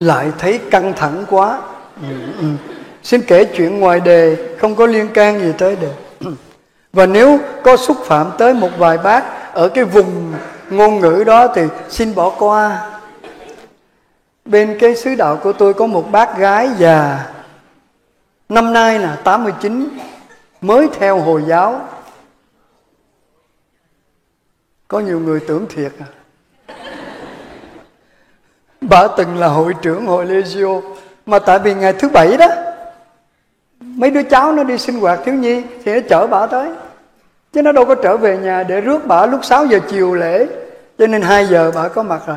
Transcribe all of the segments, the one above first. Lại thấy căng thẳng quá. Xin kể chuyện ngoài đề, không có liên can gì tới đề. Và nếu có xúc phạm tới một vài bác ở cái vùng ngôn ngữ đó thì xin bỏ qua. Bên cái xứ đạo của tôi có một bác gái già, năm nay là 89, mới theo Hồi giáo. Có nhiều người tưởng thiệt à. Bà từng là hội trưởng hội Legio. Mà tại vì ngày thứ bảy đó, mấy đứa cháu nó đi sinh hoạt thiếu nhi thì nó chở bà tới, chứ nó đâu có trở về nhà để rước bà lúc 6 giờ chiều lễ. Cho nên 2 giờ bà có mặt rồi,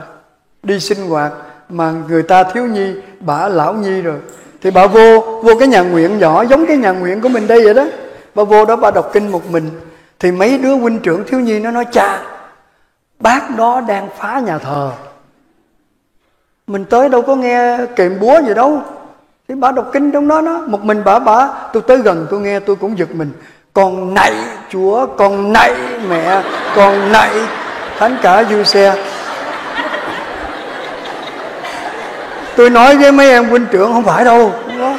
đi sinh hoạt. Mà người ta thiếu nhi, bà lão nhi rồi, thì bà vô cái nhà nguyện nhỏ, giống cái nhà nguyện của mình đây vậy đó. Bà vô đó bà đọc kinh một mình. Thì mấy đứa huynh trưởng thiếu nhi nó nói: cha, bác đó đang phá nhà thờ. Mình tới đâu có nghe kèm búa gì đâu. Thì bà đọc kinh trong đó nó, một mình bà, tôi tới gần tôi nghe tôi cũng giật mình. Con nạy Chúa, con nạy mẹ, con nạy thánh cả du xe. Tôi nói với mấy em huynh trưởng: không phải đâu. Nó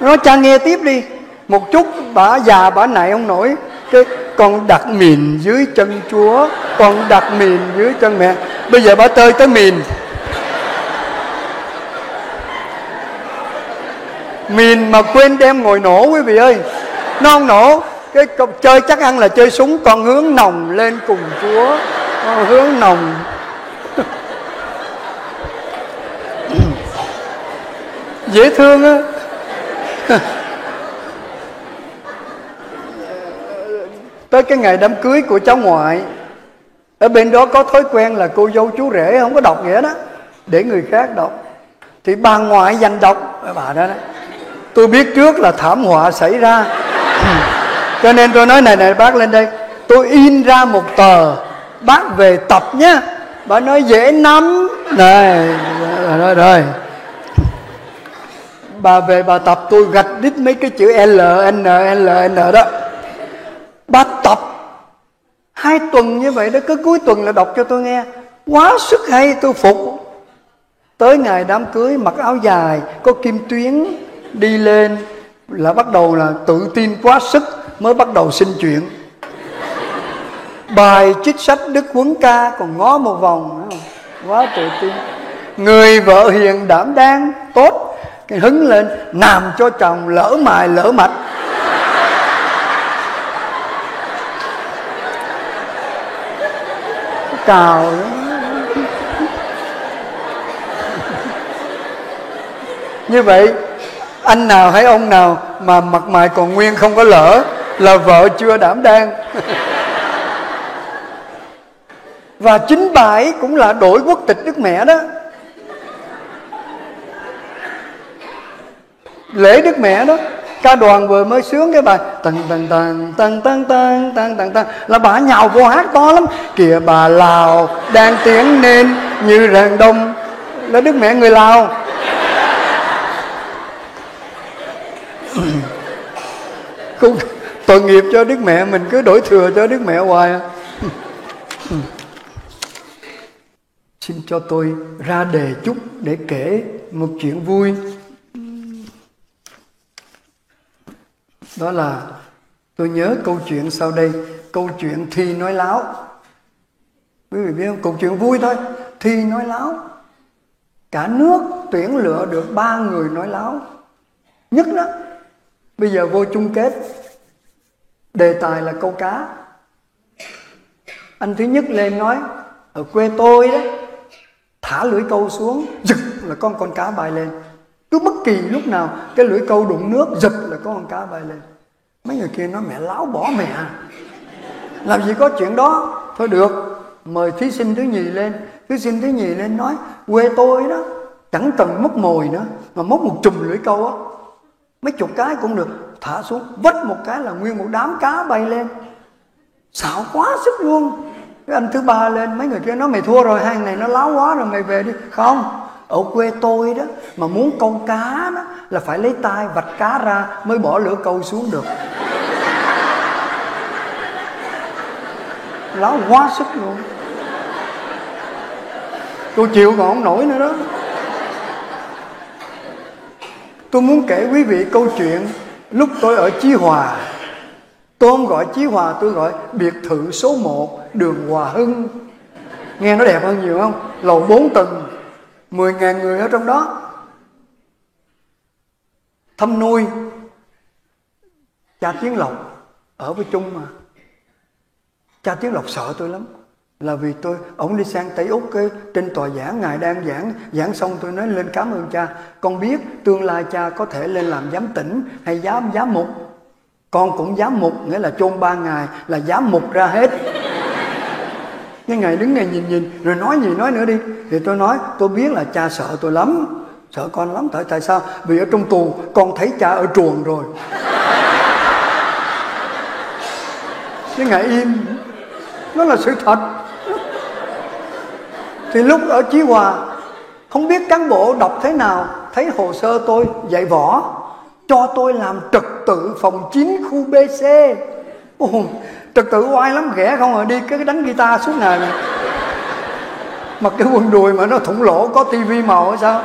nói: cha nghe tiếp đi. Một chút bà già bà nạy không nổi. Cái con đặt mìn dưới chân Chúa, con đặt mìn dưới chân mẹ. Bây giờ bà tơi tới mìn. Mìn mà quên đem ngồi nổ quý vị ơi, nó không nổ. Cái chơi chắc ăn là chơi súng. Con hướng nòng lên cùng Chúa, con hướng nòng. Dễ thương á. Tới cái ngày đám cưới của cháu ngoại, ở bên đó có thói quen là cô dâu chú rể không có đọc nghĩa đó, để người khác đọc. Thì bà ngoại dành đọc. Bà đó đấy, tôi biết trước là thảm họa xảy ra. Cho nên tôi nói: này bác lên đây, tôi in ra một tờ, bác về tập nhé. Bà nói: dễ lắm. Này rồi bà về bà tập. Tôi gạch đít mấy cái chữ L đó. Bà tập 2 tuần như vậy đó, cứ cuối tuần là đọc cho tôi nghe. Quá sức hay, tôi phục. Tới ngày đám cưới mặc áo dài, có kim tuyến, đi lên là bắt đầu là tự tin quá sức, mới bắt đầu xin chuyện. Bài trích sách Đức Huấn Ca còn ngó một vòng, quá tự tin. Người vợ hiền đảm đang, tốt, cái hứng lên, làm cho chồng lỡ mài lỡ mạch. Cào đó. Như vậy anh nào hay ông nào mà mặt mày còn nguyên không có lỡ là vợ chưa đảm đang. Và chính bà ấy cũng là đổi quốc tịch Đức Mẹ đó. Lễ Đức Mẹ đó, ca đoàn vừa mới sướng cái bài tăng tăng tăng tăng tăng tăng tăng tăng tăng là bà nhào vô hát to lắm. Kìa bà Lào đang tiến nên như rạng đông, là Đức Mẹ người Lào. Cũng tội nghiệp cho Đức Mẹ, mình cứ đổi thừa cho Đức Mẹ hoài. Xin cho tôi ra đề chút để kể một chuyện vui. Đó là tôi nhớ câu chuyện sau đây, câu chuyện Thi nói láo. Quý vị biết không? Câu chuyện vui thôi. Thi nói láo. Cả nước tuyển lựa được 3 người nói láo nhất đó. Bây giờ vô chung kết, đề tài là câu cá. Anh thứ nhất lên nói: ở quê tôi đó, thả lưỡi câu xuống, giật là con cá bay lên. Cứ bất kỳ lúc nào cái lưỡi câu đụng nước, giật là có con cá bay lên. Mấy người kia nói: mẹ láo bỏ mẹ, làm gì có chuyện đó. Thôi được, mời thí sinh thứ nhì lên. Thí sinh thứ nhì lên nói: quê tôi đó, chẳng cần móc mồi nữa, mà móc một chùm lưỡi câu á, mấy chục cái cũng được, thả xuống, vất một cái là nguyên một đám cá bay lên. Xạo quá sức luôn. Cái anh thứ ba lên, mấy người kia nói: mày thua rồi, hai này nó láo quá rồi, mày về đi. Không, ở quê tôi đó, mà muốn câu cá đó là phải lấy tay vạch cá ra mới bỏ lưỡi câu xuống được. Láo quá sức luôn. Tôi chịu còn không nổi nữa đó. Tôi muốn kể quý vị câu chuyện lúc tôi ở Chí Hòa. Tôi không gọi Chí Hòa, tôi gọi biệt thự số 1 đường Hòa Hưng. Nghe nó đẹp hơn nhiều không? Lầu 4 tầng, 10.000 người ở trong đó. Thăm nuôi Cha Tiến Lộc ở với chung mà. Cha Tiến Lộc sợ tôi lắm, là vì ổng đi sang Tây Úc. Trên tòa giảng ngài đang giảng xong tôi nói lên cảm ơn cha, con biết tương lai cha có thể lên làm giám tỉnh hay giám mục. Con cũng giám mục, nghĩa là chôn 3 ngày là giám mục ra hết. Cái ngày đứng này nhìn rồi nói gì nói nữa đi. Thì tôi nói tôi biết là cha sợ tôi lắm, sợ con lắm. Tại sao? Vì ở trong tù con thấy cha ở chuồng rồi. Cái ngày im, nó là sự thật. Thì lúc ở Chí Hòa, không biết cán bộ đọc thế nào, thấy hồ sơ tôi dạy võ, cho tôi làm trật tự phòng 9 khu BC. Trật tự oai lắm, ghẻ không à, đi cái đánh guitar suốt ngày này. Mặc cái quần đùi mà nó thủng lỗ, có tivi màu hay sao,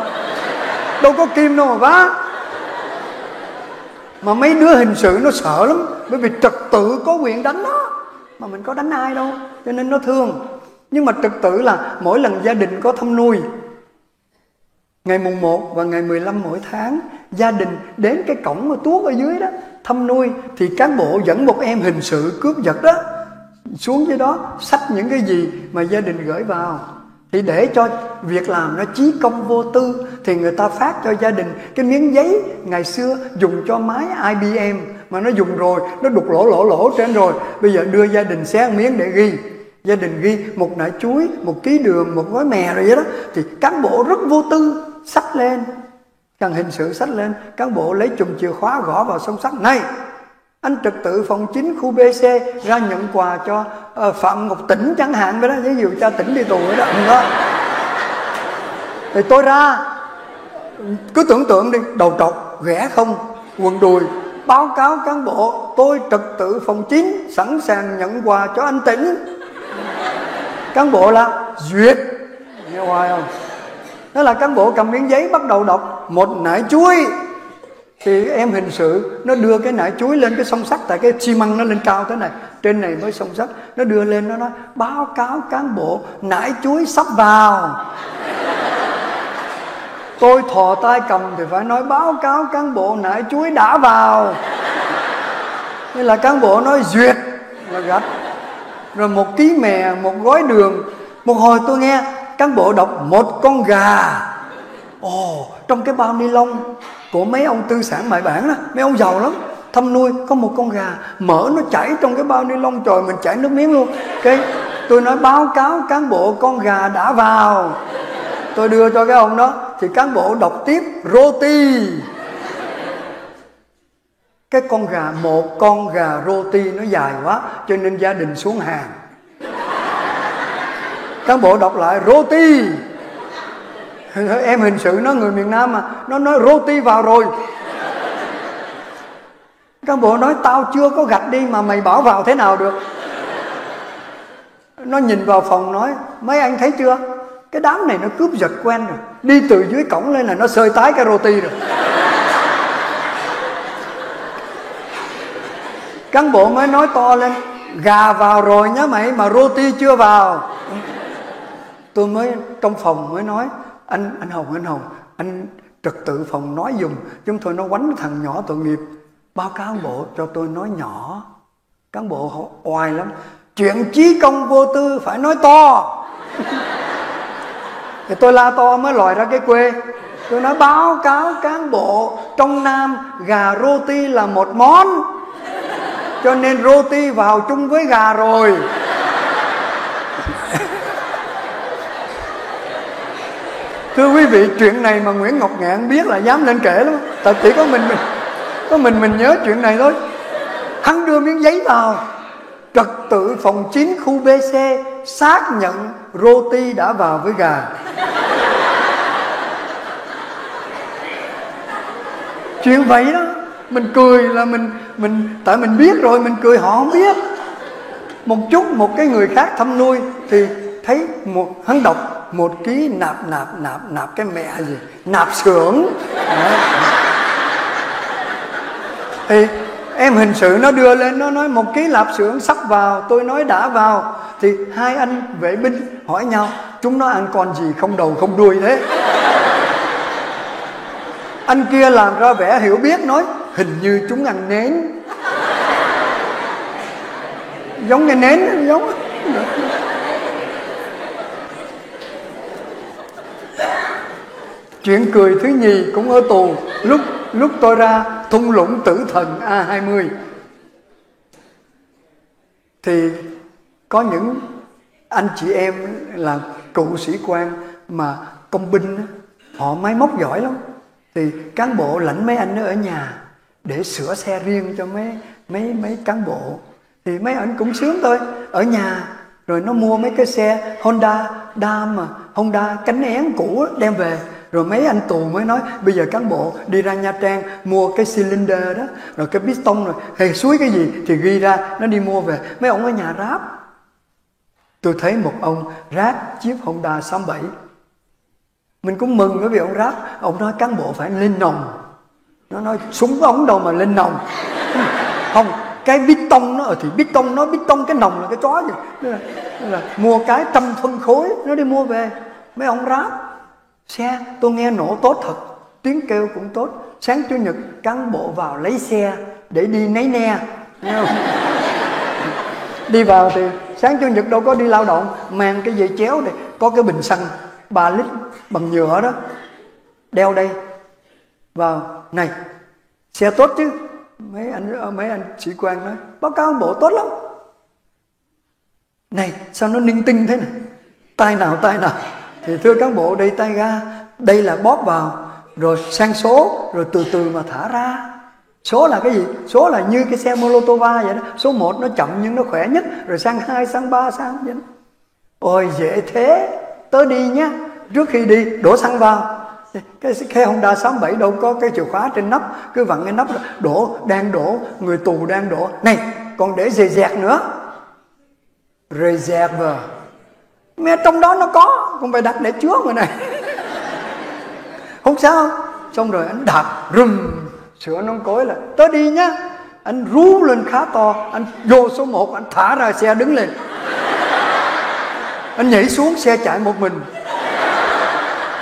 đâu có kim đâu mà vá. Mà mấy đứa hình sự nó sợ lắm, bởi vì trật tự có quyền đánh nó, mà mình có đánh ai đâu, cho nên nó thương. Nhưng mà trật tự là mỗi lần gia đình có thăm nuôi, ngày mùng 1 và ngày 15 mỗi tháng, gia đình đến cái cổng mà tuốt ở dưới đó thăm nuôi, thì cán bộ dẫn một em hình sự cướp giật đó xuống dưới đó, xách những cái gì mà gia đình gửi vào. Thì để cho việc làm nó chí công vô tư, thì người ta phát cho gia đình cái miếng giấy ngày xưa dùng cho máy IBM, mà nó dùng rồi, nó đục lỗ trên rồi, bây giờ đưa gia đình xé miếng để ghi. Gia đình ghi một nải chuối, 1 ký đường, 1 gói mè rồi vậy đó. Thì cán bộ rất vô tư, xách lên, thằng hình sự xách lên, cán bộ lấy chùm chìa khóa gõ vào song sắt. Này, anh trật tự phòng 9 khu BC ra nhận quà cho Phạm Ngọc Tỉnh chẳng hạn vậy đó, ví dụ cha Tỉnh đi tù vậy đó. Đó. Thì tôi ra, cứ tưởng tượng đi, đầu trọc, ghẻ không, quần đùi, báo cáo cán bộ, tôi trật tự phòng 9 sẵn sàng nhận quà cho anh Tỉnh. Cán bộ là duyệt, nghe hoài không? Đó là cán bộ cầm miếng giấy bắt đầu đọc 1 nải chuối. Thì em hình sự nó đưa cái nải chuối lên cái song sắt, tại cái xi măng nó lên cao thế này, trên này mới song sắt. Nó đưa lên nó nói báo cáo cán bộ nải chuối sắp vào. Tôi thò tay cầm thì phải nói báo cáo cán bộ nải chuối đã vào. Nên là cán bộ nói duyệt là gạch. Rồi 1 ký mè, 1 gói đường. Một hồi tôi nghe cán bộ đọc 1 con gà. Ồ, trong cái bao ni lông của mấy ông tư sản mại bản đó, mấy ông giàu lắm, thăm nuôi có 1 con gà, mỡ nó chảy trong cái bao ni lông, trời, mình chảy nước miếng luôn. Tôi nói báo cáo cán bộ con gà đã vào. Tôi đưa cho cái ông đó, thì cán bộ đọc tiếp roti. Cái con gà, 1 con gà roti nó dài quá, cho nên gia đình xuống hàng. Cán bộ đọc lại roti. Em hình sự nó người miền Nam mà, nó nói roti vào rồi. Cán bộ nói tao chưa có gạch đi mà mày bảo vào thế nào được. Nó nhìn vào phòng nói mấy anh thấy chưa, cái đám này nó cướp giật quen rồi, đi từ dưới cổng lên là nó sơi tái cái roti rồi. Cán bộ mới nói to lên gà vào rồi nhá mày, mà roti chưa vào. Tôi mới trong phòng mới nói anh Hồng, anh trật tự phòng nói dùm, chúng tôi nó quánh thằng nhỏ tội nghiệp, báo cáo bộ cho tôi nói nhỏ. Cán bộ oai lắm, chuyện chí công vô tư phải nói to. Thì tôi la to mới lòi ra cái quê. Tôi nói báo cáo cán bộ trong Nam gà roti là 1 món, cho nên roti vào chung với gà rồi. Thưa quý vị, chuyện này mà Nguyễn Ngọc Ngạn biết là dám lên kể lắm. Tại chỉ có mình nhớ chuyện này thôi. Hắn đưa miếng giấy vào, trật tự phòng 9 khu BC xác nhận roti đã vào với gà. Chuyện vậy đó, mình cười là mình tại mình biết rồi, mình cười họ không biết. Một cái người khác thăm nuôi thì thấy hắn đọc 1 ký nạp cái mẹ gì, nạp xưởng. Thì em hình sự nó đưa lên, nó nói 1 ký lạp xưởng sắp vào. Tôi nói đã vào. Thì hai anh vệ binh hỏi nhau, chúng nó ăn con gì không đầu không đuôi thế? Anh kia làm ra vẻ hiểu biết nói, hình như chúng ăn nến. Giống cái nến, giống. Chuyện cười thứ nhì cũng ở tù. Lúc tôi ra thung lũng tử thần A20 thì có những anh chị em là cựu sĩ quan mà công binh, họ máy móc giỏi lắm. Thì cán bộ lãnh mấy anh ở nhà để sửa xe riêng cho mấy cán bộ. Thì mấy anh cũng sướng thôi, ở nhà rồi nó mua mấy cái xe Honda Dam mà Honda cánh én cũ đem về. Rồi mấy anh tù mới nói bây giờ cán bộ đi ra Nha Trang mua cái cylinder đó, rồi cái piston rồi hay suối cái gì thì ghi ra, nó đi mua về. Mấy ông ở nhà ráp. Tôi thấy một ông ráp chiếc Honda 67. Mình cũng mừng bởi vì ông ráp. Ông nói cán bộ phải lên nòng. Nó nói súng ống đâu mà lên nòng. Không, cái piston nó thì piston, nó piston cái nòng là cái chó gì. Nên là mua cái 100 phân khối nó đi mua về. Mấy ông ráp. Xe tôi nghe nổ tốt thật, tiếng kêu cũng tốt. Sáng Chủ nhật cán bộ vào lấy xe để đi nấy ne. Đi vào thì sáng Chủ nhật đâu có đi lao động, mang cái dây chéo này, có cái bình xăng 3 lít bằng nhựa đó, đeo đây vào. Này, xe tốt chứ? Mấy anh sĩ quan nói báo cáo bộ tốt lắm. Này, sao nó ninh tinh thế này? Tai nào. Thì thưa cán bộ, đây tay ga, đây là bóp vào, rồi sang số, rồi từ từ mà thả ra. Số là cái gì? Số là như cái xe Molotova vậy đó. Số 1 nó chậm nhưng nó khỏe nhất, rồi sang 2, sang 3, sang vậy đó. Ôi dễ thế, tớ đi nhé. Trước khi đi, đổ xăng vào. Cái Honda 67 đâu có cái chìa khóa trên nắp, cứ vặn cái nắp, đổ, đang đổ, người tù đang đổ. Này, còn để dè dẹt nữa. Reserve. Mẹ trong đó nó có, không phải đặt để chứa rồi này. Không sao. Xong rồi anh đạp rùm sửa nông cối là tới đi nhá. Anh rú lên khá to, anh vô số 1, anh thả ra xe đứng lên. Anh nhảy xuống, xe chạy một mình.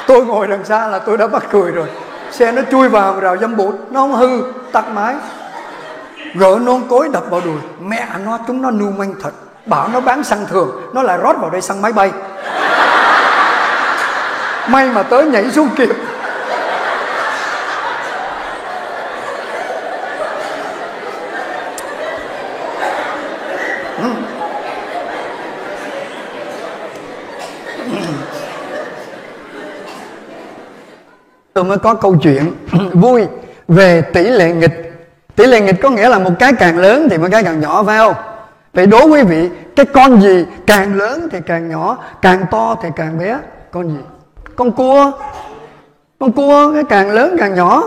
Tôi ngồi đằng xa là tôi đã bắt cười rồi. Xe nó chui vào rào dâm bụt, nó không hư, tắt máy. Gỡ nông cối đập vào đùi, mẹ nó, chúng nó ngu manh thật. Bảo nó bán xăng thường, nó lại rót vào đây xăng máy bay. May mà tới nhảy xuống kịp. Tôi mới có câu chuyện vui về tỷ lệ nghịch. Tỷ lệ nghịch có nghĩa là một cái càng lớn thì một cái càng nhỏ, phải không? Vậy đố quý vị, cái con gì càng lớn thì càng nhỏ, càng to thì càng bé? Con gì? Con cua. Con cua cái càng lớn càng nhỏ.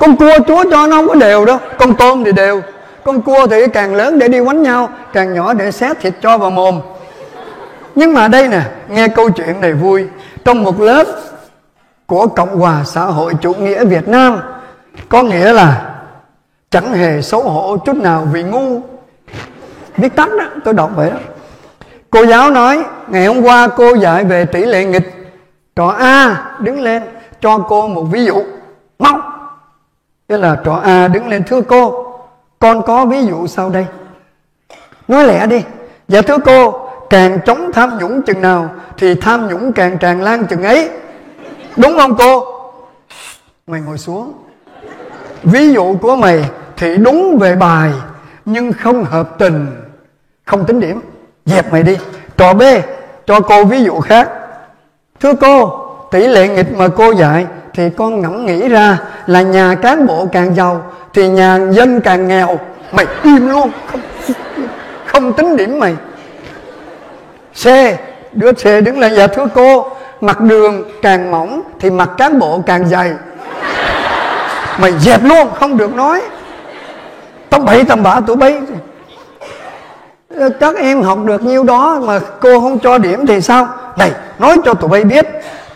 Con cua Chúa cho nó không có đều đâu. Con tôm thì đều. Con cua thì càng lớn để đi quánh nhau, càng nhỏ để xé thịt cho vào mồm. Nhưng mà đây nè, nghe câu chuyện này vui. Trong một lớp của Cộng hòa xã hội chủ nghĩa Việt Nam, có nghĩa là chẳng hề xấu hổ chút nào vì ngu. Viết tắt đó, tôi đọc vậy đó. Cô giáo nói, ngày hôm qua cô dạy về tỷ lệ nghịch. Trò A đứng lên, cho cô một ví dụ. Mau! Thế là trò A đứng lên, thưa cô, con có ví dụ sau đây. Nói lẹ đi. Dạ thưa cô, càng chống tham nhũng chừng nào thì tham nhũng càng tràn lan chừng ấy. Đúng không cô? Mày ngồi xuống. Ví dụ của mày thì đúng về bài nhưng không hợp tình, không tính điểm, dẹp mày đi. Trò B, cho cô ví dụ khác. Thưa cô, tỷ lệ nghịch mà cô dạy thì con ngẫm nghĩ ra là nhà cán bộ càng giàu thì nhà dân càng nghèo. Mày im luôn, không tính điểm mày. C, đứa C đứng lên. Dạ thưa cô, mặt đường càng mỏng thì mặt cán bộ càng dày. Mày dẹp luôn, không được nói. Tầm bậy tầm bạ tụi bay. Các em học được nhiêu đó mà cô không cho điểm thì sao? Này, nói cho tụi bay biết,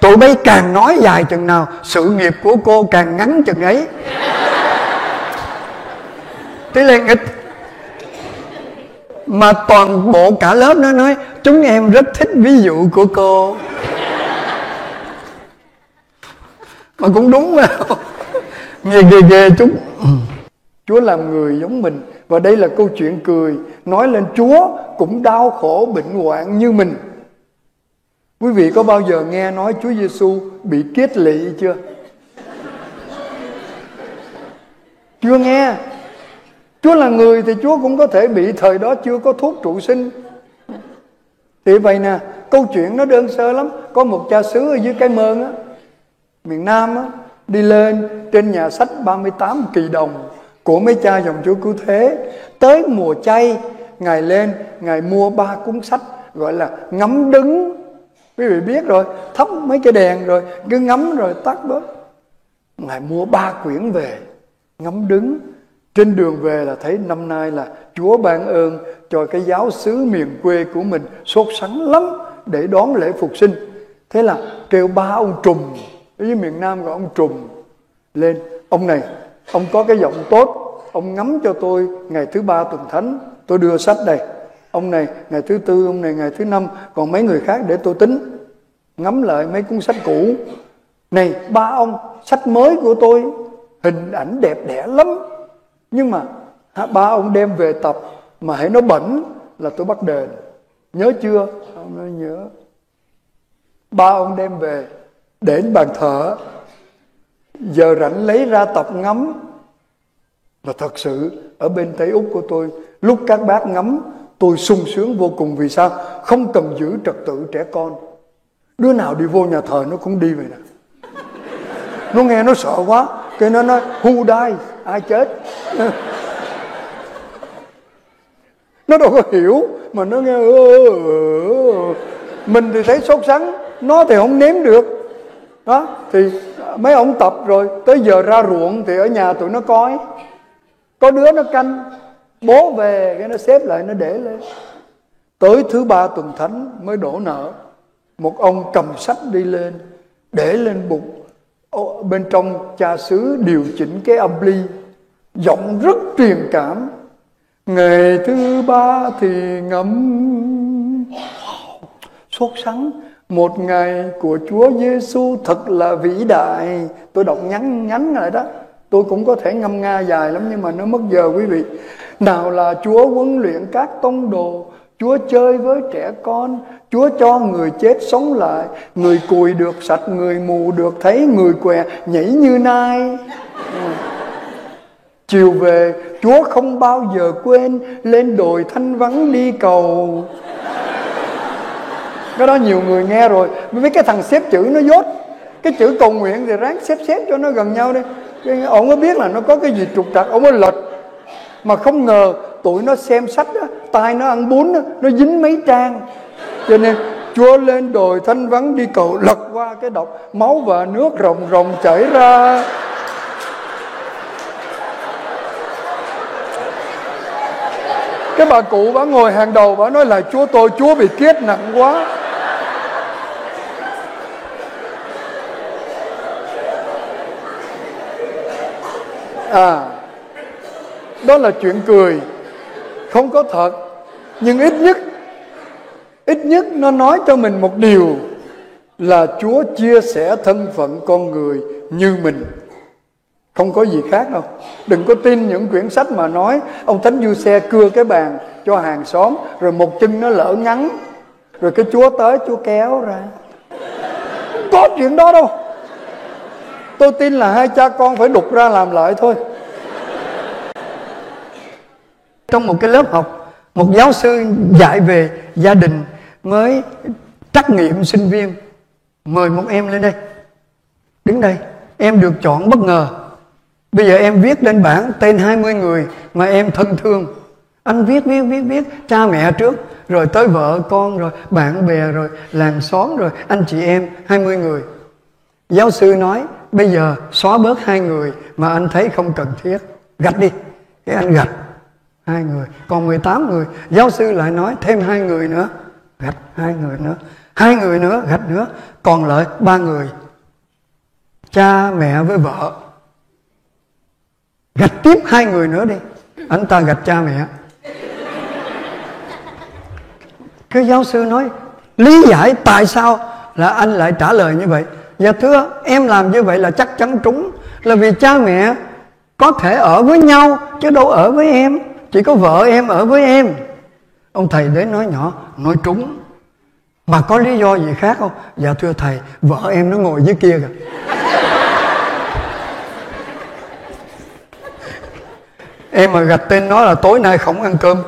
tụi bay càng nói dài chừng nào, sự nghiệp của cô càng ngắn chừng ấy. Thế là nghịch. Mà toàn bộ cả lớp nó nói chúng em rất thích ví dụ của cô. Mà cũng đúng mà. Ghê chúng. Chúa làm người giống mình. Và đây là câu chuyện cười, nói lên Chúa cũng đau khổ bệnh hoạn như mình. Quý vị có bao giờ nghe nói Chúa Giêsu bị kiết lỵ chưa? Chưa nghe. Chúa là người thì Chúa cũng có thể bị, thời đó chưa có thuốc trụ sinh. Thì vậy nè, câu chuyện nó đơn sơ lắm. Có một cha xứ ở dưới Cái Mơn á, miền Nam á, đi lên trên nhà sách 38 kỳ đồng của mấy cha dòng Chúa Cứu Thế. Tới mùa chay, Ngài lên, Ngài mua 3 cuốn sách gọi là Ngắm Đứng. Quý vị biết rồi, thắp mấy cái đèn rồi, cứ ngắm rồi tắt bớt. Ngài mua 3 quyển về, Ngắm Đứng. Trên đường về là thấy năm nay là Chúa ban ơn cho cái giáo xứ miền quê của mình sốt sắng lắm để đón lễ phục sinh. Thế là kêu 3 ông trùm, với miền Nam gọi ông trùm lên. Ông này, ông có cái giọng tốt, ông ngắm cho tôi ngày thứ 3 tuần thánh, tôi đưa sách đây. Ông này ngày thứ 4, ông này ngày thứ 5, còn mấy người khác để tôi tính. Ngắm lại mấy cuốn sách cũ. Này, 3 ông, sách mới của tôi, hình ảnh đẹp đẽ lắm. Nhưng mà 3 ông đem về tập, mà hãy nó bẩn là tôi bắt đền. Nhớ chưa? Ông nói nhớ. 3 ông đem về, để bàn thờ, giờ rảnh lấy ra tập ngắm. Và thật sự, ở bên Tây Úc của tôi, lúc các bác ngắm, tôi sung sướng vô cùng. Vì sao? Không cần giữ trật tự trẻ con. Đứa nào đi vô nhà thờ nó cũng đi vậy nè. Nó nghe nó sợ quá, cái nó nói who died, ai chết. Nó đâu có hiểu, mà nó nghe mình thì thấy sốt sắng, nó thì không nếm được. Đó, thì mấy ông tập rồi, tới giờ ra ruộng thì ở nhà tụi nó coi. Có đứa nó canh, bố về cái nó xếp lại nó để lên. Tới thứ 3 tuần thánh mới đổ nợ. Một ông cầm sách đi lên, để lên bục. Bên trong cha xứ điều chỉnh cái âm ly, giọng rất truyền cảm. Ngày thứ 3 thì ngẫm. Sốt sắng. Một ngày của Chúa Giêsu thật là vĩ đại. Tôi đọc ngắn lại đó. Tôi cũng có thể ngâm nga dài lắm nhưng mà nó mất giờ quý vị. Nào là Chúa huấn luyện các tông đồ, Chúa chơi với trẻ con, Chúa cho người chết sống lại, người cùi được sạch, người mù được thấy, người què nhảy như nai. Chiều về, Chúa không bao giờ quên, lên đồi Thanh Vắng đi cầu. Cái đó nhiều người nghe rồi. Với cái thằng xếp chữ nó dốt, cái chữ cầu nguyện thì ráng xếp cho nó gần nhau đi. Ông có biết là nó có cái gì trục trặc, ông mới lệch. Mà không ngờ tụi nó xem sách đó, tai nó ăn bún đó, nó dính mấy trang. Cho nên Chúa lên đồi Thanh Vắng đi cầu, lật qua cái đọc, máu và nước ròng ròng chảy ra. Cái bà cụ bà ngồi hàng đầu, bà nói là Chúa tôi, Chúa bị kiết nặng quá. À, đó là chuyện cười, không có thật. Nhưng ít nhất nó nói cho mình một điều là Chúa chia sẻ thân phận con người như mình. Không có gì khác đâu. Đừng có tin những quyển sách mà nói ông Thánh Du Xe cưa cái bàn cho hàng xóm, rồi một chân nó lỡ ngắn, rồi cái Chúa tới Chúa kéo ra. Không có chuyện đó đâu. Tôi tin là hai cha con phải đục ra làm lại thôi. Trong một cái lớp học, một giáo sư dạy về gia đình mới trắc nghiệm sinh viên. Mời một em lên đây. Đứng đây. Em được chọn bất ngờ. Bây giờ em viết lên bảng tên 20 người mà em thân thương. Anh viết. Cha mẹ trước, rồi tới vợ con, rồi bạn bè, rồi làng xóm, rồi anh chị em, 20 người. Giáo sư nói bây giờ xóa bớt 2 người mà anh thấy không cần thiết. Gạch đi. Cái anh gạch 2 người. Còn 18 người. Giáo sư lại nói thêm 2 người nữa. Gạch 2 người nữa. 2 người nữa gạch nữa, còn lại 3 người, cha mẹ với vợ. Gạch tiếp 2 người nữa đi, anh ta gạch cha mẹ. Cái giáo sư nói lý giải tại sao là anh lại trả lời như vậy. Dạ thưa, em làm như vậy là chắc chắn trúng, là vì cha mẹ có thể ở với nhau chứ đâu ở với em, chỉ có vợ em ở với em. Ông thầy đến nói nhỏ, nói trúng. Mà có lý do gì khác không? Dạ thưa thầy, vợ em nó ngồi dưới kia kìa. Em mà gạch tên nó là tối nay không ăn cơm.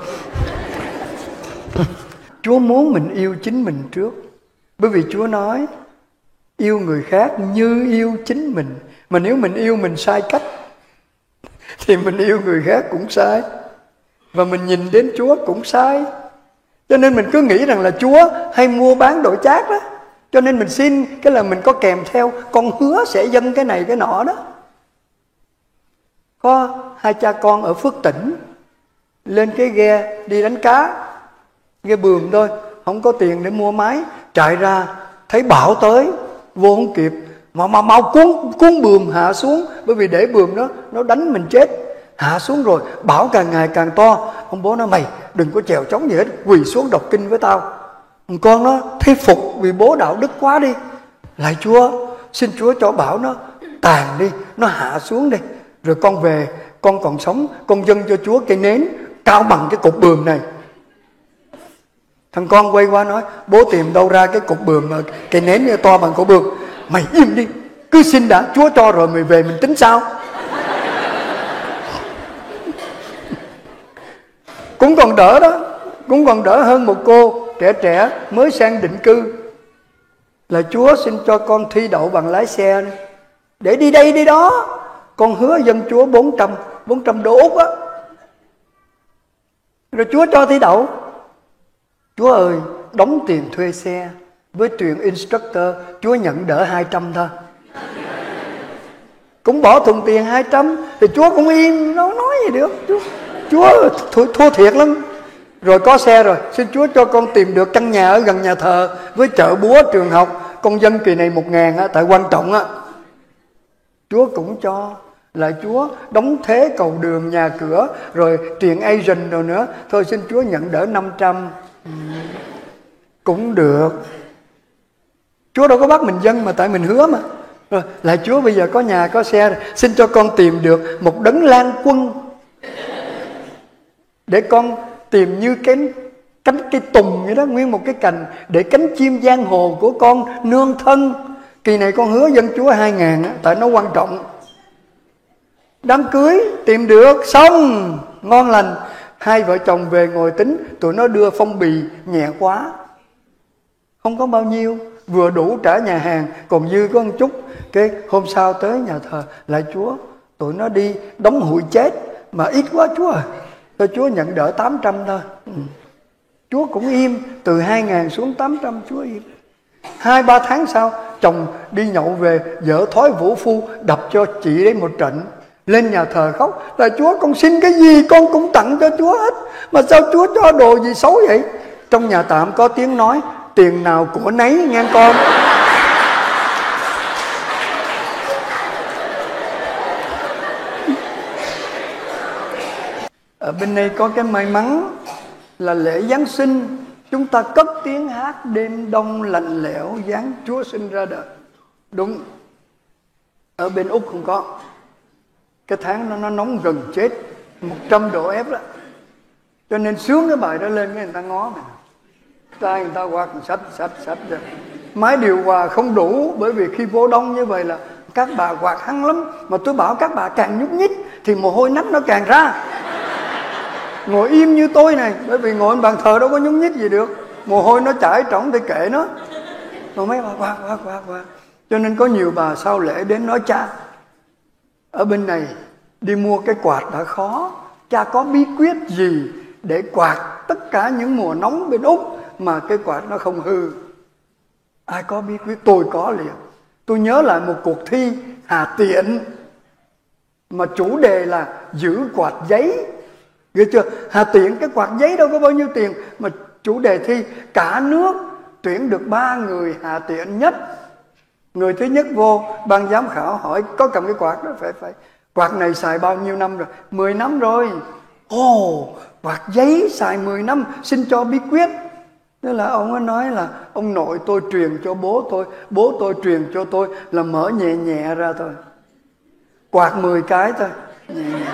Chúa muốn mình yêu chính mình trước. Bởi vì Chúa nói yêu người khác như yêu chính mình. Mà nếu mình yêu mình sai cách thì mình yêu người khác cũng sai. Và mình nhìn đến Chúa cũng sai. Cho nên mình cứ nghĩ rằng là Chúa hay mua bán đổi trác đó. Cho nên mình xin cái là mình có kèm theo con hứa sẽ dâng cái này cái nọ đó. Có hai cha con ở Phước Tỉnh lên cái ghe đi đánh cá, ghe bường thôi, không có tiền để mua máy, chạy ra thấy bão tới, vô không kịp mà cuốn buồm hạ xuống, bởi vì để buồm đó nó đánh mình chết. Hạ xuống rồi bão càng ngày càng to, ông bố nói mày đừng có chèo chống gì hết, quỳ xuống đọc kinh với tao. Con nó thấy phục vì bố đạo đức quá đi, lạy Chúa xin Chúa cho bão nó tàn đi, nó hạ xuống đi, rồi con về, con còn sống con dâng cho Chúa cây nến cao bằng cái cột buồm này. Thằng con quay qua nói bố tìm đâu ra cái cột buồm mà cây nến to bằng cột buồm. Mày im đi, cứ xin đã, Chúa cho rồi mày về mình tính sao. Cũng còn đỡ đó, cũng còn đỡ hơn một cô trẻ mới sang định cư là Chúa xin cho con thi đậu bằng lái xe đi, để đi đây đi đó. Con hứa dân Chúa 400 đô Úc á. Rồi Chúa cho thi đậu. Chúa ơi, đóng tiền thuê xe với tiền instructor, Chúa nhận đỡ 200 thôi. Cũng bỏ thùng tiền 200 thì Chúa cũng im, nó nói gì được. Chúa thua thiệt lắm. Rồi có xe rồi, xin Chúa cho con tìm được căn nhà ở gần nhà thờ với chợ búa trường học. Con dân kỳ này 1.000 á, tại quan trọng á. Chúa cũng cho, lại Chúa đóng thế cầu đường nhà cửa, rồi truyền agent rồi nữa. Thôi xin Chúa nhận đỡ 500. Cũng được. Chúa đâu có bắt mình dân mà, tại mình hứa mà. Rồi lại Chúa bây giờ có nhà có xe rồi, xin cho con tìm được một đấng lan quân để con tìm như cái tùng vậy đó, nguyên một cái cành, để cánh chim giang hồ của con nương thân. Kỳ này con hứa dân Chúa 2.000 á, tại nó quan trọng. Đám cưới tìm được, xong, ngon lành. Hai vợ chồng về ngồi tính, tụi nó đưa phong bì nhẹ quá, không có bao nhiêu, vừa đủ trả nhà hàng, còn dư có một chút. Cái hôm sau tới nhà thờ, lại Chúa, tụi nó đi đóng hụi chết, mà ít quá Chúa à. Thôi Chúa nhận đỡ 800 thôi. Chúa cũng im, từ 2.000 xuống 800 Chúa im. 2-3 tháng sau, chồng đi nhậu về, vợ thói vũ phu, đập cho chị đấy một trận. Lên nhà thờ khóc, là Chúa con xin cái gì con cũng tặng cho Chúa hết, mà sao Chúa cho đồ gì xấu vậy. Trong nhà tạm có tiếng nói, tiền nào của nấy nghe con. Ở bên đây có cái may mắn là lễ Giáng sinh, chúng ta cất tiếng hát đêm đông lạnh lẽo giáng Chúa sinh ra đời. Đúng. Ở bên Úc không có. Cái tháng nó nóng gần chết, 100 độ F đó. Cho nên sướng cái bài đó lên cái người ta ngó mình. Người ta qua còn sách ra. Máy điều hòa không đủ, bởi vì khi vô đông như vậy là các bà quạt hăng lắm. Mà tôi bảo các bà càng nhúc nhích thì mồ hôi nách nó càng ra. Ngồi im như tôi này, bởi vì ngồi bàn thờ đâu có nhúng nhích gì được, mồ hôi nó chảy trỏng thì kệ nó. Rồi mấy bà qua. Cho nên có nhiều bà sau lễ đến nói cha, ở bên này đi mua cái quạt đã khó, cha có bí quyết gì để quạt tất cả những mùa nóng bên Úc mà cái quạt nó không hư? Ai có bí quyết? Tôi có liền. Tôi nhớ lại một cuộc thi Hà Tiện mà chủ đề là giữ quạt giấy. Ghê chưa? Hà Tiện cái quạt giấy đâu có bao nhiêu tiền, mà chủ đề thi cả nước tuyển được 3 người hạ tiện nhất. Người thứ nhất vô, ban giám khảo hỏi có cầm cái quạt đó, phải quạt này xài bao nhiêu năm rồi? 10 năm rồi. Ồ, quạt giấy xài 10 năm, xin cho bí quyết. Thế là ông ấy nói là ông nội tôi truyền cho bố tôi, bố tôi truyền cho tôi là mở nhẹ nhẹ ra thôi. Quạt 10 cái thôi, nhẹ nhẹ.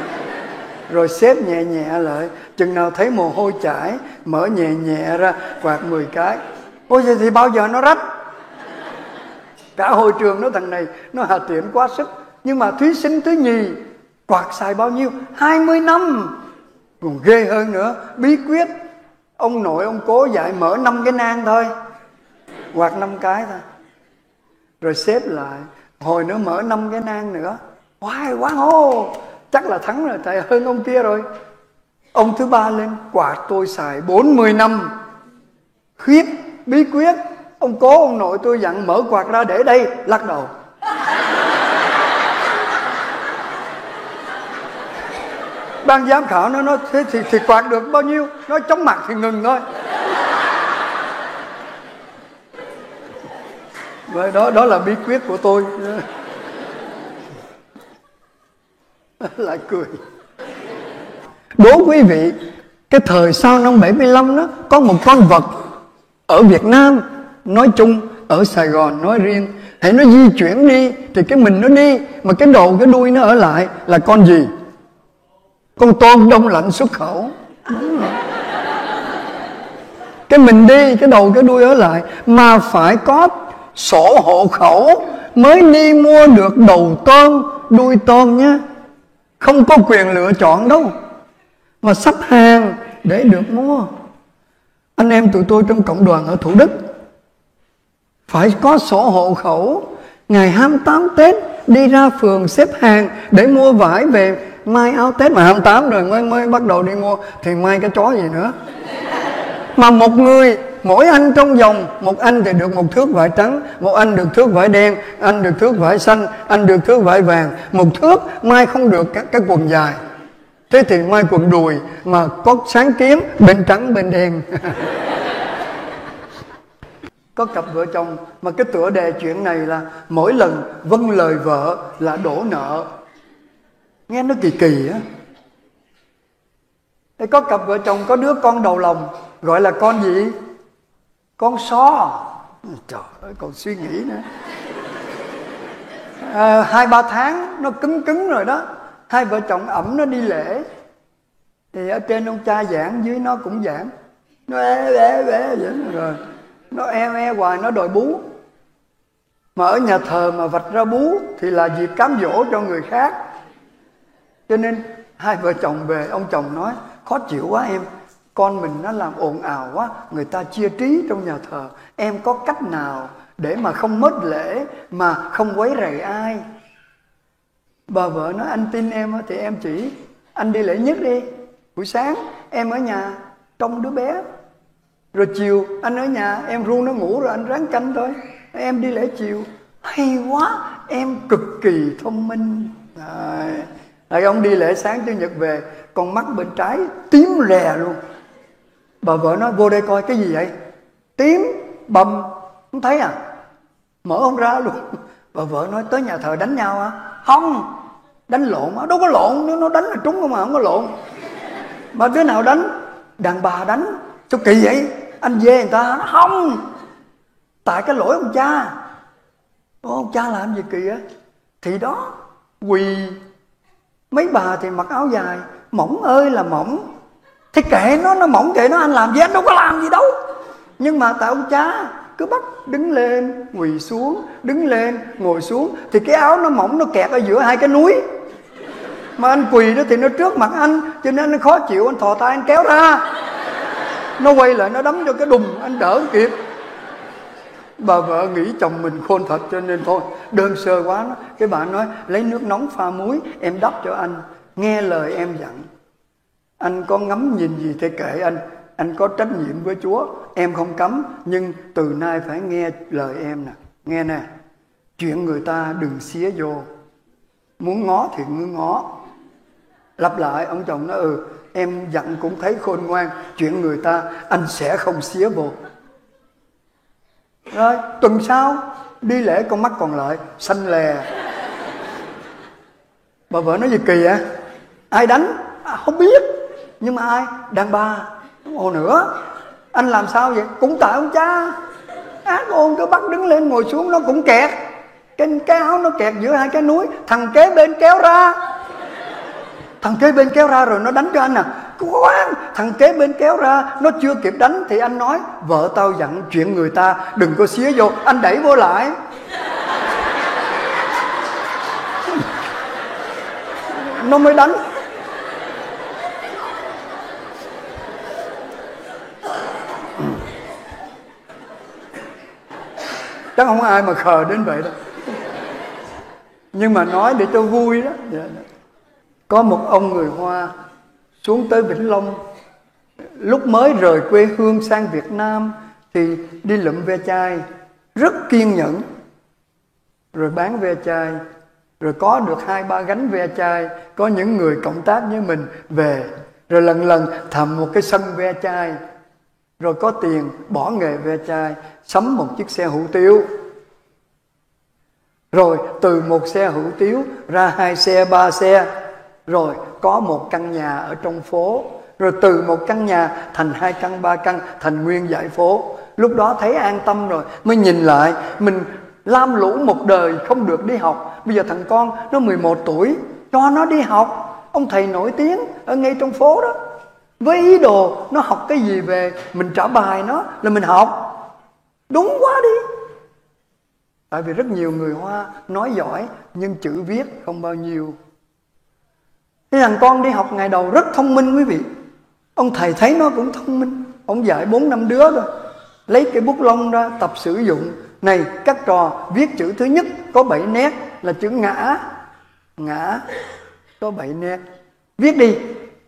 Rồi xếp nhẹ nhẹ lại, chừng nào thấy mồ hôi chảy, mở nhẹ nhẹ ra, quạt 10 cái. Ôi vậy thì bao giờ nó rách? Cả hội trường nó thằng này, nó hà tiện quá sức. Nhưng mà thí sinh thứ nhì, quạt xài bao nhiêu? 20 năm. Còn ghê hơn nữa, bí quyết. Ông nội ông cố dạy mở 5 cái nang thôi, quạt 5 cái thôi. Rồi xếp lại, hồi nữa mở 5 cái nang nữa. Oai quá hô, chắc là thắng rồi, tại hơn ông kia rồi. Ông thứ ba lên, quạt tôi xài 40 năm. Khiếp, bí quyết. Ông cố ông nội tôi dặn mở quạt ra để đây, lắc đầu. Ban giám khảo nó nói thế thì quạt được bao nhiêu? Nó chóng mặt thì ngừng thôi. Vậy đó là bí quyết của tôi. Lại cười. Đố quý vị, cái thời sau năm 75 đó, có một con vật ở Việt Nam nói chung, ở Sài Gòn nói riêng, hãy nó di chuyển đi thì cái mình nó đi, mà cái đầu cái đuôi nó ở lại, là con gì? Con tôm đông lạnh xuất khẩu. Cái mình đi, cái đầu cái đuôi ở lại, mà phải có sổ hộ khẩu mới đi mua được đầu tôm, đuôi tôm nhé. Không có quyền lựa chọn đâu, mà xách hàng để được mua. Anh em tụi tôi trong cộng đoàn ở Thủ Đức phải có sổ hộ khẩu. Ngày 28 Tết đi ra phường xếp hàng để mua vải về mai áo Tết, mà 28 rồi mới bắt đầu đi mua thì mai cái chó gì nữa. Mà một người, mỗi anh trong vòng, một anh thì được một thước vải trắng, một anh được thước vải đen, anh được thước vải xanh, anh được thước vải vàng. Một thước mai không được các quần dài, thế thì mai quần đùi, mà có sáng kiến bên trắng bên đen. Có cặp vợ chồng mà cái tựa đề chuyện này là mỗi lần vâng lời vợ là đổ nợ. Nghe nó kỳ kỳ á. Thế có cặp vợ chồng có đứa con đầu lòng, gọi là con gì? Con só. Trời ơi, còn suy nghĩ nữa. 2-3 tháng nó cứng rồi đó. Hai vợ chồng ẩm nó đi lễ, thì ở trên ông cha giảng, dưới nó cũng giảng. Nó é vậy rồi. Nó e hoài, nó đòi bú. Mà ở nhà thờ mà vạch ra bú thì là dịp cám dỗ cho người khác. Cho nên hai vợ chồng về, ông chồng nói khó chịu quá em, con mình nó làm ồn ào quá, người ta chia trí trong nhà thờ, em có cách nào để mà không mất lễ mà không quấy rầy ai? Bà vợ nói anh tin em thì em chỉ anh đi lễ nhất đi, buổi sáng em ở nhà trông đứa bé, rồi chiều anh ở nhà em ru nó ngủ rồi anh ráng canh thôi, em đi lễ chiều. Hay quá, em cực kỳ thông minh. Đấy. Tại ông đi lễ sáng Chủ nhật về, con mắt bên trái tím rè luôn. Bà vợ nói vô đây coi, cái gì vậy? Tím bầm, không thấy à? Mở không ra luôn. Bà vợ nói tới nhà thờ đánh nhau hả? Không, đánh lộn á. Đâu có lộn, nếu nó đánh là trúng không mà, không có lộn. Mà đứa nào đánh? Đàn bà đánh. Sao kỳ vậy? Anh dê người ta. Nó không, tại cái lỗi ông cha. Ủa, ông cha làm gì kỳ á? Thì đó, quỳ. Mấy bà thì mặc áo dài, mỏng ơi là mỏng. Thế kệ nó mỏng kệ nó, anh làm gì, anh đâu có làm gì đâu. Nhưng mà tại ông cha cứ bắt đứng lên, quỳ xuống, đứng lên, ngồi xuống. Thì cái áo nó mỏng, nó kẹt ở giữa hai cái núi. Mà anh quỳ đó thì nó trước mặt anh, cho nên anh khó chịu, anh thò tay anh kéo ra. Nó quay lại nó đấm cho cái đùm, anh đỡ kịp. Bà vợ nghĩ chồng mình khôn thật cho nên thôi, đơn sơ quá đó. Cái bà nói lấy nước nóng pha muối, em đắp cho anh, nghe lời em dặn. Anh có ngắm nhìn gì thì kệ anh có trách nhiệm với Chúa, em không cấm. Nhưng từ nay phải nghe lời em nè, nghe nè. Chuyện người ta đừng xía vô, muốn ngó thì cứ ngó. Lặp lại, ông chồng nói em dặn cũng thấy khôn ngoan, chuyện người ta anh sẽ không xía vô. Rồi tuần sau đi lễ con mắt còn lại xanh lè. Bà vợ nói gì kỳ vậy? Ai đánh? À, không biết. Nhưng mà ai? Đàn bà. Ồ nữa. Anh làm sao vậy? Cũng tại ông cha. Ác ôn cứ bắt đứng lên ngồi xuống nó cũng kẹt. Cái áo nó kẹt giữa hai cái núi. Thằng kế bên kéo ra. Thằng kế bên kéo ra rồi nó đánh cho anh à. Quán. Thằng kế bên kéo ra nó chưa kịp đánh thì anh nói vợ tao dặn chuyện người ta đừng có xía vô. Anh đẩy vô lại. Nó mới đánh. Chắc không ai mà khờ đến vậy đâu. Nhưng mà nói để cho vui đó. Có một ông người Hoa xuống tới Vĩnh Long, lúc mới rời quê hương sang Việt Nam thì đi lượm ve chai, rất kiên nhẫn, rồi bán ve chai, rồi có được 2-3 gánh ve chai. Có những người cộng tác với mình về, rồi lần lần thầm một cái sân ve chai, rồi có tiền bỏ nghề ve chai, sắm một chiếc xe hủ tiếu. Rồi từ một xe hủ tiếu ra 2 xe, 3 xe. Rồi có một căn nhà ở trong phố. Rồi từ một căn nhà thành 2 căn, 3 căn, thành nguyên dãy phố. Lúc đó thấy an tâm rồi mới nhìn lại. Mình lam lũ một đời không được đi học. Bây giờ thằng con nó 11 tuổi, cho nó đi học. Ông thầy nổi tiếng ở ngay trong phố đó. Với ý đồ nó học cái gì về, mình trả bài nó là mình học. Đúng quá đi. Tại vì rất nhiều người Hoa nói giỏi nhưng chữ viết không bao nhiêu. Thế thằng con đi học ngày đầu rất thông minh quý vị. Ông thầy thấy nó cũng thông minh. Ông dạy 4-5 đứa rồi. Lấy cái bút lông ra tập sử dụng. Này các trò viết chữ thứ nhất có 7 nét là chữ ngã. Ngã có 7 nét. Viết đi.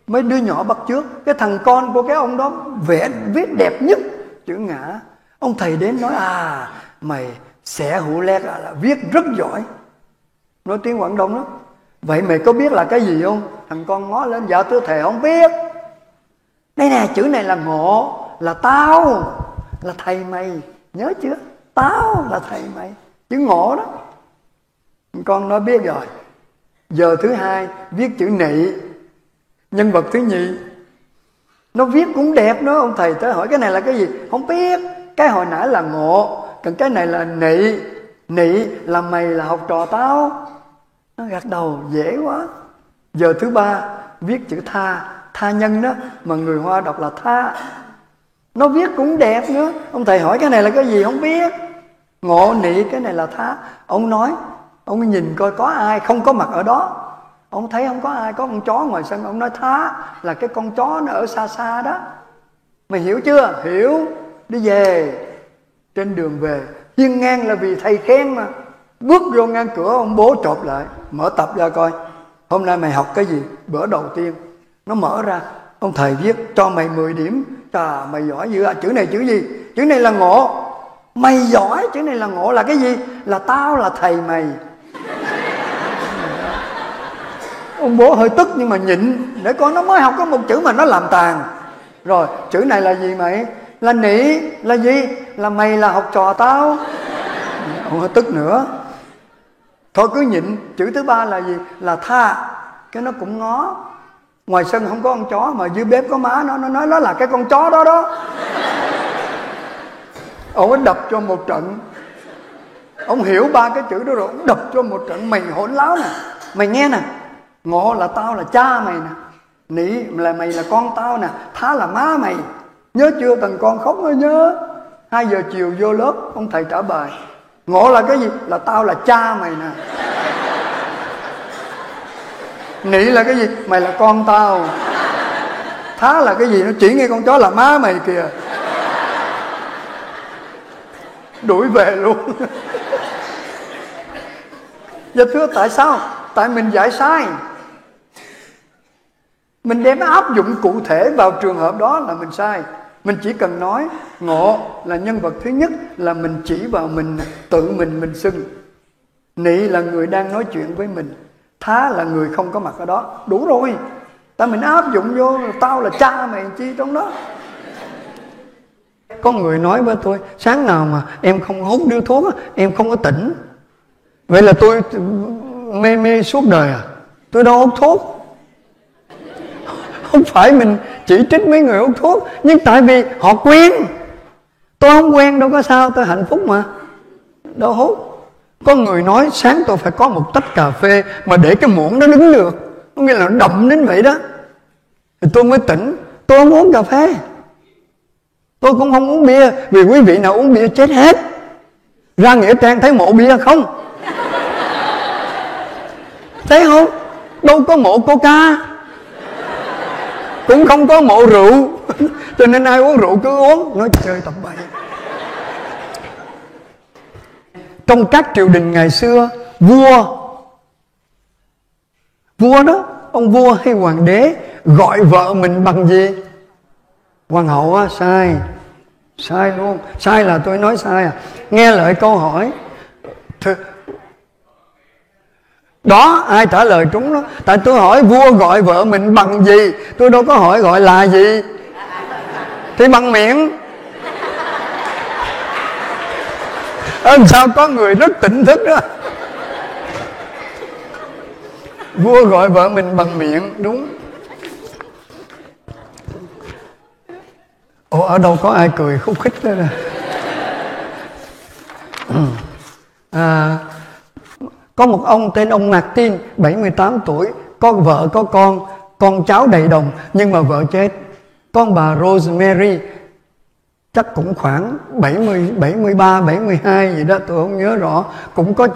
Mấy đứa nhỏ bắt chước. Cái thằng con của cái ông đó vẽ viết đẹp nhất chữ ngã. Ông thầy đến nói à mày xẻ hữu lét là viết rất giỏi. Nói tiếng Quảng Đông lắm. Vậy mày có biết là cái gì không? Thằng con ngó lên, dạ tôi thề không biết. Đây nè, chữ này là ngộ, là tao, là thầy mày, nhớ chưa? Tao là thầy mày, chữ ngộ đó. Con nói biết rồi. Giờ thứ hai, viết chữ nị, nhân vật thứ nhì. Nó viết cũng đẹp đó, ông thầy tới hỏi cái này là cái gì? Không biết, cái hồi nãy là ngộ, còn cái này là nị. Nị là mày là học trò tao. Nó gật đầu dễ quá. Giờ thứ ba viết chữ tha. Tha nhân đó mà người Hoa đọc là tha. Nó viết cũng đẹp nữa. Ông thầy hỏi cái này là cái gì không biết. Ngộ nị cái này là tha. Ông nói, ông nhìn coi có ai không có mặt ở đó. Ông thấy không có ai, có con chó ngoài sân. Ông nói tha là cái con chó nó ở xa xa đó. Mày hiểu chưa? Hiểu. Đi về. Trên đường về hiên ngang là vì thầy khen mà. Bước vô ngang cửa ông bố chộp lại. Mở tập ra coi. Hôm nay mày học cái gì? Bữa đầu tiên. Nó mở ra. Ông thầy viết cho mày 10 điểm. Chà mày giỏi dữ à. Chữ này chữ gì? Chữ này là ngộ. Mày giỏi. Chữ này là ngộ là cái gì? Là tao là thầy mày. Ông bố hơi tức nhưng mà nhịn. Để con nó mới học có một chữ mà nó làm tàn. Rồi chữ này là gì mày? Là nỉ. Là gì? Là mày là học trò tao. Ông hơi tức nữa. Thôi cứ nhịn. Chữ thứ ba là gì? Là tha. Cái nó cũng ngó. Ngoài sân không có con chó mà dưới bếp có má nó. Nó nói nó là cái con chó đó đó. Ông ấy đập cho một trận. Ông hiểu 3 cái chữ đó rồi. Ông đập cho một trận. Mày hỗn láo nè. Mày nghe nè. Ngộ là tao là cha mày nè. Nỉ là mày là con tao nè. Tha là má mày. Nhớ chưa? Thằng con khóc rồi nhớ. 2 giờ chiều vô lớp. Ông thầy trả bài. Ngộ là cái gì? Là tao là cha mày nè. Nị là cái gì? Mày là con tao. Thá là cái gì? Nó chỉ nghe con chó là má mày kìa. Đuổi về luôn. Dạ thưa tại sao? Tại mình dạy sai. Mình đem áp dụng cụ thể vào trường hợp đó là mình sai. Mình chỉ cần nói ngộ là nhân vật thứ nhất là mình chỉ vào mình, tự mình xưng. Nị là người đang nói chuyện với mình. Thá là người không có mặt ở đó. Đủ rồi. Tại mình áp dụng vô tao là cha mày chi trong đó. có người nói với tôi, sáng nào mà em không hút điếu thuốc, em không có tỉnh. Vậy là tôi mê suốt đời à? Tôi đâu hút thuốc. Không phải mình chỉ trích mấy người hút thuốc, nhưng tại vì họ quen. Tôi không quen đâu có sao, tôi hạnh phúc mà. Đâu hút. Có người nói sáng tôi phải có một tách cà phê mà để cái muỗng nó đứng được. Có nghĩa là nó đậm đến vậy đó. Thì tôi mới tỉnh. Tôi không uống cà phê. Tôi cũng không uống bia. Vì quý vị nào uống bia chết hết. Ra Nghĩa Trang thấy mộ bia không? Thấy không? Đâu có mộ Coca. Cũng không có mộ rượu. Cho nên ai uống rượu cứ uống. Nói chơi tầm bậy. Trong các triều đình ngày xưa, Vua đó, ông vua hay hoàng đế gọi vợ mình bằng gì? Hoàng hậu á, sai. Sai luôn. Sai là tôi nói sai à? Nghe lời câu hỏi. Đó, ai trả lời trúng đó. Tại tôi hỏi vua gọi vợ mình bằng gì. Tôi đâu có hỏi gọi là gì. Thì bằng miệng. Ơn sao có người rất tỉnh thức đó. Vua gọi vợ mình bằng miệng, đúng. Ủa, ở đâu có ai cười khúc khích nữa nè. Có một ông tên ông Martin, 78 tuổi, có vợ có con cháu đầy đồng, nhưng mà vợ chết. Con bà Rosemary chắc cũng khoảng 70, 73, 72 gì đó, tôi không nhớ rõ, cũng có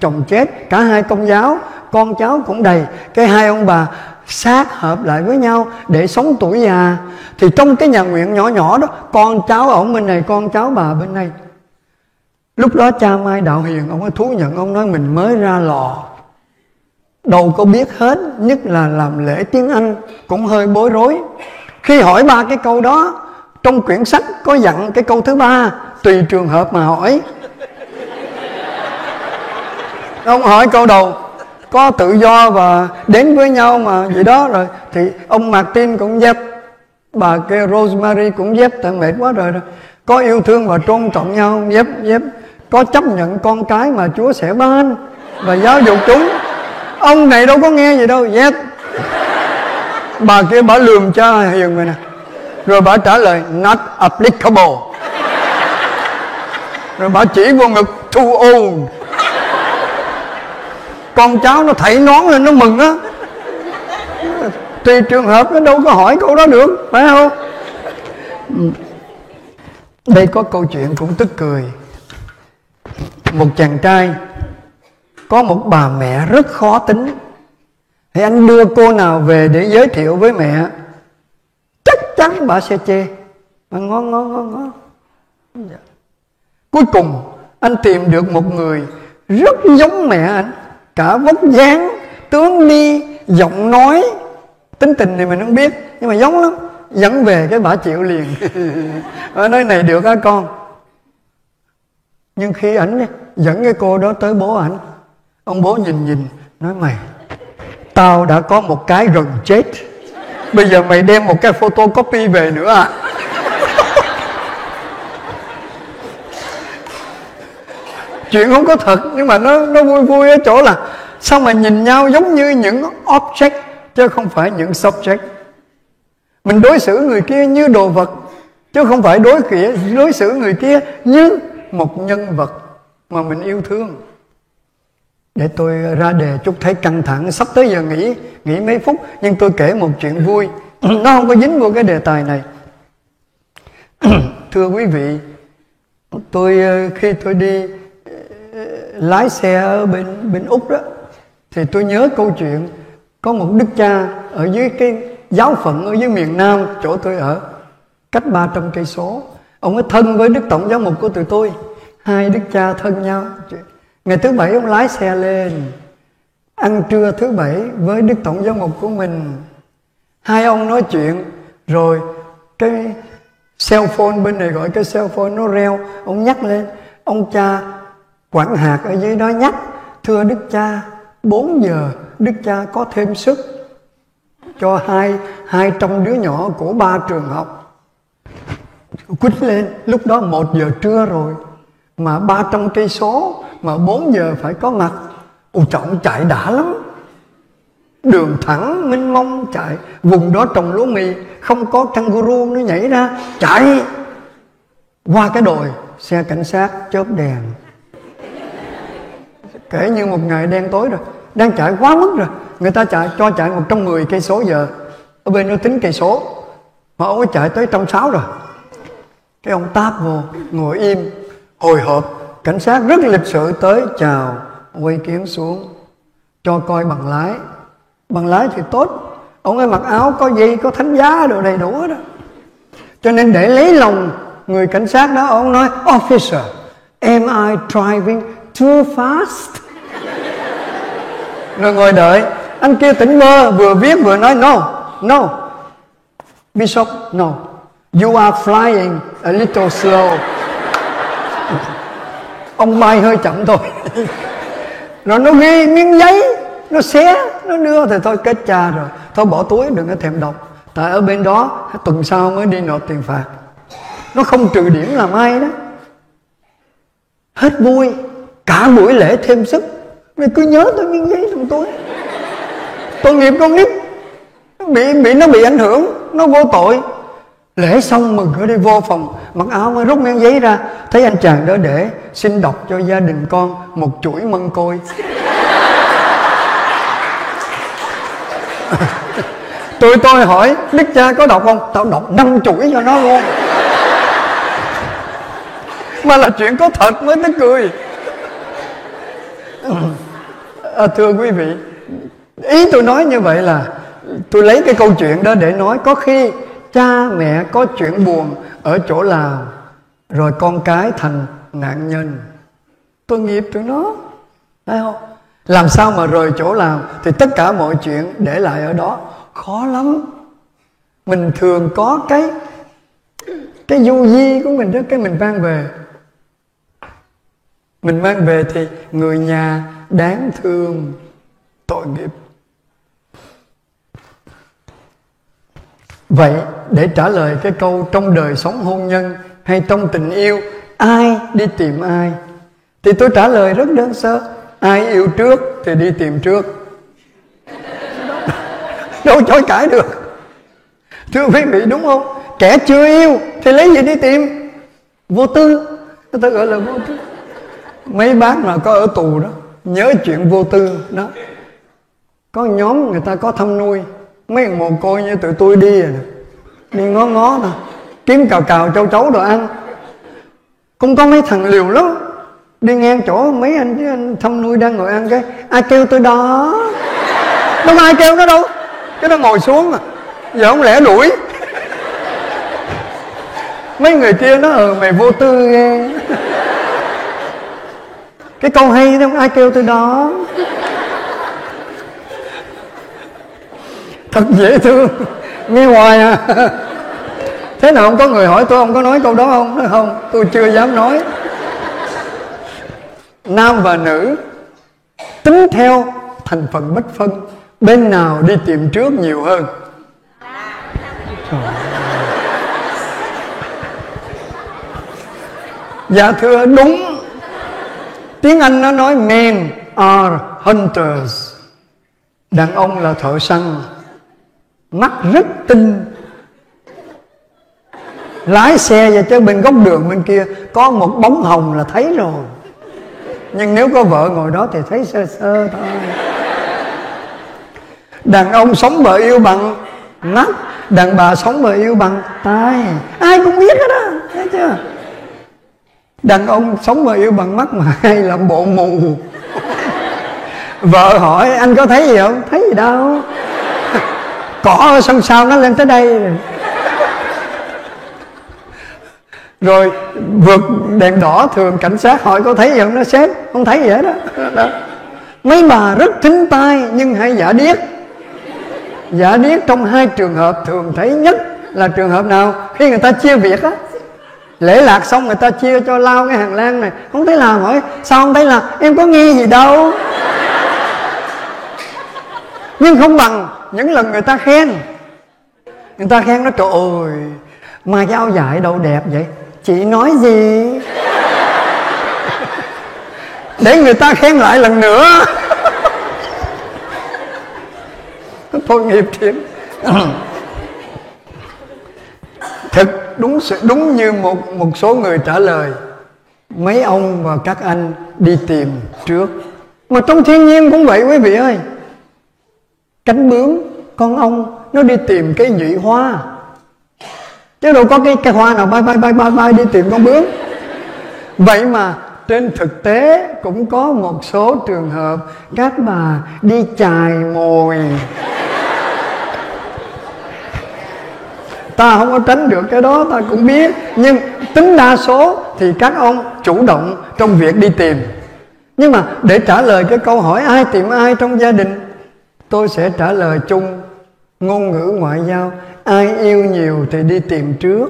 chồng chết, cả hai công giáo, con cháu cũng đầy. Cái hai ông bà sát hợp lại với nhau để sống tuổi già. Thì trong cái nhà nguyện nhỏ nhỏ đó, con cháu ổng bên này, con cháu bà bên này. Lúc đó cha Mai Đạo Hiền, ông ấy thú nhận, ông nói mình mới ra lò, đâu có biết hết, nhất là làm lễ tiếng Anh cũng hơi bối rối. Khi hỏi ba cái câu đó, trong quyển sách có dặn cái câu thứ ba, tùy trường hợp mà hỏi. Ông hỏi câu đầu, có tự do và đến với nhau mà vậy đó rồi. Thì ông Martin cũng dép, bà kia Rosemary cũng dép, tại mệt quá rồi đó. Có yêu thương và tôn trọng nhau, dép. Có chấp nhận con cái mà Chúa sẽ ban và giáo dục chúng. Ông này đâu có nghe gì đâu, dép. Bà kia bả lườm cha Hiền vậy nè. Rồi bà trả lời not applicable. Rồi bà chỉ vô ngực too old. Con cháu nó thảy nón lên nó mừng á. Tùy trường hợp nó đâu có hỏi câu đó được, phải không? Đây có câu chuyện cũng tức cười. Một chàng trai có một bà mẹ rất khó tính. Thì anh đưa cô nào về để giới thiệu với mẹ, chắc chắn bà sẽ chê. Bà ngó. Cuối cùng anh tìm được một người rất giống mẹ anh, cả vóc dáng, tướng đi, giọng nói. Tính tình thì mình không biết, nhưng mà giống lắm. Dẫn về cái bà chịu liền. Bà nói này được á con. Nhưng khi ảnh dẫn cái cô đó tới bố ảnh, ông bố nhìn nói mày, tao đã có một cái gần chết, bây giờ mày đem một cái photocopy về nữa à? Chuyện không có thật, nhưng mà nó vui ở chỗ là sao mà nhìn nhau giống như những object chứ không phải những subject. Mình đối xử người kia như đồ vật chứ không phải đối xử người kia như một nhân vật mà mình yêu thương. Để tôi ra đề chút, thấy căng thẳng, sắp tới giờ nghỉ mấy phút, nhưng tôi kể một chuyện vui, nó không có dính vô cái đề tài này. Thưa quý vị, khi tôi đi lái xe ở bên Úc đó, thì tôi nhớ câu chuyện có một đức cha ở dưới cái giáo phận ở dưới miền Nam chỗ tôi ở, cách 300 cây số. Ông ấy thân với đức tổng giáo mục của tụi tôi, hai đức cha thân nhau. Ngày thứ bảy ông lái xe lên, ăn trưa thứ bảy với đức tổng giáo mục của mình. Hai ông nói chuyện, rồi cái cell phone bên này gọi, cái cell phone nó reo, ông nhắc lên. Ông cha quản hạt ở dưới đó nhắc, thưa đức cha, 4 giờ đức cha có thêm sức cho 200 đứa nhỏ của 3 trường học. quýnh lên. Lúc đó 1 giờ trưa rồi, mà 300 cây số, mà 4 giờ phải có mặt. Ôi trọng chạy đã lắm, đường thẳng mênh mông chạy. Vùng đó trồng lúa mì, không có kangaroo nó nhảy ra. Chạy qua cái đồi, xe cảnh sát chớp đèn. Kể như một ngày đen tối rồi, đang chạy quá mức rồi. Người ta chạy cho chạy 110 cây số giờ, ở bên nó tính cây số, mà ông ấy chạy tới 160 rồi. Cái ông táp vô ngồi im hồi hộp. Cảnh sát rất lịch sự tới chào, quay kiếng xuống, cho coi bằng lái. Bằng lái thì tốt, ông ấy mặc áo có dây, có thánh giá đồ đầy đủ đó. Cho nên để lấy lòng người cảnh sát đó, ông nói: "Officer, am I driving too fast?" Rồi ngồi đợi. Anh kia tỉnh mơ, vừa viết vừa nói: No, Bishop, no, you are flying a little slow." Ông bay hơi chậm thôi. Rồi nó ghi miếng giấy, nó xé, nó đưa, thì thôi kết cha rồi. Thôi bỏ túi, đừng có thèm đọc. Tại ở bên đó, tuần sau mới đi nộp tiền phạt. Nó không trừ điểm làm ai đó. Hết vui, cả buổi lễ thêm sức. Mày cứ nhớ tôi miếng giấy trong túi. Tội nghiệp con nít, nó bị ảnh hưởng, nó vô tội. Lễ xong mừng ở đây vô phòng, mặc áo mới rút miếng giấy ra. Thấy anh chàng đó để: "Xin đọc cho gia đình con một chuỗi mân côi." Tụi tôi hỏi: "Đức cha có đọc không?" "Tao đọc 5 chuỗi cho nó luôn." Mà là chuyện có thật mới tức cười. Thưa quý vị, ý tôi nói như vậy là tôi lấy cái câu chuyện đó để nói có khi cha mẹ có chuyện buồn ở chỗ Lào, rồi con cái thành nạn nhân. Tội nghiệp tụi nó, phải không? Làm sao mà rời chỗ Lào thì tất cả mọi chuyện để lại ở đó khó lắm. Mình thường có cái du di của mình đó, cái mình mang về. Mình mang về thì người nhà đáng thương, tội nghiệp. Vậy để trả lời cái câu trong đời sống hôn nhân hay trong tình yêu, ai đi tìm ai? Thì tôi trả lời rất đơn sơ: ai yêu trước thì đi tìm trước. Đâu chối cãi được. Thưa quý vị, đúng không? Kẻ chưa yêu thì lấy gì đi tìm? Vô tư. Người ta gọi là vô tư. Mấy bác mà có ở tù đó nhớ chuyện vô tư đó. Có nhóm người ta có thăm nuôi mấy thằng mồ côi như tụi tôi đi rồi nè, đi ngó thôi, kiếm cào châu chấu đồ ăn. Cũng có mấy thằng liều lắm, đi ngang chỗ mấy anh thăm nuôi đang ngồi ăn, cái ai kêu tôi đó, đâu ai kêu nó đâu, cái nó ngồi xuống mà giờ không lẽ đuổi. Mấy người kia nó mày vô tư ghê. Cái câu hay đó, ai kêu tôi đó, thật dễ thương, nghe hoài à. Thế nào không có người hỏi tôi ông có nói câu đó không? Nói không, tôi chưa dám nói. Nam và nữ tính theo thành phần bất phân, bên nào đi tìm trước nhiều hơn? Dạ thưa, đúng. Tiếng Anh nó nói men are hunters, đàn ông là thợ săn, mắt rất tinh. Lái xe về chứ bên góc đường bên kia có một bóng hồng là thấy rồi, nhưng nếu có vợ ngồi đó thì thấy sơ sơ thôi. Đàn ông sống vợ yêu bằng mắt, đàn bà sống vợ yêu bằng tai. Ai cũng biết hết á, thấy chưa? Đàn ông sống vợ yêu bằng mắt mà hay làm bộ mù. Vợ hỏi anh có thấy gì không? Thấy gì đâu, cỏ ở sân sau nó lên tới đây. Rồi vượt đèn đỏ thường cảnh sát hỏi có thấy gì không, nó xếp không thấy gì hết đó. Mấy bà rất thính tai nhưng hay giả điếc. Giả điếc trong 2 trường hợp thường thấy nhất là trường hợp nào? Khi người ta chia việc á, lễ lạc xong người ta chia cho lau cái hàng lang này, không thấy làm, hỏi sao không thấy làm, em có nghi gì đâu. Nhưng không bằng những lần người ta khen nó, trời ơi Mà áo dài đâu đẹp vậy? Chị nói gì? Để người ta khen lại lần nữa. Thôi nghiệp thiệt. Thực đúng như một số người trả lời, mấy ông và các anh đi tìm trước. Mà trong thiên nhiên cũng vậy quý vị ơi. Cánh bướm, con ong, nó đi tìm cái nhụy hoa, chứ đâu có cái hoa nào bay đi tìm con bướm. Vậy mà trên thực tế cũng có một số trường hợp các bà đi chài mồi. Ta không có tránh được cái đó, ta cũng biết. Nhưng tính đa số thì các ông chủ động trong việc đi tìm. Nhưng mà để trả lời cái câu hỏi ai tìm ai trong gia đình, tôi sẽ trả lời chung ngôn ngữ ngoại giao: ai yêu nhiều thì đi tìm trước,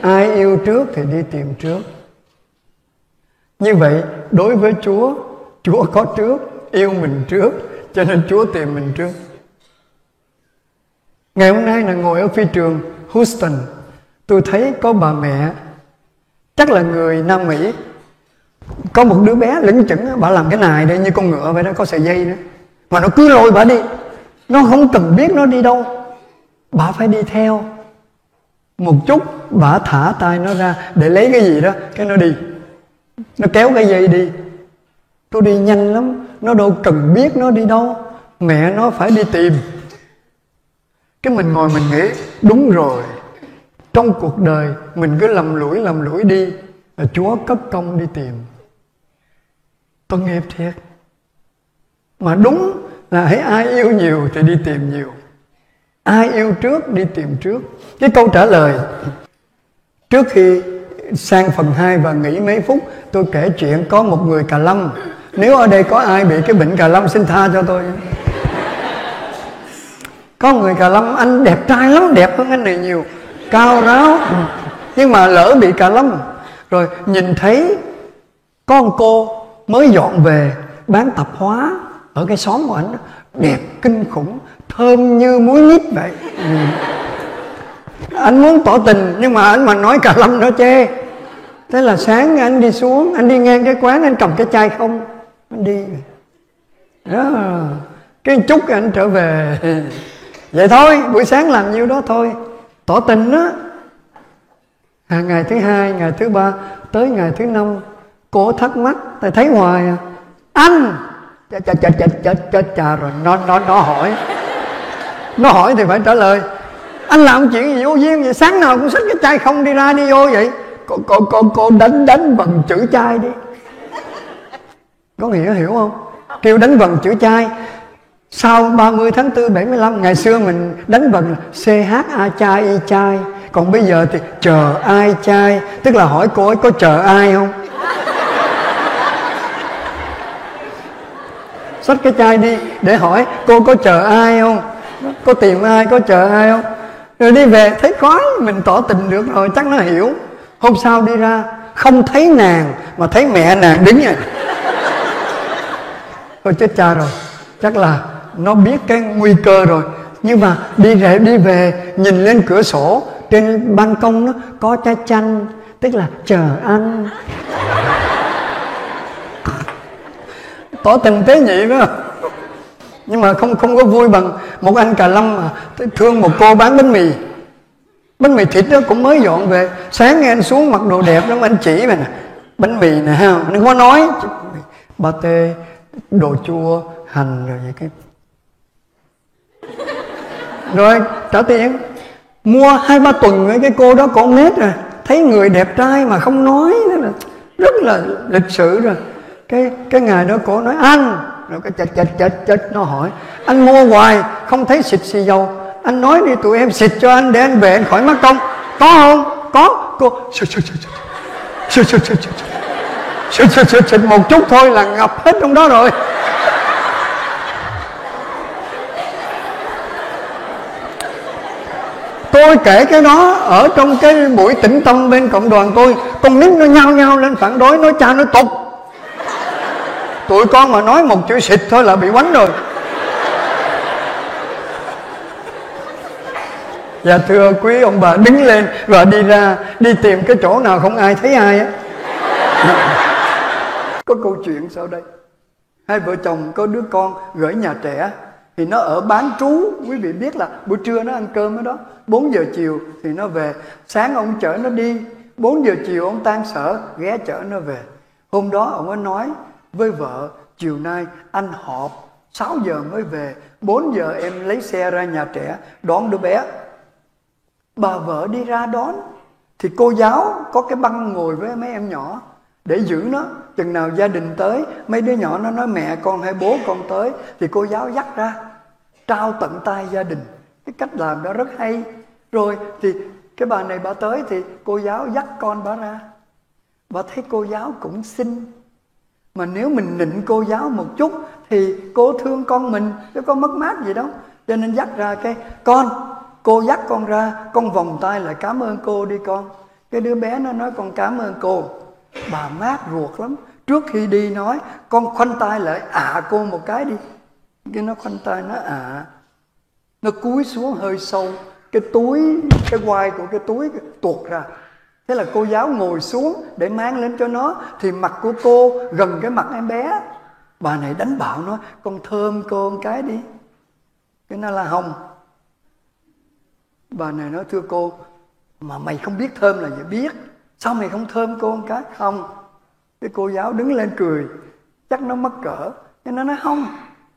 ai yêu trước thì đi tìm trước. Như vậy đối với Chúa, Chúa có trước, yêu mình trước, cho nên Chúa tìm mình trước. Ngày hôm nay là ngồi ở phi trường Houston, tôi thấy có bà mẹ, chắc là người Nam Mỹ, có một đứa bé lững chững, bà làm cái nài đây như con ngựa vậy đó, có sợi dây nữa, mà nó cứ lôi bà đi, nó không cần biết nó đi đâu, bà phải đi theo. Một chút bà thả tay nó ra để lấy cái gì đó, cái nó đi, nó kéo cái dây đi. Tôi đi nhanh lắm, nó đâu cần biết nó đi đâu, mẹ nó phải đi tìm. Cái mình ngồi mình nghĩ, đúng rồi, trong cuộc đời mình cứ lầm lũi đi, là Chúa cất công đi tìm. Tội nghiệp thiệt. Mà đúng là hãy ai yêu nhiều thì đi tìm nhiều, ai yêu trước đi tìm trước. Cái câu trả lời trước khi sang phần 2 và nghỉ mấy phút, tôi kể chuyện có một người cà lâm. Nếu ở đây có ai bị cái bệnh cà lâm xin tha cho tôi. Có người cà lâm, anh đẹp trai lắm, đẹp hơn anh này nhiều, cao ráo, nhưng mà lỡ bị cà lâm. Rồi nhìn thấy có một cô mới dọn về bán tạp hóa ở cái xóm của ảnh đó, đẹp kinh khủng, thơm như muối nít vậy. Anh muốn tỏ tình, nhưng mà anh mà nói cà lâm nó chê. Thế là sáng anh đi xuống, anh đi ngang cái quán, anh cầm cái chai không, anh đi đó. Cái chút anh trở về. Vậy thôi, buổi sáng làm nhiêu đó thôi, tỏ tình đó. Ngày thứ hai, ngày thứ ba, tới ngày thứ năm, cô thắc mắc, tại thấy hoài à. Anh! Chà rồi, nó hỏi. Nó hỏi thì phải trả lời. Anh làm chuyện gì vô duyên vậy, sáng nào cũng xách cái chai không đi ra đi vô vậy. Cô đánh bằng chữ chai đi. Có nghĩa hiểu không? Kêu đánh vần chữ chai. Sau 30 tháng 4 75, ngày xưa mình đánh vần CHA chai y chai, còn bây giờ thì chờ ai chai, tức là hỏi cô ấy có chờ ai không. Xách cái chai đi để hỏi cô có chờ ai không, có tìm ai, có chờ ai không. Rồi đi về thấy có mình tỏ tình được rồi, chắc nó hiểu. Hôm sau đi ra không thấy nàng mà thấy mẹ nàng đứng vậy. Thôi chết cha rồi, chắc là nó biết cái nguy cơ rồi. Nhưng mà đi về nhìn lên cửa sổ, trên ban công nó có trái chanh, tức là chờ anh. Tỏ tình tế nhị đó. Nhưng mà không có vui bằng một anh cà lâm mà thương một cô bán bánh mì. Bánh mì thịt đó cũng mới dọn về. Sáng nghe anh xuống mặc đồ đẹp lắm, anh chỉ mà nè, bánh mì nè ha, anh không có nói ba tê, đồ chua, hành rồi vậy cái. Rồi trả tiền. Mua 2-3 tuần với cái cô đó con nết rồi. Thấy người đẹp trai mà không nói nữa, rất là lịch sự rồi. Cái ngày đó cô nói anh. Rồi cái chết nó hỏi. Anh mua hoài không thấy xịt xì dầu, anh nói đi tụi em xịt cho anh để anh về anh khỏi mất công. Có không? Có. Cô Xịt một chút thôi là ngập hết trong đó rồi. Tôi kể cái đó ở trong cái buổi tĩnh tâm bên cộng đoàn tôi. Con nít nó nhao nhao lên phản đối, nói cha nó tục. Tụi con mà nói một chữ xịt thôi là bị quánh rồi. Dạ thưa quý ông bà, đứng lên và đi ra, đi tìm cái chỗ nào không ai thấy ai á. Có câu chuyện sau đây. Hai vợ chồng có đứa con gửi nhà trẻ, thì nó ở bán trú. Quý vị biết là buổi trưa nó ăn cơm ở đó, 4 giờ chiều thì nó về. Sáng ông chở nó đi, 4 giờ chiều ông tan sở ghé chở nó về. Hôm đó ông ấy nói với vợ, chiều nay anh họp 6 giờ mới về, 4 giờ em lấy xe ra nhà trẻ đón đứa bé. Bà vợ đi ra đón, thì cô giáo có cái băng ngồi với mấy em nhỏ để giữ nó. Chừng nào gia đình tới, mấy đứa nhỏ nó nói mẹ con hay bố con tới, thì cô giáo dắt ra, trao tận tay gia đình. Cái cách làm đó rất hay. Rồi thì cái bà này bà tới, thì cô giáo dắt con bà ra. Bà thấy cô giáo cũng xinh, mà nếu mình nịnh cô giáo một chút thì cô thương con mình, chứ có mất mát gì đâu. Cho nên dắt ra cái con, cô dắt con ra, con vòng tay lại cảm ơn cô đi con. Cái đứa bé nó nói con cảm ơn cô. Bà mát ruột lắm, trước khi đi nói con khoanh tay lại cô một cái đi. Cái nó khoanh tay nó nó cúi xuống hơi sâu, cái túi, cái quai của cái túi tuột ra. Thế là cô giáo ngồi xuống để mang lên cho nó, thì mặt của cô gần cái mặt em bé. Bà này đánh bạo nó, con thơm cô một cái đi. Cái nó là hồng. Bà này nói thưa cô, mà mày không biết thơm là gì? Biết. Sao mày không thơm cô một cái? Không. Cái cô giáo đứng lên cười, chắc nó mắc cỡ. Nên nó nói không,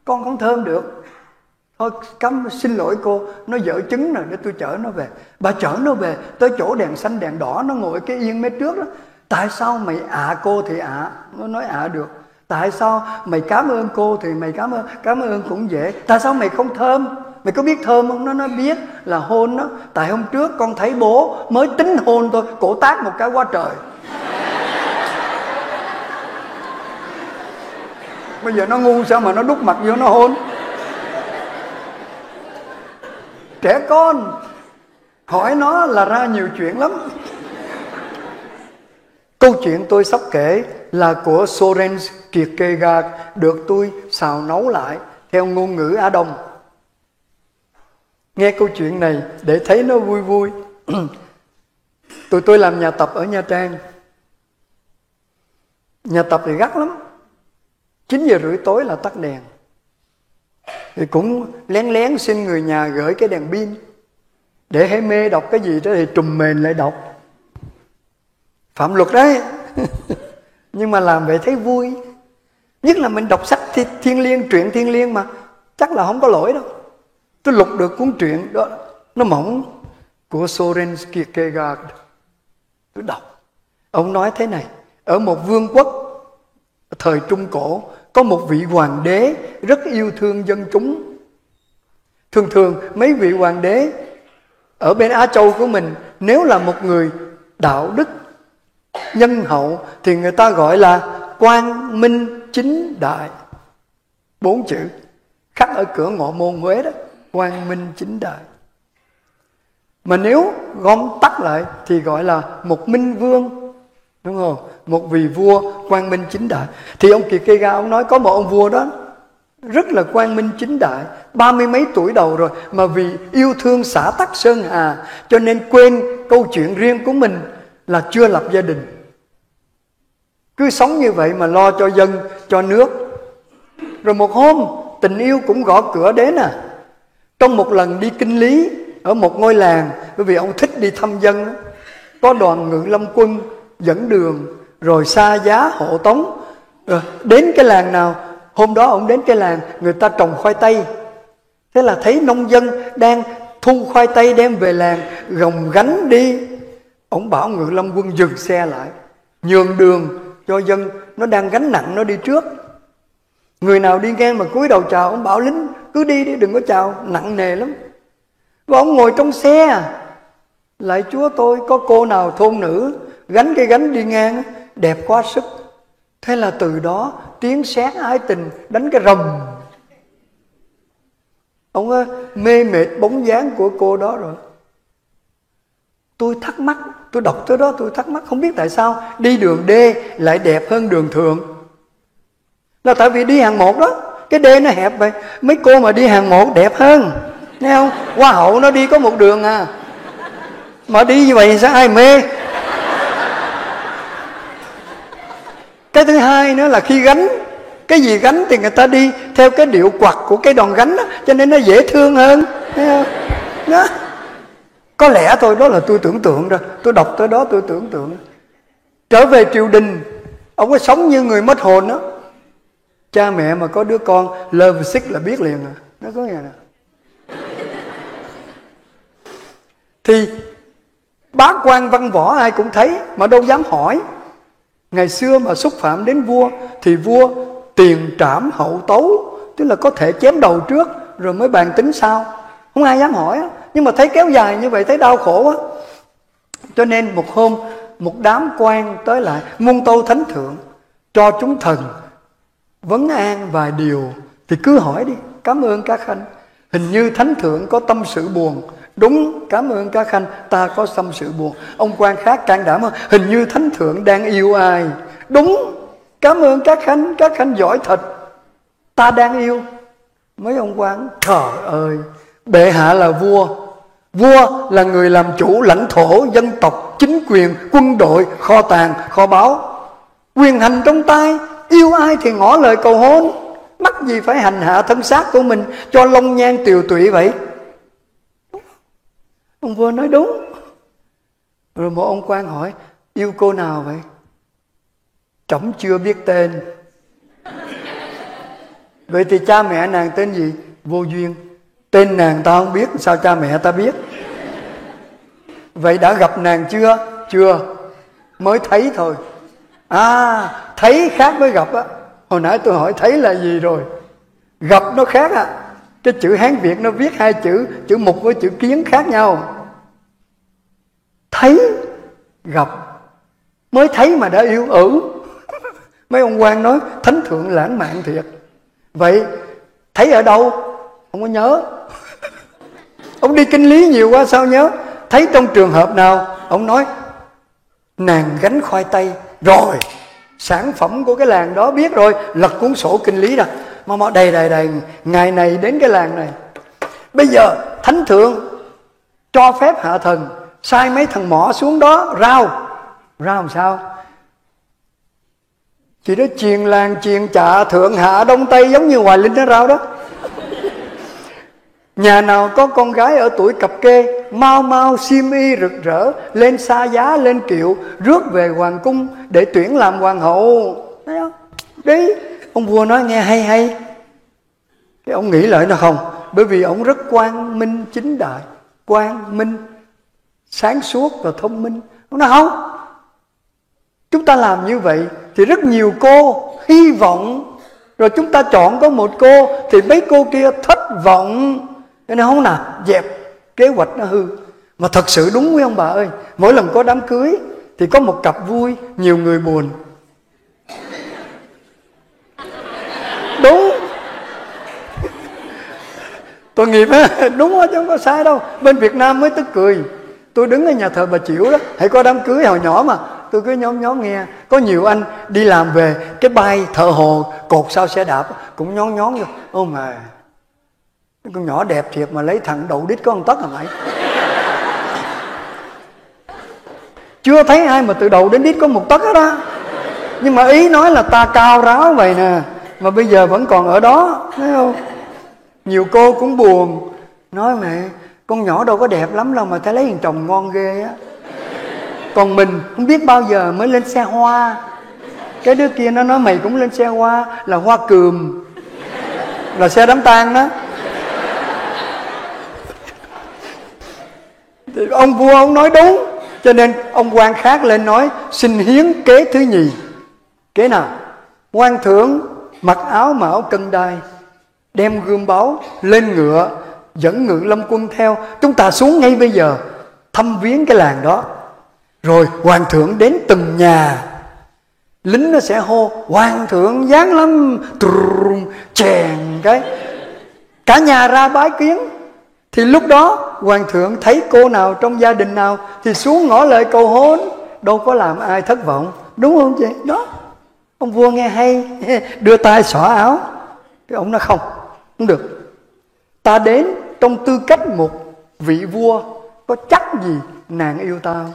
con không thơm được. Thôi cấm, xin lỗi cô, nó dở chứng rồi, để tôi chở nó về. Bà chở nó về tới chỗ đèn xanh đèn đỏ, nó ngồi cái yên mé trước đó. Tại sao mày cô thì nó nói được. Tại sao mày cảm ơn cô thì mày cảm ơn cũng dễ. Tại sao mày không thơm? Mày có biết thơm không? Nó nói biết, là hôn đó. Tại hôm trước con thấy bố mới tính hôn thôi, cổ tát một cái quá trời. Bây giờ nó ngu sao mà nó đút mặt vô nó hôn. Trẻ con, hỏi nó là ra nhiều chuyện lắm. Câu chuyện tôi sắp kể là của Soren Kierkegaard, được tôi xào nấu lại theo ngôn ngữ Á Đông. Nghe câu chuyện này để thấy nó vui vui. Tụi tôi làm nhà tập ở Nha Trang. Nhà tập thì gắt lắm, 9 giờ rưỡi tối là tắt đèn. Thì cũng lén lén xin người nhà gửi cái đèn pin, để hãy mê đọc cái gì đó thì trùm mền lại đọc, phạm luật đấy. Nhưng mà làm vậy thấy vui. Nhất là mình đọc sách thiêng liêng, truyện thiêng liêng mà, chắc là không có lỗi đâu. Tôi lục được cuốn truyện đó, nó mỏng, của Soren Kierkegaard. Tôi đọc. Ông nói thế này: ở một vương quốc thời Trung Cổ, có một vị hoàng đế rất yêu thương dân chúng. Thường thường mấy vị hoàng đế ở bên Á Châu của mình, nếu là một người đạo đức nhân hậu thì người ta gọi là quang minh chính đại. 4 chữ khắc ở cửa Ngọ Môn Huế đó, quang minh chính đại. Mà nếu gom tắt lại thì gọi là một minh vương, đúng không? Một vị vua quang minh chính đại. Thì ông Kierkegaard ông nói có một ông vua đó rất là quang minh chính đại, 30 mấy tuổi đầu rồi, mà vì yêu thương xã tắc sơn hà cho nên quên câu chuyện riêng của mình là chưa lập gia đình. Cứ sống như vậy mà lo cho dân, cho nước. Rồi một hôm tình yêu cũng gõ cửa đến Trong một lần đi kinh lý ở một ngôi làng, bởi vì ông thích đi thăm dân, có đoàn ngự lâm quân dẫn đường, rồi xa giá hộ tống. Đến cái làng nào, hôm đó ông đến cái làng người ta trồng khoai tây. Thế là thấy nông dân đang thu khoai tây đem về làng, gồng gánh đi. Ông bảo ngự lâm quân dừng xe lại, nhường đường cho dân, nó đang gánh nặng nó đi trước. Người nào đi ngang mà cúi đầu chào, ông bảo lính cứ đi đi, đừng có chào, nặng nề lắm. Và ông ngồi trong xe, lạy Chúa, tôi có cô nào thôn nữ gánh cái gánh đi ngang đẹp quá sức. Thế là từ đó tiếng sét ái tình đánh cái rầm. Ông mê mệt bóng dáng của cô đó rồi. Tôi thắc mắc, tôi đọc tới đó tôi thắc mắc, không biết tại sao đi đường D lại đẹp hơn đường thượng. Là tại vì đi hàng một đó, cái D nó hẹp vậy, mấy cô mà đi hàng một đẹp hơn. Thấy không? Hoa hậu nó đi có một đường à. Mà đi như vậy thì sao ai mê? Cái thứ hai nữa là khi gánh, cái gì gánh thì người ta đi theo cái điệu quặt của cái đòn gánh đó, cho nên nó dễ thương hơn. Thấy không? Đó. Có lẽ thôi, đó là tôi tưởng tượng rồi. Tôi đọc tới đó tôi tưởng tượng. Trở về triều đình, ông ấy sống như người mất hồn đó. Cha mẹ mà có đứa con love sick là biết liền à. Nó có nghe nè. Thì bá quan văn võ ai cũng thấy mà đâu dám hỏi. Ngày xưa mà xúc phạm đến vua thì vua tiền trảm hậu tấu, tức là có thể chém đầu trước rồi mới bàn tính sau. Không ai dám hỏi á. Nhưng mà thấy kéo dài như vậy thấy đau khổ á. Cho nên một hôm một đám quan tới lại muôn tâu thánh thượng, cho chúng thần vấn an vài điều. Thì cứ hỏi đi, cảm ơn các khanh. Hình như thánh thượng có tâm sự buồn. Đúng, cảm ơn các khanh, ta có tâm sự buồn. Ông quan khác can đảm hơn. Hình như thánh thượng đang yêu ai. Đúng, cảm ơn các khanh giỏi thật. Ta đang yêu. Mấy ông quan, trời ơi, bệ hạ là vua. Vua là người làm chủ lãnh thổ, dân tộc, chính quyền, quân đội, kho tàng, kho báu. Quyền hành trong tay, yêu ai thì ngỏ lời cầu hôn. Mắc gì phải hành hạ thân xác của mình cho long nhan tiều tụy vậy? Ông vua nói đúng. Rồi một ông quan hỏi, yêu cô nào vậy? Trẫm chưa biết tên. Vậy thì cha mẹ nàng tên gì? Vô duyên. Tên nàng ta không biết, sao cha mẹ ta biết? Vậy đã gặp nàng chưa? Chưa, mới thấy thôi. À, thấy khác với gặp á. Hồi nãy tôi hỏi thấy là gì rồi. Gặp nó khác ạ. À. Cái chữ Hán Việt nó viết hai chữ, chữ mục với chữ kiến khác nhau. Thấy, gặp, mới thấy mà đã yêu ử. Mấy ông quan nói thánh thượng lãng mạn thiệt. Vậy thấy ở đâu? Không có nhớ. Ông đi kinh lý nhiều quá sao nhớ. Thấy trong trường hợp nào? Ông nói nàng gánh khoai tây. Rồi, sản phẩm của cái làng đó biết rồi. Lật cuốn sổ kinh lý ra. Mà đầy, ngày này đến cái làng này. Bây giờ thánh thượng cho phép hạ thần sai mấy thằng mỏ xuống đó rao. Rao làm sao? Chỉ đó chiền làng, chiền chạ, thượng hạ, đông tây giống như Hoài Linh nó rao đó. Nhà nào có con gái ở tuổi cập kê, mau mau xiêm y rực rỡ, lên xa giá, lên kiệu, rước về hoàng cung để tuyển làm hoàng hậu. Thấy không? Đi. Ông vua nói nghe hay hay. Cái ông nghĩ lại nó không. Bởi vì ông rất quang minh chính đại. Quang minh, sáng suốt và thông minh. Ông nói không, chúng ta làm như vậy thì rất nhiều cô hy vọng. Rồi chúng ta chọn có một cô thì mấy cô kia thất vọng. Nên không nào, dẹp. Kế hoạch nó hư. Mà thật sự đúng với ông bà ơi. Mỗi lần có đám cưới thì có một cặp vui, nhiều người buồn. Đúng. Tội nghiệp á. Đúng đó, chứ không có sai đâu. Bên Việt Nam mới tức cười. Tôi đứng ở nhà thờ Bà Chiểu đó. Hãy có đám cưới hồi nhỏ mà. Tôi cứ nhóm nghe. Có nhiều anh đi làm về, cái bay thợ hồ cột sau xe đạp cũng nhón rồi. Ô mà, con nhỏ đẹp thiệt mà lấy thằng đậu đít có con tấc hả mày? Chưa thấy ai mà từ đầu đến đít có một tấc hết á. Nhưng mà ý nói là ta cao ráo vậy nè, mà bây giờ vẫn còn ở đó. Thấy không? Nhiều cô cũng buồn. Nói mẹ, con nhỏ đâu có đẹp lắm đâu mà thấy lấy thằng chồng ngon ghê á. Còn mình không biết bao giờ mới lên xe hoa. Cái đứa kia nó nói mày cũng lên xe hoa. Là hoa cườm. Là xe đám tang đó. Thì ông vua ông nói đúng. Cho nên ông quan khác lên nói xin hiến kế thứ nhì. Kế nào? Quan thượng mặc áo mão cân đai, đem gươm báu, lên ngựa, dẫn ngự lâm quân theo. Chúng ta xuống ngay bây giờ, thăm viếng cái làng đó. Rồi hoàng thượng đến từng nhà. Lính nó sẽ hô hoàng thượng giáng lâm. Chèn cái cả nhà ra bái kiến. Thì lúc đó hoàng thượng thấy cô nào trong gia đình nào thì xuống ngỏ lời cầu hôn. Đâu có làm ai thất vọng. Đúng không chị? Đó. Ông vua nghe hay, đưa tay xõa áo. Cái ông nói không, không được. Ta đến trong tư cách một vị vua, có chắc gì nàng yêu ta không?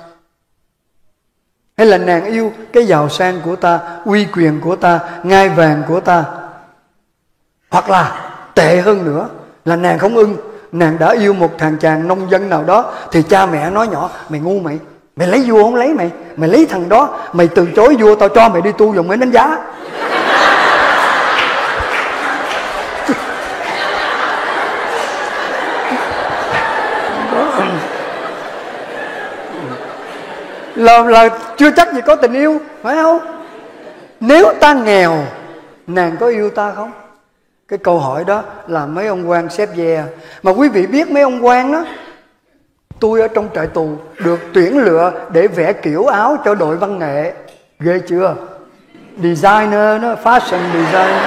Hay là nàng yêu cái giàu sang của ta, uy quyền của ta, ngai vàng của ta? Hoặc là tệ hơn nữa là nàng không ưng, nàng đã yêu một thằng chàng nông dân nào đó thì cha mẹ nói nhỏ: mày ngu mày, mày lấy vua không lấy mày, mày lấy thằng đó, mày từ chối vua tao cho mày đi tu dùng để đánh giá. Là chưa chắc gì có tình yêu, phải không? Nếu ta nghèo, nàng có yêu ta không? Cái câu hỏi đó là mấy ông quan xếp dè. Mà quý vị biết mấy ông quan đó, tôi ở trong trại tù được tuyển lựa để vẽ kiểu áo cho đội văn nghệ. Ghê chưa? Designer đó, fashion designer.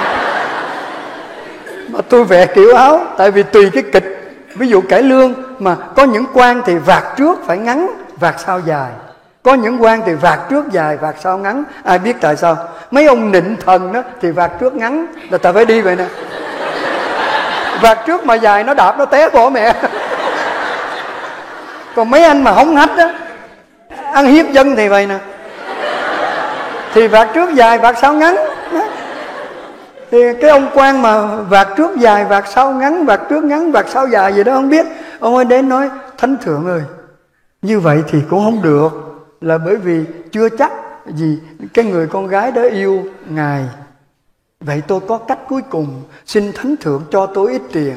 Mà tôi vẽ kiểu áo tại vì tùy cái kịch. Ví dụ cải lương mà có những quan thì vạt trước phải ngắn, vạt sau dài. Có những quan thì vạt trước dài, vạt sau ngắn. Ai biết tại sao? Mấy ông nịnh thần đó thì vạt trước ngắn là tại phải đi vậy nè. Vạt trước mà dài nó đạp nó té bỏ mẹ. Còn mấy anh mà hống hách đó, ăn hiếp dân thì vậy nè, thì vạt trước dài, vạt sau ngắn. Thì cái ông quan mà vạt trước dài, vạt sau ngắn, vạt trước ngắn, vạt sau dài gì đó không biết, ông ấy đến nói: Thánh thượng ơi, như vậy thì cũng không được, là bởi vì chưa chắc gì cái người con gái đó yêu ngài. Vậy tôi có cách cuối cùng, xin thánh thượng cho tôi ít tiền.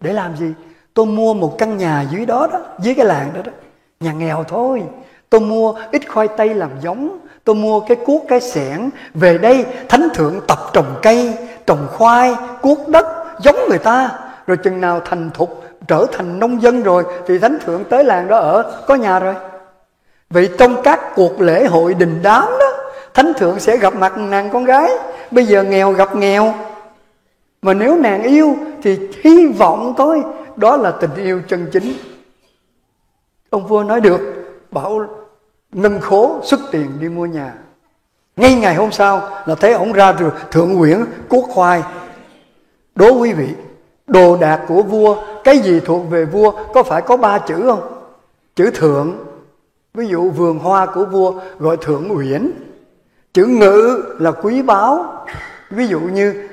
Để làm gì? Tôi mua một căn nhà dưới đó đó, dưới cái làng đó đó, nhà nghèo thôi. Tôi mua ít khoai tây làm giống, tôi mua cái cuốc cái xẻng, về đây thánh thượng tập trồng cây, trồng khoai, cuốc đất giống người ta. Rồi chừng nào thành thục, trở thành nông dân rồi thì thánh thượng tới làng đó ở, có nhà rồi. Vậy trong các cuộc lễ hội đình đám đó, thánh thượng sẽ gặp mặt nàng con gái. Bây giờ nghèo gặp nghèo, mà nếu nàng yêu thì hy vọng thôi, đó là tình yêu chân chính. Ông vua nói được, bảo nâng khố xuất tiền đi mua nhà. Ngay ngày hôm sau là thấy ổng ra rồi thượng uyển cuốc khoai. Đố quý vị, đồ đạc của vua, cái gì thuộc về vua có phải có ba chữ không? Chữ thượng. Ví dụ vườn hoa của vua gọi thượng uyển. Chữ ngự là quý báu. Ví dụ như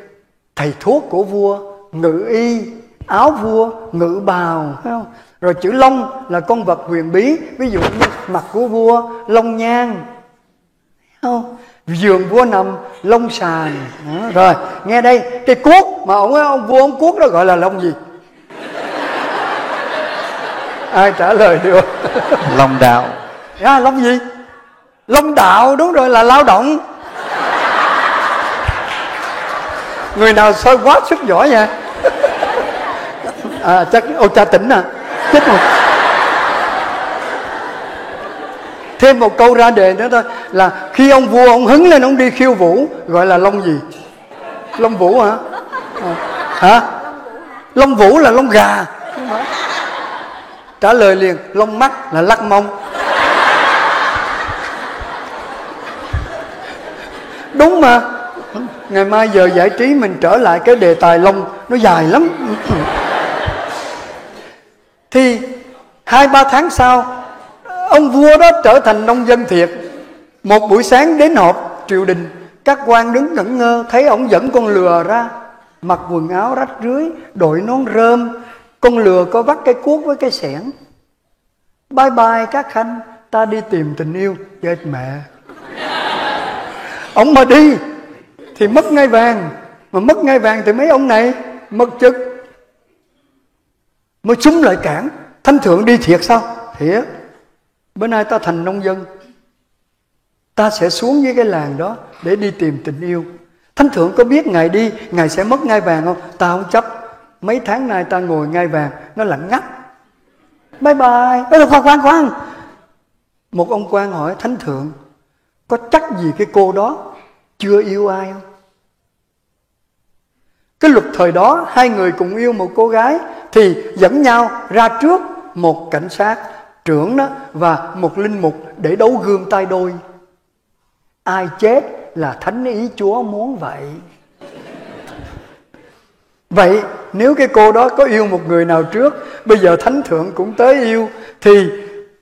thầy thuốc của vua, ngự y. Áo vua, ngự bào, phải không? Rồi chữ long là con vật huyền bí. Ví dụ như mặt của vua, long nhang, không? Giường vua nằm, long sàn. Đó. Rồi, nghe đây, cái cuốc mà ông vua ông cuốc đó gọi là long gì? Ai trả lời được? Long đạo. À, long gì? Long đạo, đúng rồi, là lao động. Người nào soi quá sức giỏi nha. À, chắc ô cha tỉnh à, chết một. Thêm một câu ra đề nữa thôi là khi ông vua ông hứng lên ông đi khiêu vũ gọi là long gì? Long vũ hả? Hả? Long vũ là long gà. Trả lời liền, long mắt là lắc mông. Đúng mà. Ngày mai giờ giải trí mình trở lại cái đề tài long, nó dài lắm. Thì 2-3 tháng sau, ông vua đó trở thành nông dân thiệt. Một buổi sáng đến họp triều đình, các quan đứng ngẩn ngơ, thấy ổng dẫn con lừa ra, mặc quần áo rách rưới, đội nón rơm. Con lừa có vắt cái cuốc với cái xẻng. Bye bye các khanh, ta đi tìm tình yêu. Chết mẹ. Ông mà đi thì mất ngai vàng, mà mất ngai vàng thì mấy ông này mất chức. Mới súng lại cản: Thánh thượng đi thiệt sao? Thiệt. Bữa nay ta thành nông dân, ta sẽ xuống dưới cái làng đó để đi tìm tình yêu. Thánh thượng có biết ngài đi ngài sẽ mất ngai vàng không? Ta không chấp. Mấy tháng nay ta ngồi ngai vàng, nó lặng ngắt. Bye bye. Ê, khoan. Một ông quan hỏi: Thánh thượng, có chắc gì cái cô đó chưa yêu ai không? Cái luật thời đó, hai người cùng yêu một cô gái thì dẫn nhau ra trước một cảnh sát trưởng đó và một linh mục để đấu gươm tay đôi. Ai chết là thánh ý Chúa muốn vậy. Vậy Nếu cái cô đó có yêu một người nào trước, bây giờ thánh thượng cũng tới yêu, thì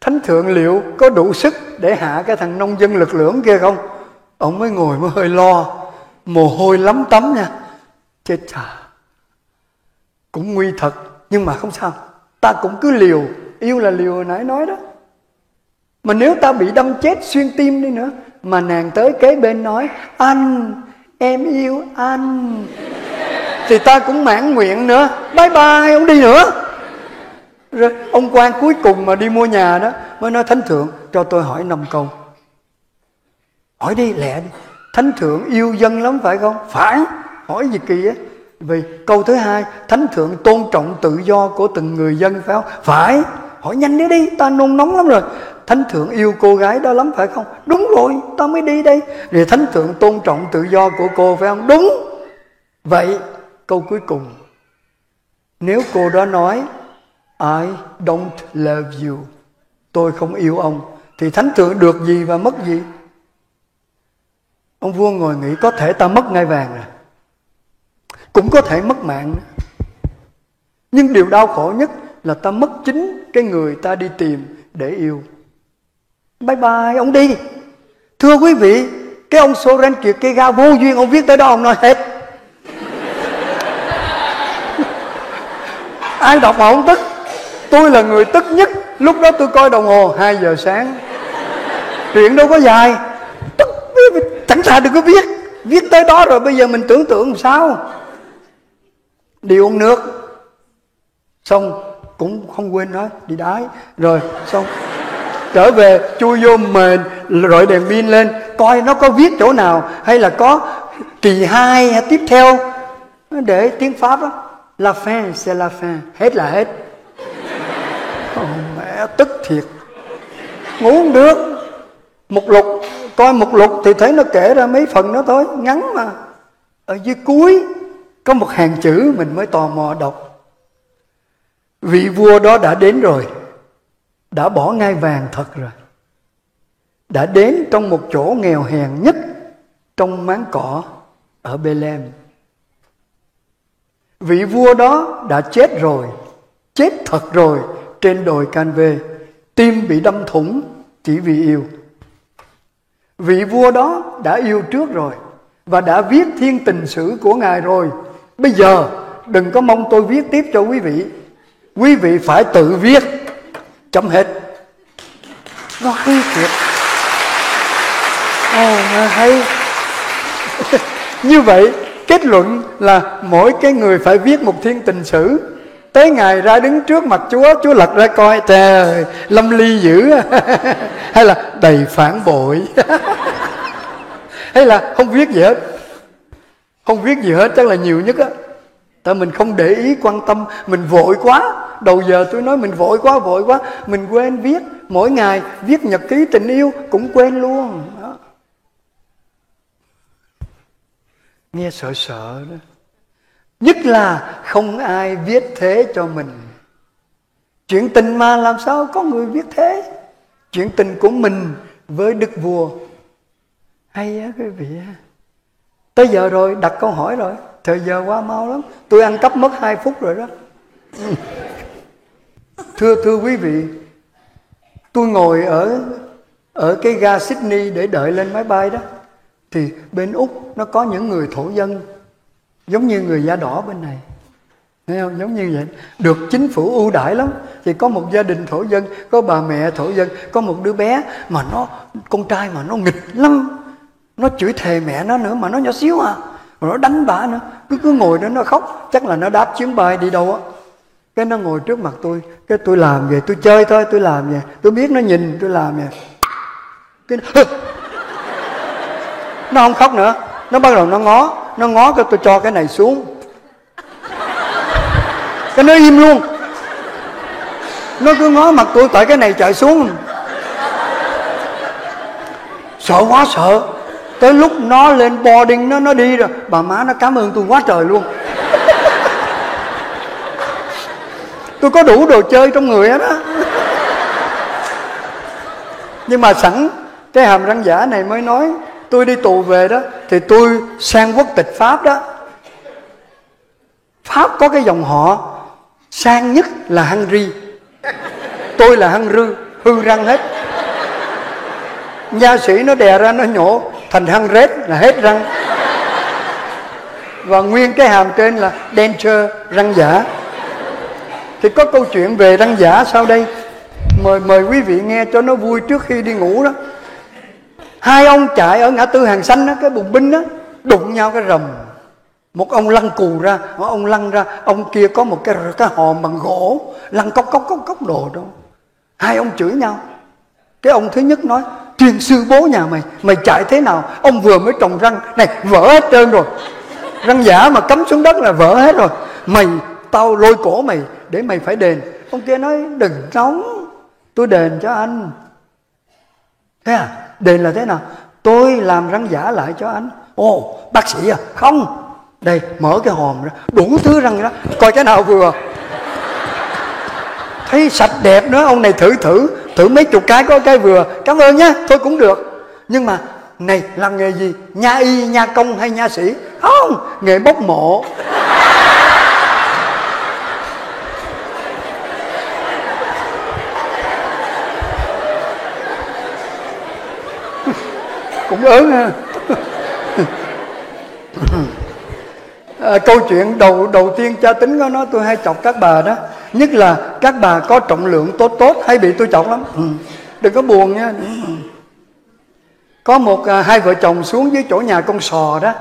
thánh thượng liệu có đủ sức để hạ cái thằng nông dân lực lưỡng kia không? Ông mới ngồi mới hơi lo, mồ hôi lắm tắm nha. Chết chà, cũng nguy thật, nhưng mà không sao, ta cũng cứ liều. Yêu là liều hồi nãy nói đó. Mà nếu ta bị đâm chết xuyên tim đi nữa, mà nàng tới kế bên nói anh, em yêu anh, thì ta cũng mãn nguyện nữa. Bye bye, ông đi nữa. Rồi ông quan cuối cùng mà đi mua nhà đó mới nói thánh thượng cho tôi hỏi 5 câu. Hỏi đi, lẹ đi. Thánh thượng yêu dân lắm phải không? Phải. Hỏi gì kỳ á? Vì câu thứ hai, thánh thượng tôn trọng tự do của từng người dân phải không? Phải. Hỏi nhanh đi đi, ta nôn nóng lắm rồi. Thánh thượng yêu cô gái đó lắm phải không? Đúng rồi, ta mới đi đây. Rồi thánh thượng tôn trọng tự do của cô phải không? Đúng. Vậy câu cuối cùng, nếu cô đó nói I don't love you, tôi không yêu ông, thì thánh thượng được gì và mất gì? Ông vua ngồi nghĩ, có thể ta mất ngai vàng rồi, cũng có thể mất mạng. Nhưng điều đau khổ nhất là ta mất chính cái người ta đi tìm để yêu. Bye bye, ông đi. Thưa quý vị, cái ông Soren Kierkegaard vô duyên, ông viết tới đó ông nói hết. Ai đọc mà không tức? Tôi là người tức nhất. Lúc đó tôi coi đồng hồ 2 giờ sáng. Chuyện đâu có dài, tức chẳng sao, đừng có viết. Viết tới đó rồi bây giờ mình tưởng tượng làm sao. Đi uống nước xong cũng không quên nói đi đái. Rồi xong trở về chui vô mền, rọi đèn pin lên coi nó có viết chỗ nào hay là có kỳ 2 hay tiếp theo. Để tiếng Pháp đó, la fin c'est la fin, hết là hết. Oh, mẹ tức thiệt, ngủ không được. Mục lục, coi mục lục thì thấy nó kể ra mấy phần đó thôi, ngắn mà. Ở dưới cuối có một hàng chữ mình mới tò mò đọc. Vị vua đó đã đến rồi, đã bỏ ngai vàng thật rồi, đã đến trong một chỗ nghèo hèn nhất trong máng cỏ ở Bethlehem. Vị vua đó đã chết rồi, chết thật rồi, trên đồi Canvê, tim bị đâm thủng chỉ vì yêu. Vị vua đó đã yêu trước rồi và đã viết thiên tình sử của Ngài rồi. Bây giờ đừng có mong tôi viết tiếp cho quý vị. Quý vị phải tự viết. Chấm hết. Nó hay thiệt. Ồ, nó hay. Như vậy kết luận là mỗi cái người phải viết một thiên tình sử. Tới ngày ra đứng trước mặt Chúa, Chúa lật ra coi, trời, lâm ly dữ, hay là đầy phản bội, hay là không viết gì hết. Không viết gì hết chắc là nhiều nhất á. Tại mình không để ý quan tâm, mình vội quá. Đầu giờ tôi nói mình vội quá, mình quên viết. Mỗi ngày viết nhật ký tình yêu cũng quên luôn. Đó. Nghe sợ sợ đó. Nhất là không ai viết thế cho mình. Chuyện tình mà làm sao có người viết thế. Chuyện tình của mình với Đức Vua. Hay á quý vị. Tới giờ rồi, đặt câu hỏi rồi. Thời giờ qua mau lắm. Tôi ăn cắp mất 2 phút rồi đó. Thưa quý vị, tôi ngồi ở cái ga Sydney để đợi lên máy bay đó. Thì bên Úc nó có những người thổ dân giống như người da đỏ bên này, thấy không? Giống như vậy, được chính phủ ưu đãi lắm. Thì có một gia đình thổ dân, có bà mẹ thổ dân, có một đứa bé mà nó con trai mà nó nghịch lắm, nó chửi thề mẹ nó nữa, mà nó nhỏ xíu à, mà nó đánh bả nữa, cứ ngồi đó nó khóc. Chắc là nó đáp chuyến bay đi đâu á. Cái nó ngồi trước mặt tôi, cái tôi làm vậy, tôi chơi thôi, tôi làm vậy, tôi biết nó nhìn tôi làm vậy, cái nó không khóc nữa, nó bắt đầu nó ngó cái tôi cho cái này xuống, cái nó im luôn. Nó cứ ngó mặt tôi tại cái này chạy xuống. Sợ quá sợ. Tới lúc nó lên boarding, nó đi rồi, bà má nó cảm ơn tôi quá trời luôn. Tôi có đủ đồ chơi trong người hết á. Nhưng mà sẵn cái hàm răng giả này mới nói, tôi đi tù về đó thì tôi sang quốc tịch Pháp đó. Pháp có cái dòng họ sang nhất là Hungary. Tôi là Hungary, hư răng hết. Nha sĩ nó đè ra nó nhổ thành Hungary là hết răng. Và nguyên cái hàm trên là denture, răng giả. Thì có câu chuyện về răng giả sau đây. Mời quý vị nghe cho nó vui trước khi đi ngủ đó. Hai ông chạy ở ngã tư Hàng Xanh đó, cái bùng binh đó, đụng nhau cái rầm. Một ông lăn cù ra, một ông lăn ra, ông kia có một cái hòm bằng gỗ, lăn cốc đồ đâu. Hai ông chửi nhau. Cái ông thứ nhất nói, thiên sư bố nhà mày, mày chạy thế nào? Ông vừa mới trồng răng, này vỡ hết trơn rồi. Răng giả mà cắm xuống đất là vỡ hết rồi. Mày, tao lôi cổ mày để mày phải đền. Ông kia nói, đừng nóng, tôi đền cho anh. Thế à? Đền là thế nào? Tôi làm răng giả lại cho anh. Ồ, bác sĩ à? Không. Đây, mở cái hòm ra, đủ thứ răng đó, coi cái nào vừa. Thấy sạch đẹp nữa, ông này thử mấy chục cái có cái vừa. Cảm ơn nhé, thôi cũng được. Nhưng mà, này, làm nghề gì? Nha y, nha công hay nha sĩ? Không, nghề bốc mộ. Cũng ớn ha. Câu chuyện đầu tiên cha Tính có nói tôi hay chọc các bà đó. Nhất là các bà có trọng lượng tốt hay bị tôi chọc lắm. Đừng có buồn nha. Có hai vợ chồng xuống dưới chỗ nhà con sò đó,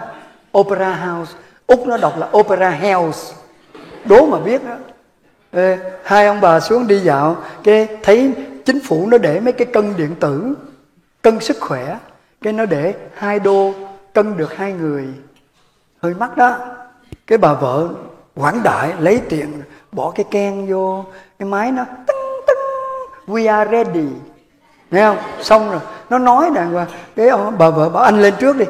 Opera House. Úc nó đọc là Opera House. Đố mà biết đó. Hai ông bà xuống đi dạo, cái thấy chính phủ nó để mấy cái cân điện tử, cân sức khỏe. Cái nó để $2 cân được hai người. Hơi mắc đó. Cái bà vợ quảng đại lấy tiền, bỏ cái keng vô, cái máy nó tưng tưng, we are ready. Nghe không? Xong rồi, nó nói đàng hoàng. Cái bà vợ bảo anh lên trước đi.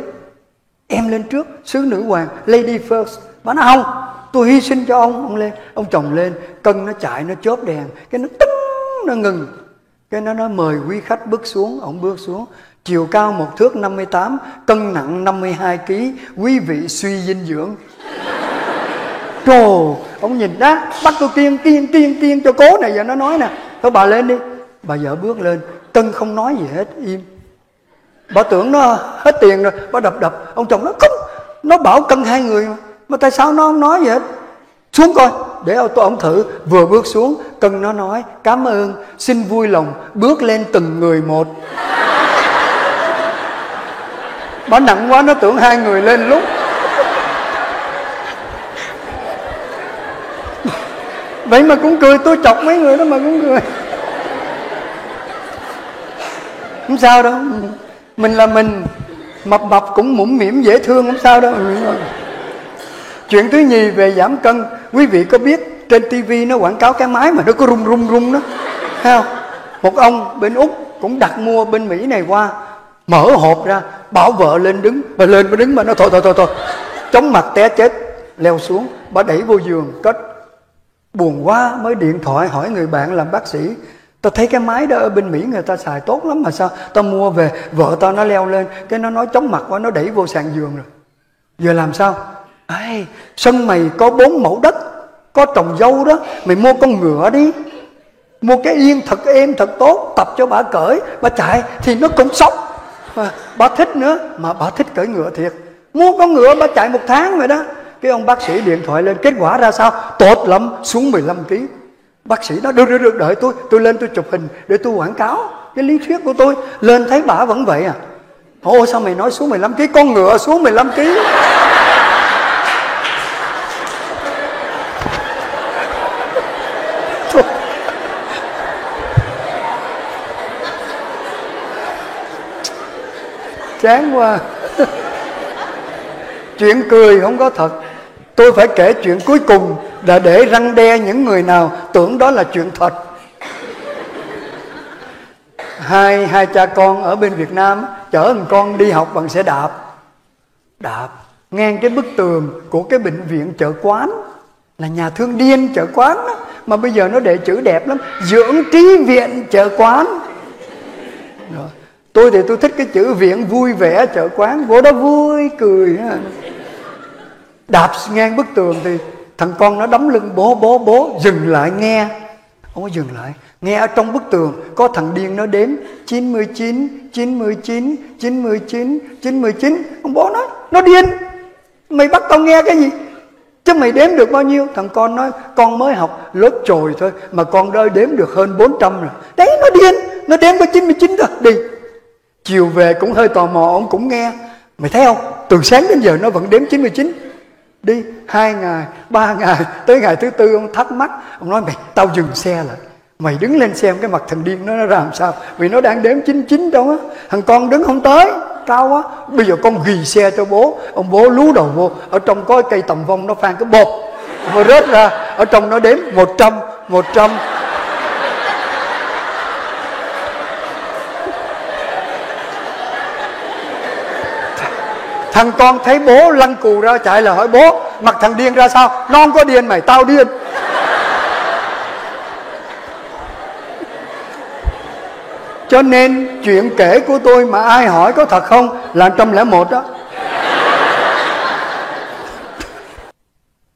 Em lên trước, sứ nữ hoàng, lady first. Bà nói không, tôi hy sinh cho ông lên. Ông chồng lên, cân nó chạy, nó chớp đèn. Cái nó tưng, nó ngừng. Cái nó mời quý khách bước xuống, ông bước xuống. Chiều cao 1m58, cân nặng 52kg, quý vị suy dinh dưỡng. Trời, ông nhìn đó, bắt tôi kiêng cho cố này. Giờ nó nói nè, thôi bà lên đi. Bà vợ bước lên, cân không nói gì hết, im. Bà tưởng nó hết tiền rồi, bà đập. Ông chồng nó không, nó bảo cân hai người mà tại sao nó không nói gì hết? Xuống coi, để ông thử. Vừa bước xuống, cân nó nói, cảm ơn, xin vui lòng, bước lên từng người một. Bà nặng quá, nó tưởng hai người lên lúc. Vậy mà cũng cười, tôi chọc mấy người đó mà cũng cười. Không sao đâu, mình là mình, mập cũng mũm mỉm dễ thương, không sao đâu. Chuyện thứ nhì về giảm cân, quý vị có biết trên TV nó quảng cáo cái máy mà nó có rung đó, thấy không? Một ông bên Úc cũng đặt mua bên Mỹ này qua, mở hộp ra, bảo vợ lên đứng, bà lên mà đứng mà nó thôi, chóng mặt té chết, leo xuống, bà đẩy vô giường, cất. Buồn quá mới điện thoại hỏi người bạn làm bác sĩ, tao thấy cái máy đó ở bên Mỹ người ta xài tốt lắm mà sao, tao mua về, vợ tao nó leo lên, cái nó nói chóng mặt quá, nó đẩy vô sàn giường rồi. Giờ làm sao? Ê, sân mày có 4 mẫu đất, có trồng dâu đó, mày mua con ngựa đi. Mua cái yên thật êm, thật tốt, tập cho bà cởi, bà chạy thì nó cũng sốc. Bà thích nữa, mà bà thích cởi ngựa thiệt. Mua con ngựa bà chạy 1 tháng vậy đó. Cái ông bác sĩ điện thoại lên, kết quả ra sao? Tốt lắm, xuống 15kg. Bác sĩ đó, được, đợi tôi lên tôi chụp hình để tôi quảng cáo cái lý thuyết của tôi. Lên thấy bà vẫn vậy à? Ô sao mày nói xuống 15kg, con ngựa xuống 15kg. Chán quá. Chuyện cười không có thật. Tôi phải kể chuyện cuối cùng là để răn đe những người nào tưởng đó là chuyện thật. Hai cha con ở bên Việt Nam chở thằng con đi học bằng xe đạp. Đạp ngang cái bức tường của cái bệnh viện chợ quán, là nhà thương điên chợ quán đó. Mà bây giờ nó để chữ đẹp lắm, dưỡng trí viện chợ quán. Rồi. Tôi thì tôi thích cái chữ viện vui vẻ chợ quán, vô đó vui cười. Đạp ngang bức tường thì Thằng con nó đấm lưng bố, dừng lại nghe. Ông ấy dừng lại, nghe ở trong bức tường có thằng điên nó đếm 99. Ông bố nói, nó điên, mày bắt tao nghe cái gì? Chứ mày đếm được bao nhiêu? Thằng con nói, con mới học lớp chồi thôi mà con đã đếm được hơn 400 rồi. Đấy, nó điên, nó đếm có 99 thôi, đi. Chiều về cũng hơi tò mò, ông cũng nghe. Mày thấy không, từ sáng đến giờ nó vẫn đếm 99. Đi 2 ngày, 3 ngày, tới ngày thứ 4 ông thắc mắc. Ông nói, mày, tao dừng xe lại, mày đứng lên xem cái mặt thằng điên nó ra làm sao. Vì nó đang đếm 99 đâu á. Thằng con đứng không tới, cao á. Bây giờ con ghì xe cho bố. Ông bố lú đầu vô, ở trong có cây tầm vong nó phan cái bột, nó rớt ra, ở trong nó đếm 100. Thằng con thấy bố lăn cù ra chạy là hỏi bố, mặt thằng điên ra sao? Nó không có điên mày, tao điên. Cho nên chuyện kể của tôi mà ai hỏi có thật không là 101 đó.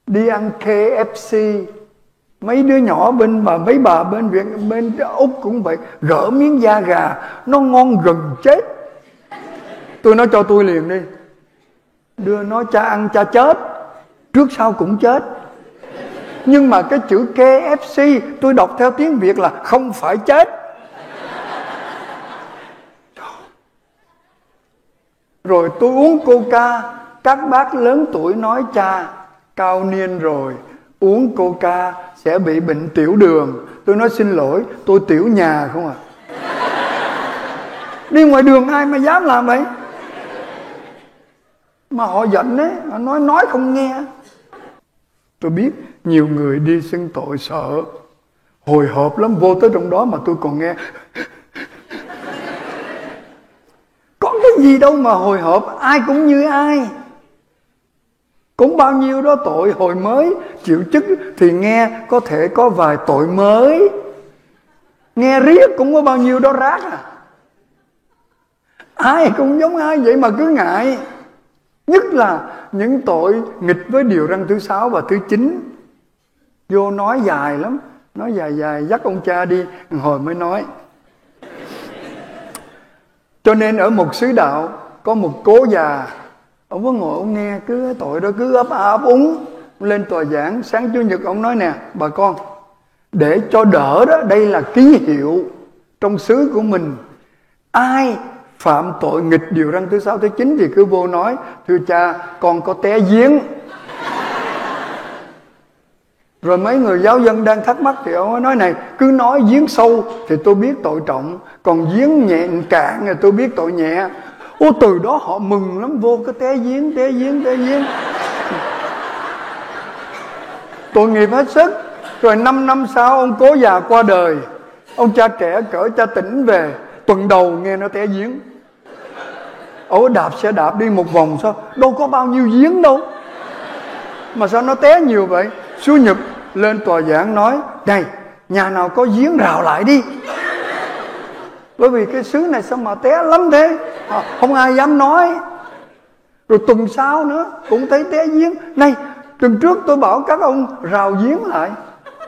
Đi ăn KFC, mấy đứa nhỏ bên bà, mấy bà bên Úc cũng vậy, gỡ miếng da gà nó ngon gần chết. Tôi nói cho tôi liền đi, đưa nó cha ăn cha chết, trước sau cũng chết. Nhưng mà cái chữ KFC tôi đọc theo tiếng Việt là không phải chết. Rồi tôi uống Coca, các bác lớn tuổi nói cha cao niên rồi, uống Coca sẽ bị bệnh tiểu đường. Tôi nói xin lỗi, tôi tiểu nhà không à. Đi ngoài đường ai mà dám làm vậy? Mà họ giận đấy, họ nói không nghe. Tôi biết nhiều người đi xưng tội sợ, hồi hộp lắm, vô tới trong đó mà tôi còn nghe. Có cái gì đâu mà hồi hộp, ai cũng như ai. Cũng bao nhiêu đó tội hồi mới, chịu chức thì nghe có thể có vài tội mới. Nghe riết cũng có bao nhiêu đó rác à. Ai cũng giống ai vậy mà cứ ngại. Nhất là những tội nghịch với điều răn thứ 6 và thứ 9. Vô nói dài lắm, nói dài, dắt ông cha đi, hồi mới nói. Cho nên ở một xứ đạo, có một cố già, ông có ngồi ông nghe cứ tội đó cứ ấp a ấp úng. Lên tòa giảng, sáng Chủ nhật ông nói nè, bà con, để cho đỡ đó, đây là ký hiệu trong xứ của mình. Ai phạm tội nghịch điều răn thứ 6 thứ 9 thì cứ vô nói, thưa cha, con có té giếng. Rồi mấy người giáo dân đang thắc mắc thì ông nói này, cứ nói giếng sâu thì tôi biết tội trọng, còn giếng nhẹ cạn thì tôi biết tội nhẹ. Ô, từ đó họ mừng lắm, vô cái té giếng. Tội nghiệp hết sức. Rồi 5 năm sau ông cố già qua đời, ông cha trẻ cỡ cha Tỉnh về. Tuần đầu nghe nó té giếng. Ủa, đạp xe đạp đi một vòng sao? Đâu có bao nhiêu giếng đâu, mà sao nó té nhiều vậy? Chủ nhật lên tòa giảng nói, này, nhà nào có giếng rào lại đi, bởi vì cái xứ này sao mà té lắm thế. Không ai dám nói. Rồi tuần sau nữa cũng thấy té giếng. Này, tuần trước tôi bảo các ông rào giếng lại,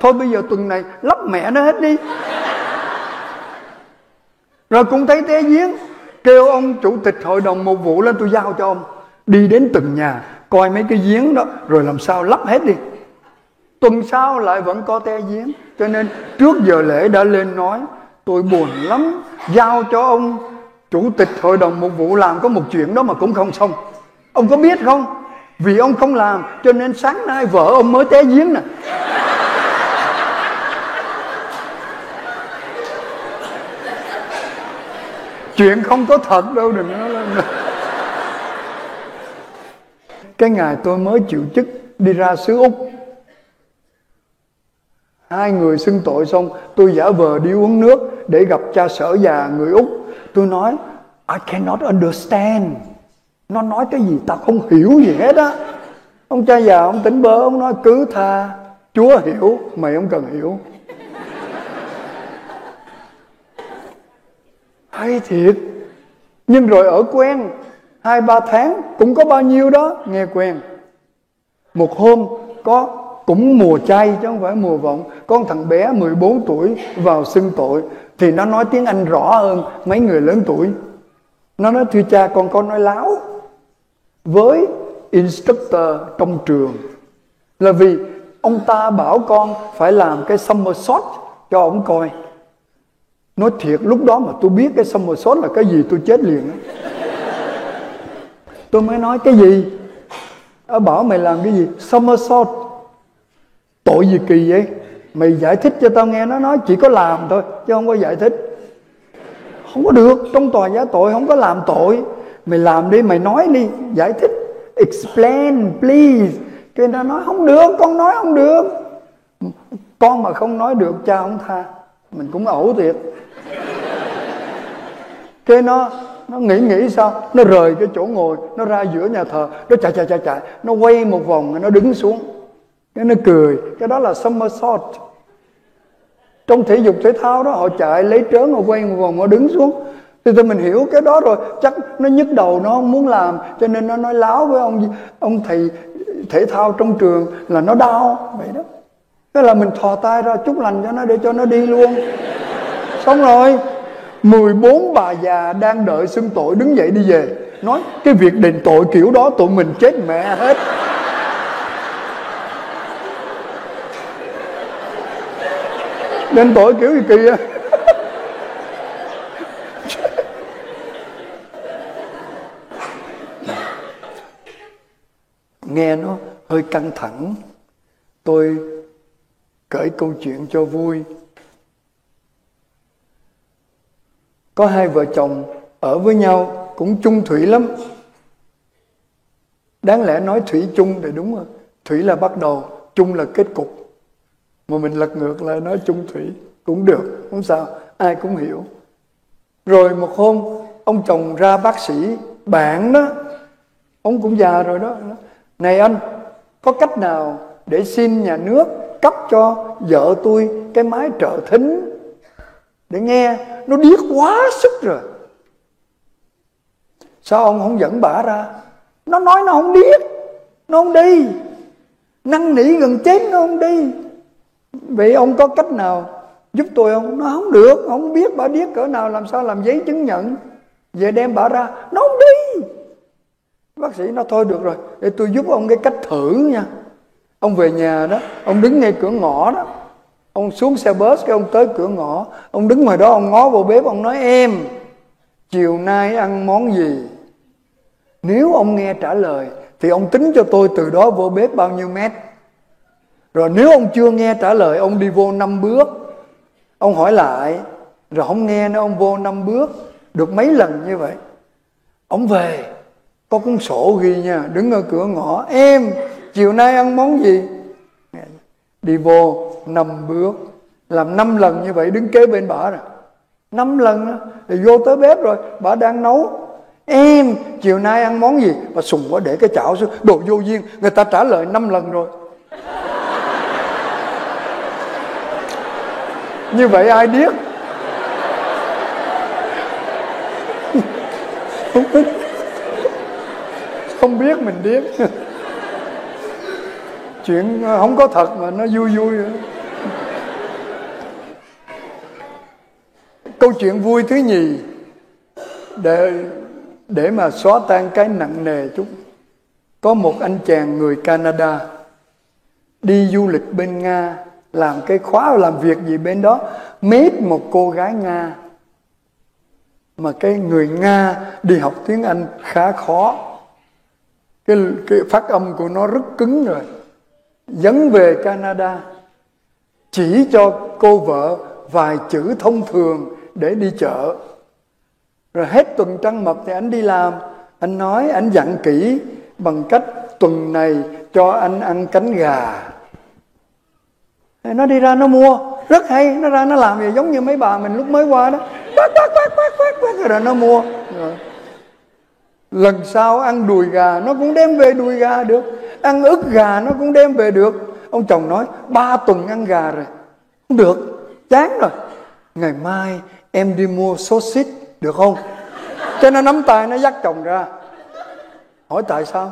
thôi bây giờ tuần này lấp mẹ nó hết đi. Rồi cũng thấy té giếng, kêu ông chủ tịch hội đồng một vụ lên, tôi giao cho ông đi đến từng nhà coi mấy cái giếng đó rồi làm sao lấp hết đi. Tuần sau lại vẫn có té giếng. Cho nên trước giờ lễ đã lên nói, tôi buồn lắm, giao cho ông chủ tịch hội đồng một vụ làm có một chuyện đó mà cũng không xong. Ông có biết không, vì ông không làm cho nên sáng nay vợ ông mới té giếng nè. Chuyện không có thật đâu, đừng nói lên. Cái ngày tôi mới chịu chức đi ra xứ Úc, hai người xưng tội xong, tôi giả vờ đi uống nước để gặp cha sở già người Úc. Tôi nói, I cannot understand. Nó nói cái gì ta không hiểu gì hết á. Ông cha già ông tỉnh bơ, ông nói cứ tha, Chúa hiểu, mày không cần hiểu. Hay thiệt. Nhưng rồi ở quen 2-3 tháng cũng có bao nhiêu đó nghe quen. Một hôm có cũng mùa chay chứ không phải mùa vọng. Con thằng bé 14 tuổi vào xưng tội thì nó nói tiếng Anh rõ hơn mấy người lớn tuổi. Nó nói: thưa cha, con có nói láo với instructor trong trường, là vì ông ta bảo con phải làm cái somersault cho ông coi. Nói thiệt, lúc đó mà tôi biết cái somersault là cái gì tôi chết liền. Tôi mới nói: cái gì? Nó bảo mày làm cái gì? Somersault. Tội gì kỳ vậy? Mày giải thích cho tao nghe. Nó nói chỉ có làm thôi chứ không có giải thích. Không có được, trong tòa giá tội không có làm tội. Mày làm đi, mày nói đi, giải thích. Explain please. Cái nó nói không được, con nói không được. Con mà không nói được cha không tha. Mình cũng ẩu thiệt. Cái nó nghĩ sao, nó rời cái chỗ ngồi, nó ra giữa nhà thờ, nó chạy, nó quay một vòng, nó đứng xuống, cái nó cười. Cái đó là somersault. Trong thể dục thể thao đó, họ chạy lấy trớn, họ quay một vòng, họ đứng xuống. Thì tôi mình hiểu cái đó rồi. Chắc nó nhức đầu, nó không muốn làm, cho nên nó nói láo với ông thầy thể thao trong trường là nó đau vậy đó. Thế là mình thò tay ra chút lành cho nó, để cho nó đi luôn. Xong rồi 14 bà già đang đợi xưng tội đứng dậy đi về. Nói cái việc đền tội kiểu đó tụi mình chết mẹ hết. Đền tội kiểu gì kìa. Nghe nó hơi căng thẳng. Tôi kể câu chuyện cho vui. Có hai vợ chồng ở với nhau cũng chung thủy lắm. Đáng lẽ nói thủy chung thì đúng rồi. Thủy là bắt đầu, chung là kết cục. Mà mình lật ngược lại nói chung thủy cũng được, không sao, ai cũng hiểu. Rồi một hôm, ông chồng ra bác sĩ, bạn đó, ông cũng già rồi đó. Này anh, có cách nào để xin nhà nước cấp cho vợ tôi cái máy trợ thính? Để nghe, nó điếc quá sức rồi. Sao ông không dẫn bả ra? Nó nói nó không điếc, nó không đi. Năn nỉ gần chết nó không đi. Vậy ông có cách nào giúp tôi không? Nó không được, không biết bả điếc cỡ nào, làm sao làm giấy chứng nhận. Về đem bả ra, nó không đi. Bác sĩ nó thôi được rồi, để tôi giúp ông cái cách thử nha. Ông về nhà đó, ông đứng ngay cửa ngõ đó. Ông xuống xe bus, cái ông tới cửa ngõ, ông đứng ngoài đó, ông ngó vô bếp, ông nói: em, chiều nay ăn món gì? Nếu ông nghe trả lời thì ông tính cho tôi từ đó vô bếp bao nhiêu mét. Rồi nếu ông chưa nghe trả lời, ông đi vô 5 bước. Ông hỏi lại, rồi không nghe nữa, ông vô 5 bước. Được mấy lần như vậy, ông về, có cuốn sổ ghi nha, đứng ở cửa ngõ: em, chiều nay ăn món gì? Đi vô 5 bước, làm 5 lần như vậy, đứng kế bên bả rồi. 5 lần đó, thì vô tới bếp rồi, bả đang nấu: em, chiều nay ăn món gì? Bà sùng quá, để cái chảo xuống, đồ vô duyên, người ta trả lời 5 lần rồi. Như vậy ai điếc? Không biết mình điếc. Chuyện không có thật mà nó vui vui. Câu chuyện vui thứ nhì, để mà xóa tan cái nặng nề chút. Có một anh chàng người Canada đi du lịch bên Nga, làm cái khóa làm việc gì bên đó, mết một cô gái Nga. Mà cái người Nga đi học tiếng Anh khá khó. Cái phát âm của nó rất cứng rồi. Dẫn về Canada, chỉ cho cô vợ vài chữ thông thường để đi chợ. Rồi hết tuần trăng mật thì anh đi làm. Anh nói, anh dặn kỹ bằng cách: tuần này cho anh ăn cánh gà. Nó đi ra nó mua, rất hay. Nó ra nó làm vậy, giống như mấy bà mình lúc mới qua đó, rồi nó mua rồi. Lần sau ăn đùi gà, nó cũng đem về đùi gà được. Ăn ức gà, nó cũng đem về được. Ông chồng nói: 3 tuần ăn gà rồi, không được, chán rồi. Ngày mai em đi mua sausage được không? Cho nó nắm tay, nó dắt chồng ra. Hỏi tại sao?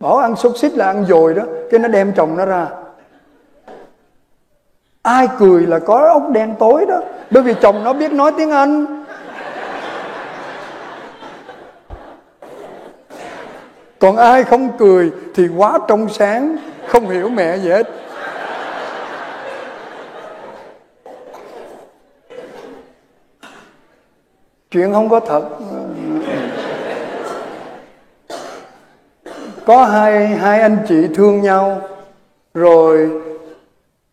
Bảo ăn xúc xích là ăn dồi đó, cái nó đem chồng nó ra. Ai cười là có ốc đen tối đó, bởi vì chồng nó biết nói tiếng Anh. Còn ai không cười thì quá trong sáng, không hiểu mẹ gì hết. Chuyện không có thật. Có hai anh chị thương nhau, rồi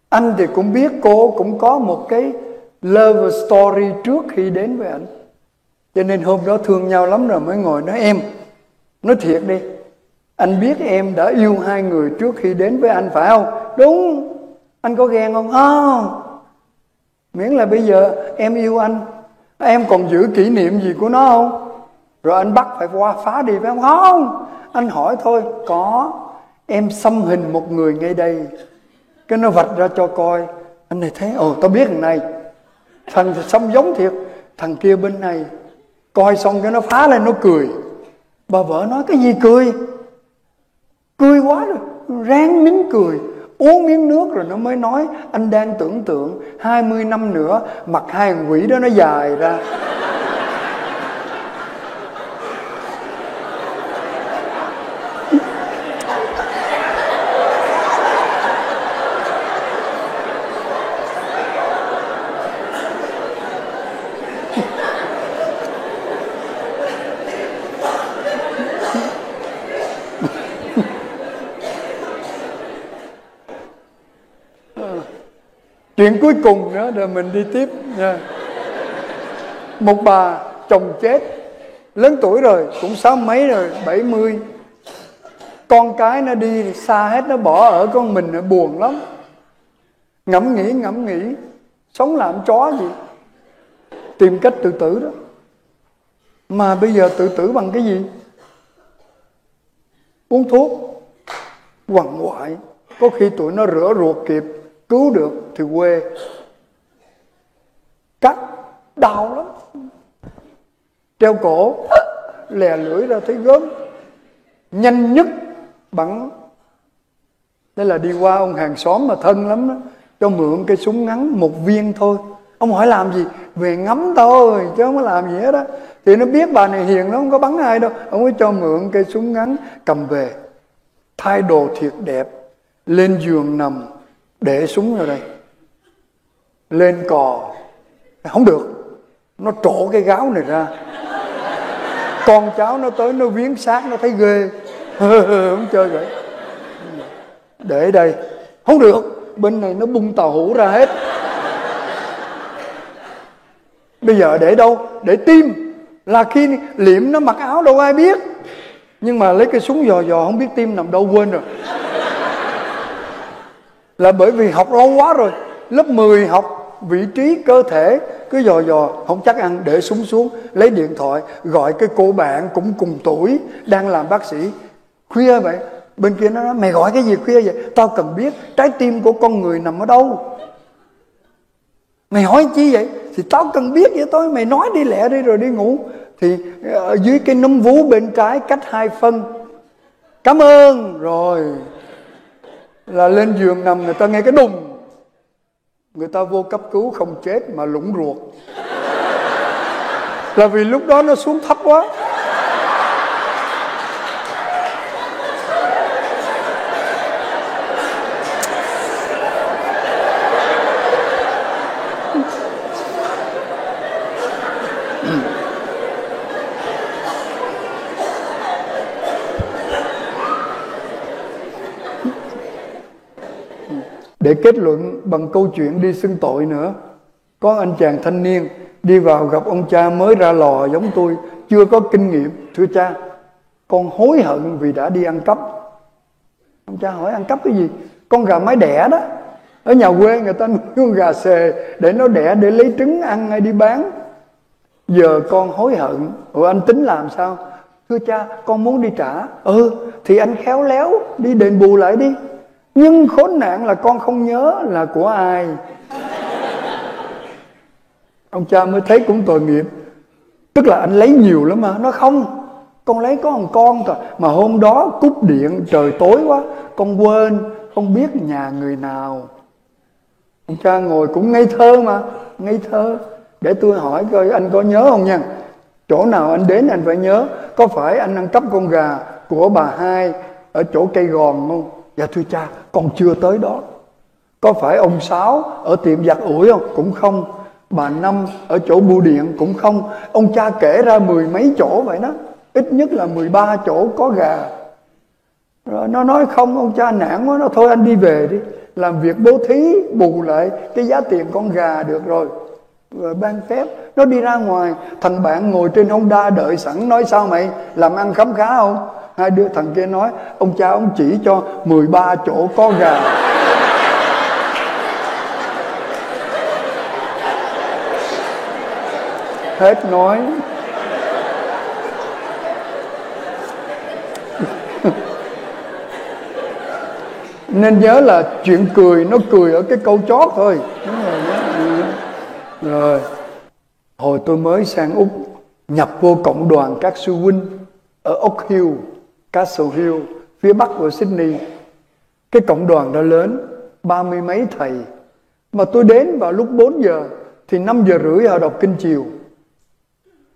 anh thì cũng biết cô cũng có một cái love story trước khi đến với ảnh. Cho nên hôm đó thương nhau lắm rồi mới ngồi nói em, nói thiệt đi, anh biết em đã yêu hai người trước khi đến với anh phải không? Đúng. Anh có ghen không? Không. Miễn là bây giờ em yêu anh, em còn giữ kỷ niệm gì của nó không? Rồi anh bắt phải qua phá đi phải không? Không. Anh hỏi thôi. Có. Em xăm hình một người ngay đây. Cái nó vạch ra cho coi. Anh này thấy, ồ tao biết thằng này, thằng xăm giống thiệt, thằng kia bên này. Coi xong cái nó phá lên nó cười. Bà vợ nói cái gì cười? Cười quá rồi, ráng nín cười, uống miếng nước rồi nó mới nói anh đang tưởng tượng 20 năm nữa mặt hai thằng quỷ đó nó dài ra. Chuyện cuối cùng nữa rồi mình đi tiếp nha. Một bà chồng chết, lớn tuổi rồi, cũng 60 mấy rồi, 70. Con cái nó đi xa hết, nó bỏ ở con mình, nó buồn lắm. Ngẫm nghĩ, sống làm chó gì, tìm cách tự tử đó. Mà bây giờ tự tử bằng cái gì? Uống thuốc, quằn quại. Có khi tụi nó rửa ruột kịp, cứu được thì quê. Cắt đau lắm, treo cổ, lè lưỡi ra thấy gớm. Nhanh nhất bắn, đây là đi qua ông hàng xóm mà thân lắm đó, cho mượn cây súng ngắn một viên thôi. Ông hỏi làm gì? Về ngắm thôi chứ không có làm gì hết đó. Thì nó biết bà này hiền, nó không có bắn ai đâu. Ông ấy cho mượn cây súng ngắn, cầm về, thay đồ thiệt đẹp, lên giường nằm, để súng vào đây, lên cò. Không được, nó trổ cái gáo này ra. Con cháu nó tới nó viếng xác, nó thấy ghê. Không chơi vậy. Để đây. Không được, bên này nó bung tàu hũ ra hết. Bây giờ để đâu? Để tim. Là khi liệm nó mặc áo đâu ai biết, nhưng mà lấy cái súng dò không biết tim nằm đâu, quên rồi. Là bởi vì học lâu quá rồi, lớp 10 học vị trí cơ thể, cứ dò không chắc ăn, để súng xuống, lấy điện thoại gọi cái cô bạn cũng cùng tuổi đang làm bác sĩ. Khuya vậy, bên kia nó nói mày gọi cái gì khuya vậy? Tao cần biết trái tim của con người nằm ở đâu. Mày hỏi chi vậy? Thì tao cần biết vậy thôi, mày nói đi lẹ đi rồi đi ngủ. Thì ở dưới cái núm vú bên trái cách 2 phân. Cảm ơn. Rồi là lên giường nằm, người ta nghe cái đùng, người ta vô cấp cứu không chết mà lũng ruột. Là vì lúc đó nó xuống thấp quá. Để kết luận bằng câu chuyện đi xưng tội nữa. Có anh chàng thanh niên đi vào gặp ông cha mới ra lò giống tôi, chưa có kinh nghiệm. Thưa cha, con hối hận vì đã đi ăn cắp. Ông cha hỏi ăn cắp cái gì? Con gà mái đẻ đó. Ở nhà quê người ta nuôi con gà xề để nó đẻ, để lấy trứng ăn hay đi bán. Giờ con hối hận. Ủa anh tính làm sao? Thưa cha, con muốn đi trả. Thì anh khéo léo đi đền bù lại đi. Nhưng khốn nạn là con không nhớ là của ai. Ông cha mới thấy cũng tội nghiệp. Tức là anh lấy nhiều lắm mà. Nó không. Con lấy có một con thôi, mà hôm đó cúp điện trời tối quá, con quên, không biết nhà người nào. Ông cha ngồi cũng ngây thơ mà, ngây thơ. Để tôi hỏi coi anh có nhớ không nha. Chỗ nào anh đến anh phải nhớ. Có phải anh ăn cắp con gà của bà Hai ở chỗ cây gòn không? Dạ thưa cha, con chưa tới đó. Có phải ông Sáu ở tiệm giặt ủi không? Cũng không. Bà Năm ở chỗ bưu điện? Cũng không. Ông cha kể ra mười mấy chỗ vậy đó, ít nhất là 13 chỗ có gà. Rồi nó nói không, ông cha nản quá, nó thôi anh đi về đi, làm việc bố thí bù lại cái giá tiền con gà được rồi. Rồi ban phép, nó đi ra ngoài, thằng bạn ngồi trên Honda đợi sẵn, nói sao mày, làm ăn khấm khá không? Hai đứa thằng kia nói, ông cha ông chỉ cho 13 chỗ có gà. Hết nói. Nên nhớ là chuyện cười nó cười ở cái câu chót thôi. Đúng rồi, đúng rồi. Rồi hồi tôi mới sang Úc, nhập vô cộng đoàn các sư huynh ở Oak Hill, Castle Hill, phía bắc của Sydney. Cái cộng đoàn đó lớn, 30 mấy thầy. Mà tôi đến vào lúc 4 giờ, thì 5 giờ rưỡi họ đọc kinh chiều.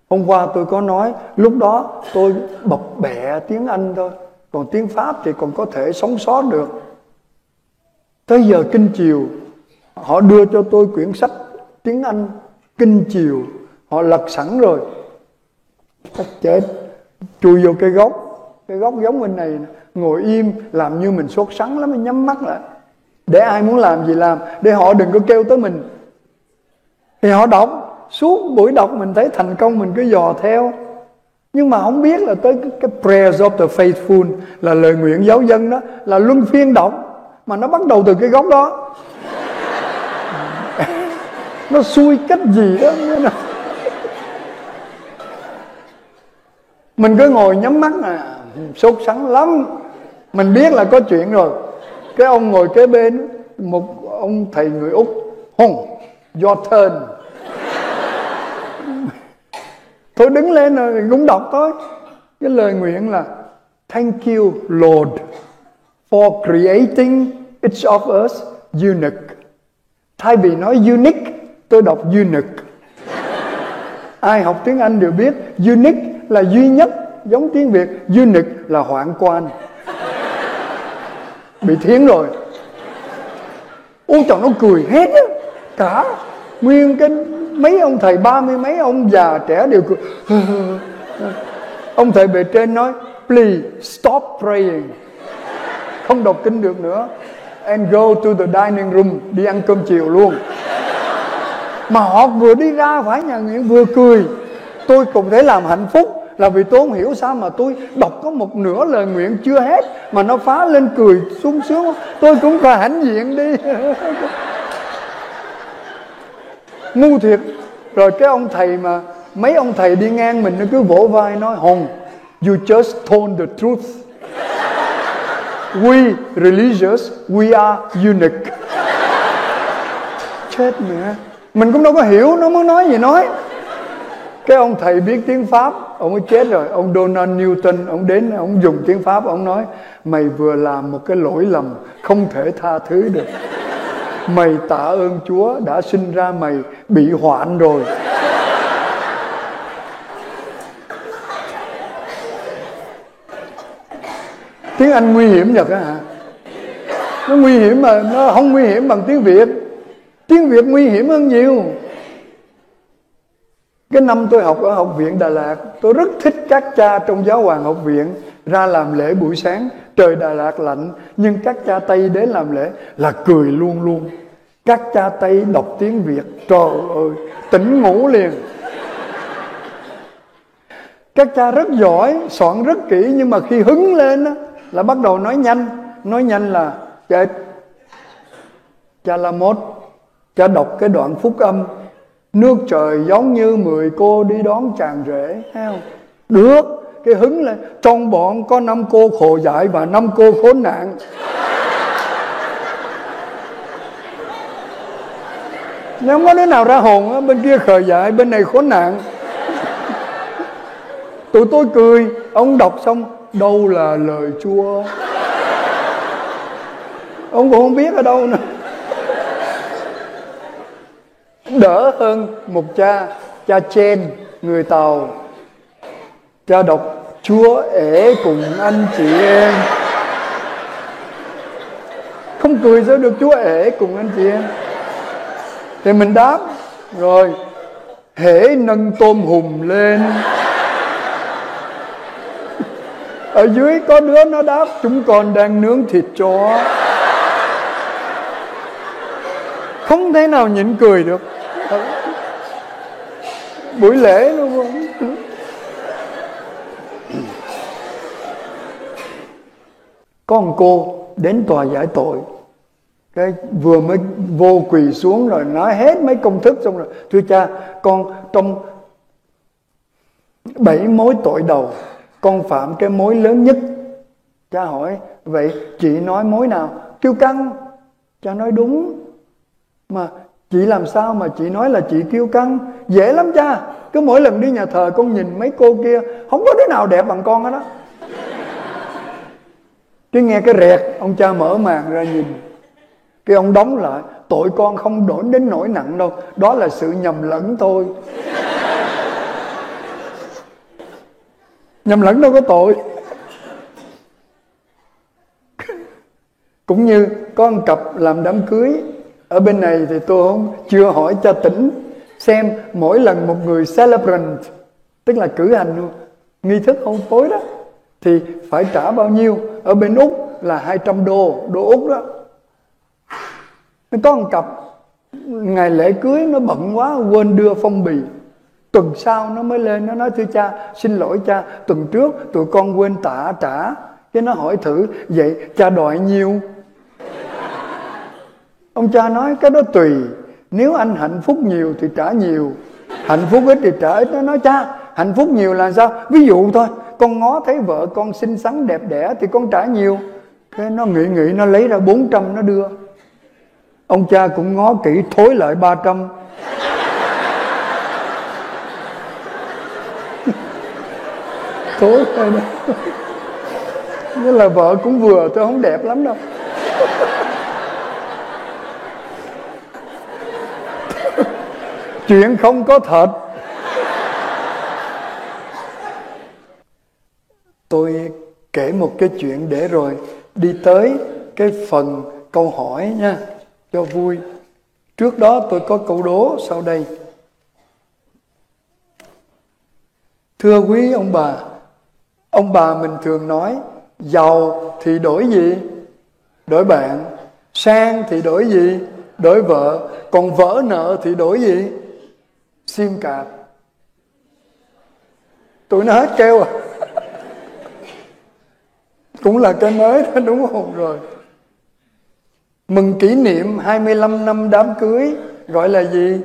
Hôm qua tôi có nói, lúc đó tôi bập bẹ tiếng Anh thôi, còn tiếng Pháp thì còn có thể sống sót được. Tới giờ kinh chiều, họ đưa cho tôi quyển sách tiếng Anh kinh chiều, họ lật sẵn rồi. Chắc chết, chui vô cái góc giống bên này, ngồi im, làm như mình sốt sắng lắm, mình nhắm mắt lại. Để ai muốn làm gì làm, để họ đừng có kêu tới mình. Thì họ đọc, suốt buổi đọc mình thấy thành công mình cứ dò theo. Nhưng mà không biết là tới cái Prayers of the Faithful, là lời nguyện giáo dân đó, là luân phiên đọc, mà nó bắt đầu từ cái góc đó. Nó xui cách gì đó. Mình cứ ngồi nhắm mắt nè, sốt sắng lắm. Mình biết là có chuyện rồi. Cái ông ngồi kế bên, một ông thầy người Úc, hùng, your turn. Tôi đứng lên rồi cũng đọc thôi. Cái lời nguyện là Thank you Lord for creating each of us unique. Thay vì nói unique, tôi đọc unique. Ai học tiếng Anh đều biết unique là duy nhất, giống tiếng Việt. Unique là hoạn quan. Bị thiến rồi. Ôi trời, nó cười hết á. Cả nguyên cái mấy ông thầy, 30 mấy ông già trẻ đều cười. Ông thầy bề trên nói please stop praying, không đọc kinh được nữa, and go to the dining room, đi ăn cơm chiều luôn. Mà họ vừa đi ra khỏi nhà nguyện vừa cười. Tôi cũng thấy làm hạnh phúc, là vì tôi không hiểu sao mà tôi đọc có một nửa lời nguyện chưa hết mà nó phá lên cười sung sướng. Tôi cũng phải hãnh diện đi. Ngu thiệt. Rồi cái ông thầy mà mấy ông thầy đi ngang mình nó cứ vỗ vai nói Hồng, you just told the truth. We religious, we are unique. Chết mẹ. Mình cũng đâu có hiểu nó muốn nói gì nói. Cái ông thầy biết tiếng Pháp, ông ấy chết rồi. Ông Donald Newton, ông đến, ông dùng tiếng Pháp, ông nói mày vừa làm một cái lỗi lầm không thể tha thứ được. Mày tạ ơn Chúa đã sinh ra mày bị hoạn rồi. Tiếng Anh nguy hiểm nhật á hả? Nó nguy hiểm mà nó không nguy hiểm bằng tiếng Việt. Tiếng Việt nguy hiểm hơn nhiều. Cái năm tôi học ở Học viện Đà Lạt, tôi rất thích các cha trong giáo hoàng học viện ra làm lễ buổi sáng. Trời Đà Lạt lạnh, nhưng các cha Tây đến làm lễ là cười luôn luôn. Các cha Tây đọc tiếng Việt, trời ơi, tỉnh ngủ liền. Các cha rất giỏi, soạn rất kỹ, nhưng mà khi hứng lên á, là bắt đầu nói nhanh. Nói nhanh là chết. Cha La Mốt, cha đọc cái đoạn phúc âm, nước trời giống như 10 cô đi đón chàng rể, thấy không? Được. Cái hứng lên, trong bọn có 5 cô khổ dại và 5 cô khốn nạn. Nếu không có đứa nào ra hồn, bên kia khờ dại, bên này khốn nạn. Tụi tôi cười, ông đọc xong đâu là lời Chúa. Ông cũng không biết ở đâu nữa. Đỡ hơn một cha Chen, người Tàu. Cha đọc Chúa ể cùng anh chị em. Không cười sao được Chúa ể cùng anh chị em. Thì mình đáp rồi, hễ nâng tôm hùm lên. Ở dưới có đứa nó đáp, chúng con đang nướng thịt chó. Không thể nào nhịn cười được. Buổi lễ luôn không? Có một cô đến tòa giải tội, cái vừa mới vô quỳ xuống rồi nói hết mấy công thức xong rồi: thưa cha, con trong 7 mối tội đầu con phạm cái mối lớn nhất. Cha hỏi: vậy chị nói mối nào? Kiêu căng. Cha nói: đúng, mà chị làm sao mà chị nói là chị kiêu căng? Dễ lắm cha, cứ mỗi lần đi nhà thờ con nhìn mấy cô kia, không có đứa nào đẹp bằng con hết đó. Cái nghe cái rẹt, ông cha mở màn ra nhìn. Cái ông đóng lại: tội con không đổn đến nỗi nặng đâu, đó là sự nhầm lẫn thôi. Nhầm lẫn đâu có tội. Cũng như có một cặp làm đám cưới ở bên này thì tôi chưa hỏi cha Tỉnh xem mỗi lần một người celebrant, tức là cử hành nghi thức hôn phối đó, thì phải trả bao nhiêu. Ở bên Úc là $200, đô Úc đó. Nó có một cặp ngày lễ cưới nó bận quá quên đưa phong bì. Tuần sau nó mới lên nó nói: thưa cha, xin lỗi cha, tuần trước tụi con quên trả. Cái nó hỏi thử: vậy cha đòi nhiêu? Ông cha nói: cái đó tùy, nếu anh hạnh phúc nhiều thì trả nhiều, hạnh phúc ít thì trả ít. Nó nói: cha, hạnh phúc nhiều là sao? Ví dụ thôi, con ngó thấy vợ con xinh xắn đẹp đẽ thì con trả nhiều. Cái nó nghĩ nó lấy ra 400 nó đưa. Ông cha cũng ngó kỹ thối lại 300. Thối thôi đó. Nghĩa là vợ cũng vừa, tôi không đẹp lắm đâu. Chuyện không có thật. Tôi kể một cái chuyện để rồi đi tới cái phần câu hỏi nha, cho vui. Trước đó tôi có câu đố sau đây. Thưa quý ông bà mình thường nói: giàu thì đổi gì? Đổi bạn. Sang thì đổi gì? Đổi vợ. Còn vỡ nợ thì đổi gì? Sim card. Tụi nó hết kêu à? Cũng là cái mới đó đúng không? Rồi. Mừng kỷ niệm 25 năm đám cưới gọi là gì?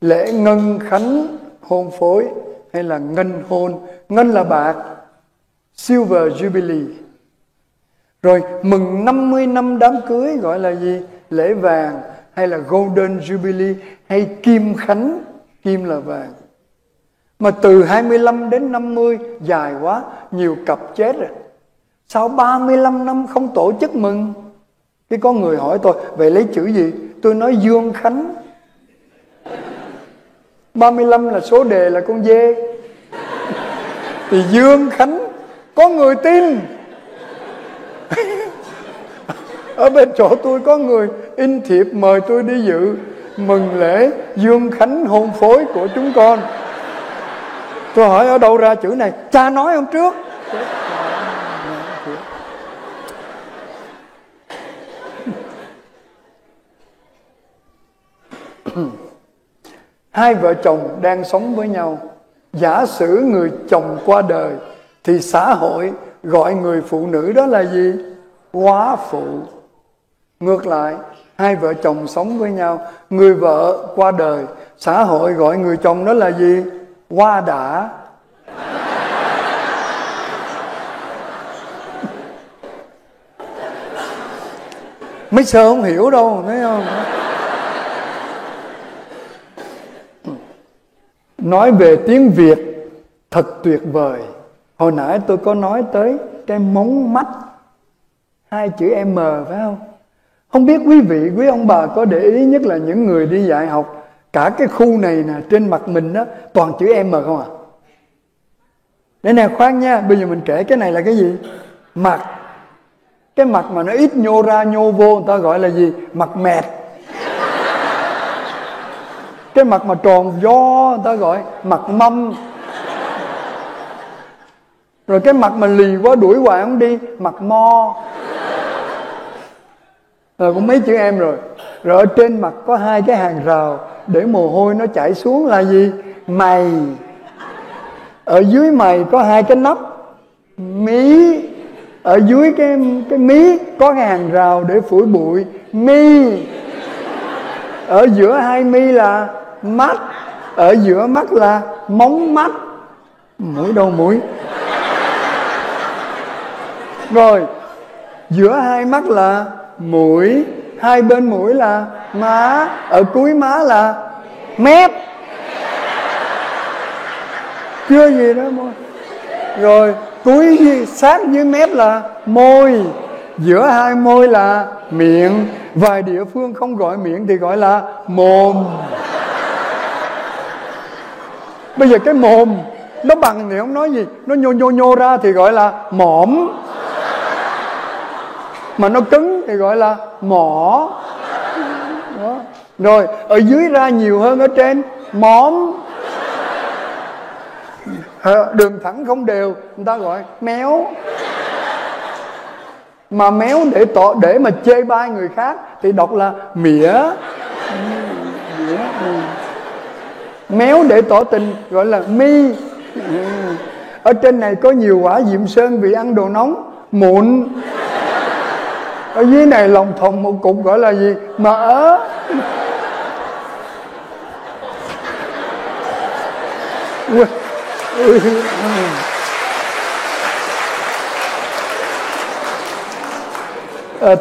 Lễ ngân khánh hôn phối hay là ngân hôn. Ngân là bạc, Silver Jubilee. Rồi mừng 50 năm đám cưới gọi là gì? Lễ vàng hay là Golden Jubilee hay kim khánh. Kim là vàng. Mà từ 25 đến 50 dài quá, nhiều cặp chết rồi. Sau 35 năm không tổ chức mừng. Cái có người hỏi tôi: vậy lấy chữ gì? Tôi nói: Dương Khánh. 35 là số đề, là con dê. Thì Dương Khánh. Có người tin. Ở bên chỗ tôi có người in thiệp mời tôi đi dự mừng lễ Dương Khánh hôn phối của chúng con. Tôi hỏi: ở đâu ra chữ này? Cha nói hôm trước. Hai vợ chồng đang sống với nhau. Giả sử người chồng qua đời thì xã hội gọi người phụ nữ đó là gì? Góa phụ. Ngược lại, hai vợ chồng sống với nhau, người vợ qua đời, xã hội gọi người chồng đó là gì? Qua đã. Mấy sơ không hiểu đâu, thấy không? Nói về tiếng Việt thật tuyệt vời. Hồi nãy tôi có nói tới cái mống mắt, hai chữ M phải không? Không biết quý vị, quý ông bà có để ý, nhất là những người đi dạy học, cả cái khu này nè, trên mặt mình đó, toàn chữ M không à? Để nè, khoan nha, bây giờ mình kể cái này là cái gì? Mặt. Cái mặt mà nó ít nhô ra nhô vô người ta gọi là gì? Mặt mẹt. Cái mặt mà tròn do người ta gọi mặt mâm. Rồi cái mặt mà lì quá đuổi hoài không đi, mặt mo. Rồi cũng mấy chữ em rồi. Rồi ở trên mặt có hai cái hàng rào để mồ hôi nó chảy xuống là gì? Mày. Ở dưới mày có hai cái nắp, mí. Ở dưới cái mí có cái hàng rào để phủi bụi, mi. Ở giữa hai mi là mắt. Ở giữa mắt là móng mắt. Mũi đâu mũi. Rồi giữa hai mắt là mũi. Hai bên mũi là má. Ở cuối má là mép. Chưa gì đó môi. Rồi cuối sát dưới mép là môi. Giữa hai môi là miệng. Vài địa phương không gọi miệng thì gọi là mồm. Bây giờ cái mồm nó bằng thì không nói gì, nó nhô nhô nhô ra thì gọi là mõm. Mà nó cứng thì gọi là mỏ. Đó. Rồi ở dưới ra nhiều hơn ở trên, móm. Đường thẳng không đều người ta gọi méo. Mà méo để mà chê bai người khác thì đọc là mỉa. Méo để tỏ tình gọi là mi. Ở trên này có nhiều quả diệm sơn vì ăn đồ nóng, mụn. Ở dưới này lòng thòng một cục gọi là gì? Mỡ.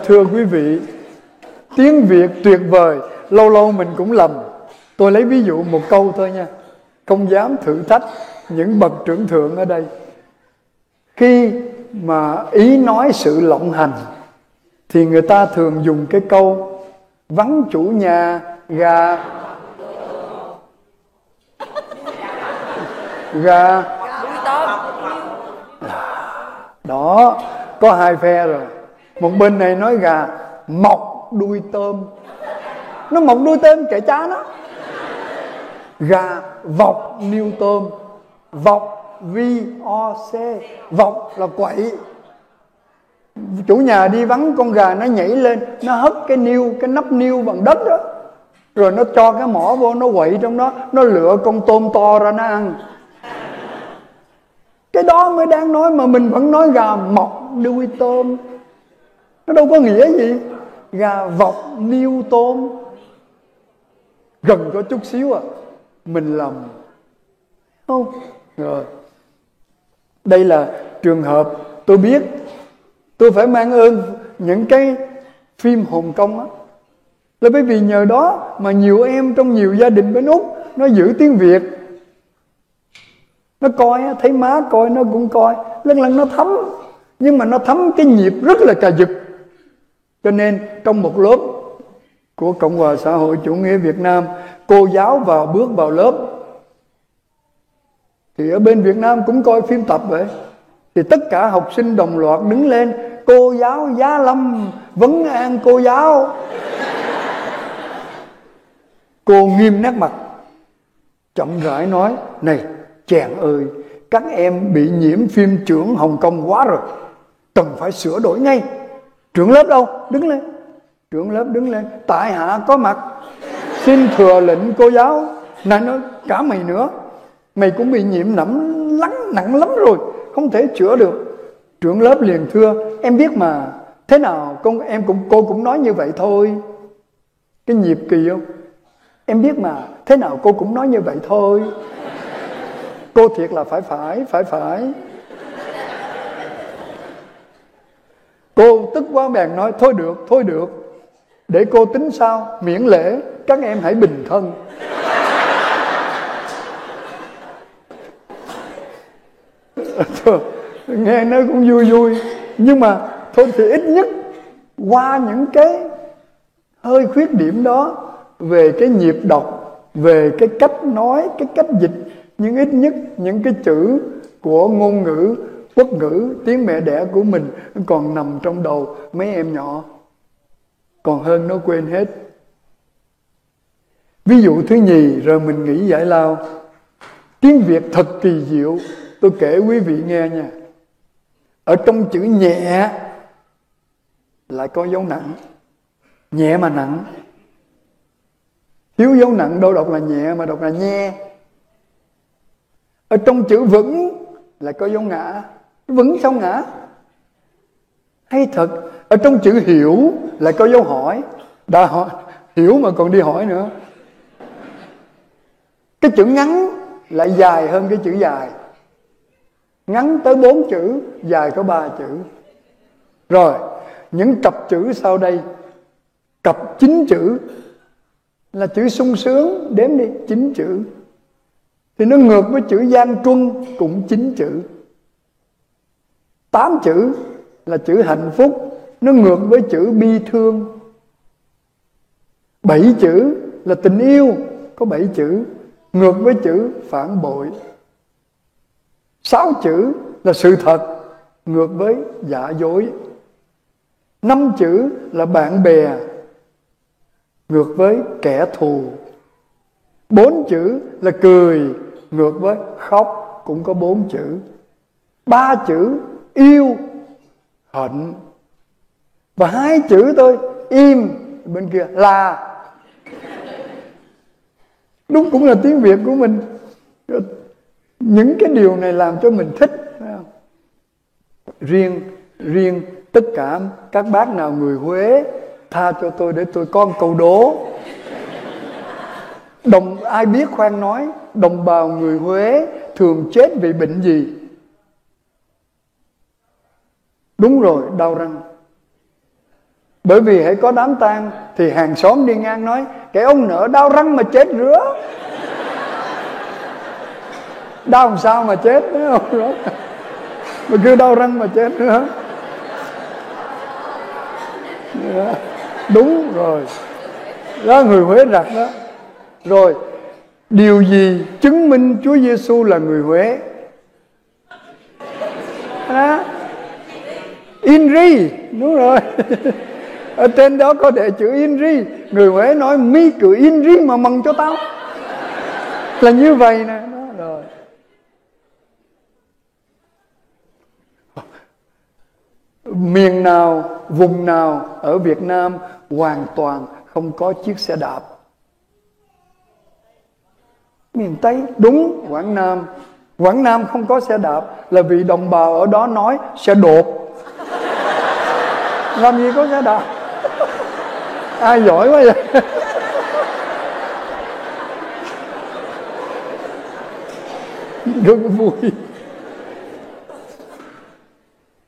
Thưa quý vị, tiếng Việt tuyệt vời, lâu lâu mình cũng lầm. Tôi lấy ví dụ một câu thôi nha, không dám thử thách những bậc trưởng thượng ở đây. Khi mà ý nói sự lộng hành thì người ta thường dùng cái câu vắng chủ nhà gà. Đó, có hai phe rồi. Một bên này nói gà mọc đuôi tôm, nó mọc đuôi tôm kệ cha nó. Gà vọc niêu tôm. Vọc VOC, vọc là quậy. Chủ nhà đi vắng con gà nó nhảy lên, nó hất cái niêu, cái nắp niêu bằng đất đó, rồi nó cho cái mỏ vô, nó quậy trong đó, nó lựa con tôm to ra nó ăn. Cái đó mới đang nói, mà mình vẫn nói gà mọc đuôi tôm. Nó đâu có nghĩa gì. Gà vọc niêu tôm gần có chút xíu à, mình lầm không? Rồi đây là trường hợp tôi biết. Tôi phải mang ơn những cái phim Hồng Kông á, là bởi vì nhờ đó mà nhiều em trong nhiều gia đình bên Úc nó giữ tiếng Việt. Nó coi á, thấy má coi nó cũng coi, lần nó thấm. Nhưng mà nó thấm cái nhịp rất là cà giật. Cho nên trong một lớp của Cộng hòa xã hội chủ nghĩa Việt Nam, cô giáo bước vào lớp thì ở bên Việt Nam cũng coi phim tập vậy. Thì tất cả học sinh đồng loạt đứng lên, cô giáo Giá Lâm vấn an cô giáo. Cô nghiêm nét mặt, chậm rãi nói: "Này chàng ơi, các em bị nhiễm phim trưởng Hồng Kông quá rồi, cần phải sửa đổi ngay." Trưởng lớp đâu? Đứng lên. Trưởng lớp đứng lên: "Tại hạ có mặt, xin thừa lệnh cô giáo." Này nói: "Cả mày nữa, mày cũng bị nhiễm nặng lắm rồi, không thể chữa được." Trưởng lớp liền thưa: "Em biết mà, thế nào cô cũng nói như vậy thôi." Cái nhịp kỳ không? Em biết mà, thế nào cô cũng nói như vậy thôi. Cô thiệt là phải. Cô tức quá bèn nói: Thôi được, để cô tính sao, miễn lễ, các em hãy bình thân. Nghe nó cũng vui vui, nhưng mà thôi thì ít nhất qua những cái hơi khuyết điểm đó về cái nhịp đọc, về cái cách nói, cái cách dịch, nhưng ít nhất những cái chữ của ngôn ngữ quốc ngữ tiếng mẹ đẻ của mình còn nằm trong đầu mấy em nhỏ, còn hơn nó quên hết. Ví dụ thứ nhì rồi mình nghĩ giải lao. Tiếng Việt thật kỳ diệu, tôi kể quý vị nghe nha. Ở trong chữ nhẹ lại có dấu nặng. Nhẹ mà nặng. Thiếu dấu nặng đâu đọc là nhẹ mà đọc là nhe. Ở trong chữ vững lại có dấu ngã. Vững sao ngã? Hay thật. Ở trong chữ hiểu lại có dấu hỏi. Đã hỏi hiểu mà còn đi hỏi nữa. Cái chữ ngắn lại dài hơn cái chữ dài. Ngắn tới 4 chữ, dài có 3 chữ. Rồi, những cặp chữ sau đây, cặp 9 chữ là chữ sung sướng, đếm đi 9 chữ. Thì nó ngược với chữ gian truân cũng 9 chữ. 8 chữ là chữ hạnh phúc, nó ngược với chữ bi thương. 7 chữ là tình yêu, có 7 chữ, ngược với chữ phản bội. 6 chữ là sự thật, ngược với giả dối. 5 chữ là bạn bè, ngược với kẻ thù. 4 chữ là cười, ngược với khóc, cũng có 4 chữ. 3 chữ yêu, hận. Và 2 chữ thôi, im, bên kia là. Đúng cũng là tiếng Việt của mình. Những cái điều này làm cho mình thích, phải không? Riêng tất cả các bác nào người Huế tha cho tôi để tôi có một câu đố. Ai biết khoan nói, đồng bào người Huế thường chết vì bệnh gì? Đúng rồi, đau răng. Bởi vì hễ có đám tang thì hàng xóm đi ngang nói cái ông nợ đau răng mà chết rứa. Đau làm sao mà chết nữa không? Mà cứ đau răng mà chết nữa. Đúng rồi. Đó, người Huế rặt đó. Rồi, điều gì chứng minh Chúa Giêsu là người Huế? À, Inri, đúng rồi. Ở trên đó có đề chữ Inri. Người Huế nói mi cử Inri mà mừng cho tao. Là như vậy nè. Miền nào, vùng nào ở Việt Nam hoàn toàn không có chiếc xe đạp? Miền Tây, đúng, Quảng Nam. Quảng Nam không có xe đạp là vì đồng bào ở đó nói xe đạp. Làm gì có xe đạp? Ai giỏi quá vậy? Rất vui.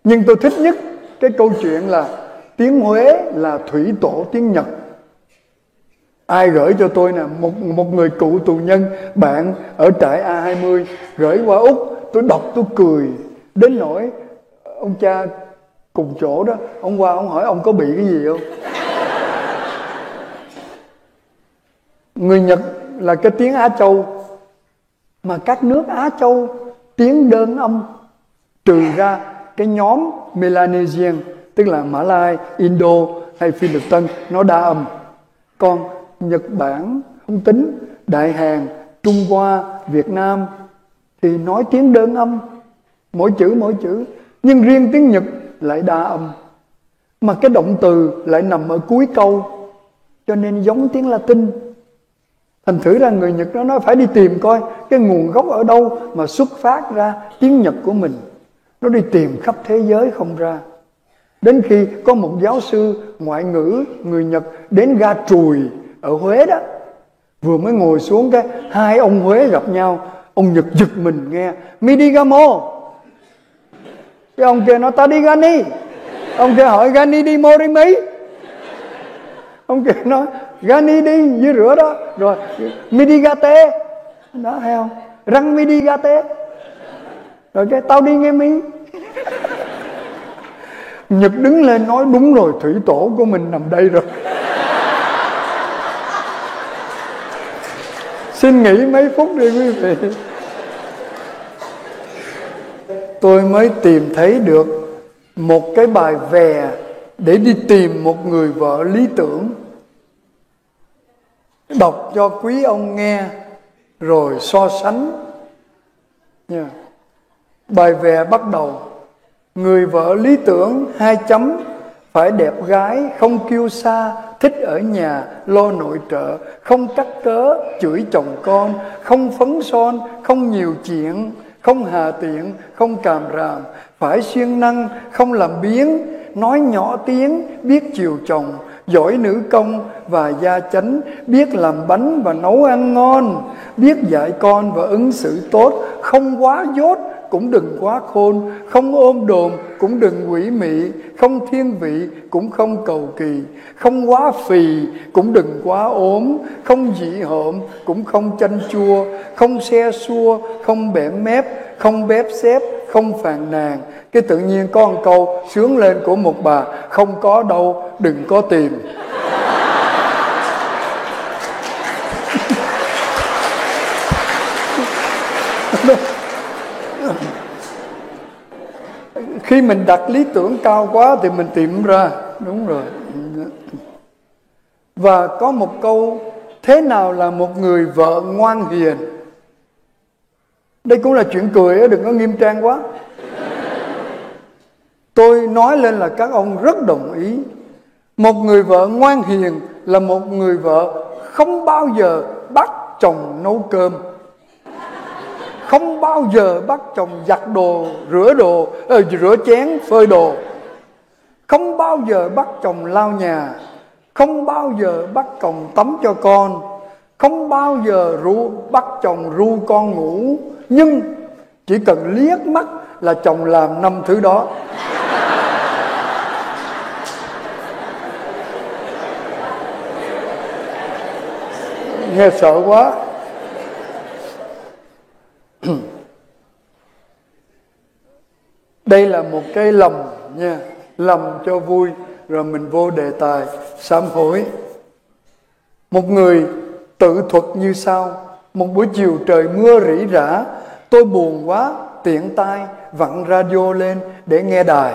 Nhưng tôi thích nhất cái câu chuyện là tiếng Huế là thủy tổ tiếng Nhật. Ai gửi cho tôi nè, một người cựu tù nhân bạn ở trại A20 gửi qua Úc, tôi đọc tôi cười đến nỗi ông cha cùng chỗ đó, ông qua ông hỏi ông có bị cái gì không. Người Nhật là cái tiếng Á Châu, mà các nước Á Châu tiếng đơn âm, trừ ra cái nhóm Melanesian, tức là Mã Lai, Indo hay Phi Lục Tân, nó đa âm. Còn Nhật Bản không tính, Đại Hàn, Trung Hoa, Việt Nam thì nói tiếng đơn âm, mỗi chữ mỗi chữ. Nhưng riêng tiếng Nhật lại đa âm, mà cái động từ lại nằm ở cuối câu, cho nên giống tiếng Latin. Thành thử ra người Nhật nó nói phải đi tìm coi cái nguồn gốc ở đâu mà xuất phát ra tiếng Nhật của mình. Nó đi tìm khắp thế giới không ra. Đến khi có một giáo sư ngoại ngữ người Nhật đến ga Trùi ở Huế đó, vừa mới ngồi xuống cái hai ông Huế gặp nhau, ông Nhật giật mình nghe mi đi ga mô, cái ông kia nói ta đi ga ni, ông kia hỏi ga ni đi mô đi mấy, ông kia nói ga ni đi dưới rửa đó, rồi mi đi ga tê đó, hay không răng mi đi ga tê. Rồi cái tao đi nghe Mỹ. Nhật đứng lên nói đúng rồi, thủy tổ của mình nằm đây rồi. Xin nghỉ mấy phút đi quý vị. Tôi mới tìm thấy được một cái bài về để đi tìm một người vợ lý tưởng. Đọc cho quý ông nghe rồi so sánh. Bài về bắt đầu: người vợ lý tưởng, hai chấm, phải đẹp gái, không kiêu sa, thích ở nhà, lo nội trợ, không cắt cớ, chửi chồng con, không phấn son, không nhiều chuyện, không hà tiện, không càm ràm, phải siêng năng, không làm biếng, nói nhỏ tiếng, biết chiều chồng, giỏi nữ công và gia chánh, biết làm bánh và nấu ăn ngon, biết dạy con và ứng xử tốt, không quá dốt cũng đừng quá khôn, không ôm đồm cũng đừng quỷ mị, không thiên vị cũng không cầu kỳ, không quá phì cũng đừng quá ốm, không dị hợm cũng không chanh chua, không xe xua, không bẻm mép, không bép xép, không phàn nàn. Cái tự nhiên có một câu sướng lên của một bà: không có đâu, đừng có tìm. Khi mình đặt lý tưởng cao quá thì mình tìm ra. Đúng rồi. Và có một câu: thế nào là một người vợ ngoan hiền? Đây cũng là chuyện cười, đừng có nghiêm trang quá. Tôi nói lên là các ông rất đồng ý. Một người vợ ngoan hiền là một người vợ không bao giờ bắt chồng nấu cơm, không bao giờ bắt chồng giặt đồ, rửa chén, phơi đồ, không bao giờ bắt chồng lau nhà, không bao giờ bắt chồng tắm cho con, không bao giờ bắt chồng ru con ngủ. Nhưng chỉ cần liếc mắt là chồng làm 5 thứ đó. Nghe sợ quá. Đây là một cái lầm nha, lầm cho vui rồi mình vô đề tài sám hối. Một người tự thuật như sau: một buổi chiều trời mưa rỉ rả, tôi buồn quá, tiện tay vặn radio lên để nghe đài.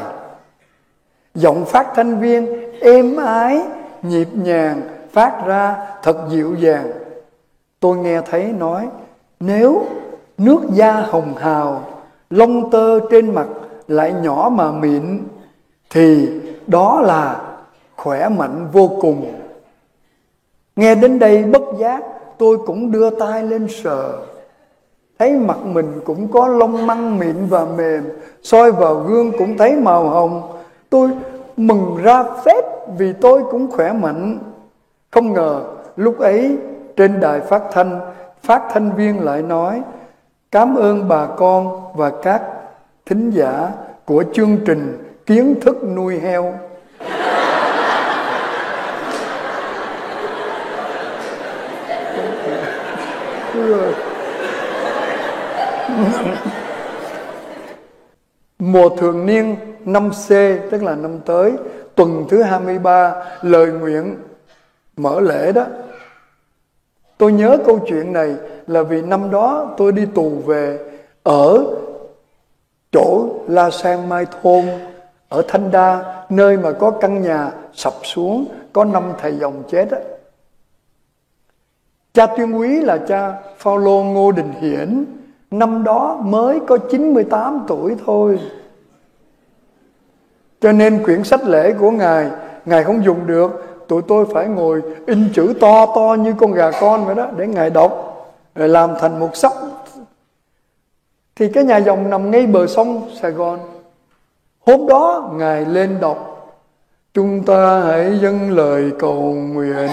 Giọng phát thanh viên êm ái, nhịp nhàng, phát ra thật dịu dàng. Tôi nghe thấy nói: nếu nước da hồng hào, lông tơ trên mặt lại nhỏ mà mịn, thì đó là khỏe mạnh vô cùng. Nghe đến đây bất giác tôi cũng đưa tay lên sờ, thấy mặt mình cũng có lông măng mịn và mềm, soi vào gương cũng thấy màu hồng. Tôi mừng ra phết vì tôi cũng khỏe mạnh. Không ngờ lúc ấy trên đài phát thanh viên lại nói: cảm ơn bà con và các thính giả của chương trình Kiến thức nuôi heo. Mùa thường niên năm C, tức là năm tới, tuần thứ 23, lời nguyện mở lễ đó. Tôi nhớ câu chuyện này là vì năm đó tôi đi tù về ở chỗ La Sang Mai Thôn ở Thanh Đa, nơi mà có căn nhà sập xuống, có 5 thầy dòng chết đó. Cha Tuyên Quý là cha Phaolô Ngô Đình Hiển, năm đó mới có 98 tuổi thôi. Cho nên quyển sách lễ của Ngài không dùng được. Tụi tôi phải ngồi in chữ to to như con gà con vậy đó để Ngài đọc, rồi làm thành một sách. Thì cái nhà dòng nằm ngay bờ sông Sài Gòn. Hôm đó Ngài lên đọc: chúng ta hãy dâng lời cầu nguyện.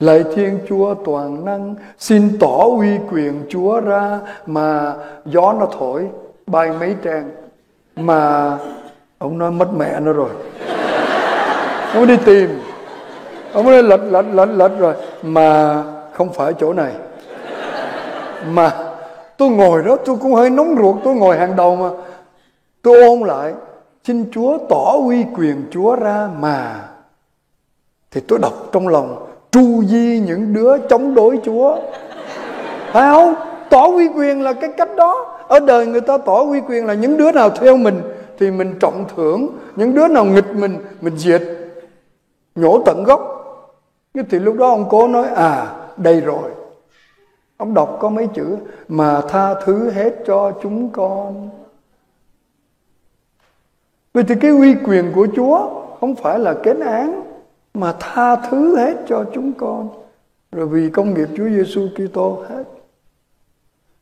Lạy Thiên Chúa toàn năng, xin tỏ uy quyền Chúa ra. Mà gió nó thổi bay mấy trang, mà ông nói mất mẹ nó rồi. Ông đi tìm, ông nói lệch rồi, mà không phải chỗ này, mà Tôi ngồi đó tôi cũng hơi nóng ruột, tôi ngồi hàng đầu mà. Tôi ôn lại, xin Chúa tỏ uy quyền Chúa ra mà. Thì tôi đọc trong lòng, tru di những đứa chống đối Chúa. Phải không? Tỏ uy quyền là cái cách đó. Ở đời người ta tỏ uy quyền là những đứa nào theo mình thì mình trọng thưởng, những đứa nào nghịch mình diệt, nhổ tận gốc. Thì lúc đó ông cố nói, à đây rồi. Ông đọc có mấy chữ, mà tha thứ hết cho chúng con. Vậy thì cái uy quyền của Chúa không phải là kết án, mà tha thứ hết cho chúng con. Rồi vì công nghiệp Chúa Giêsu Kitô hết.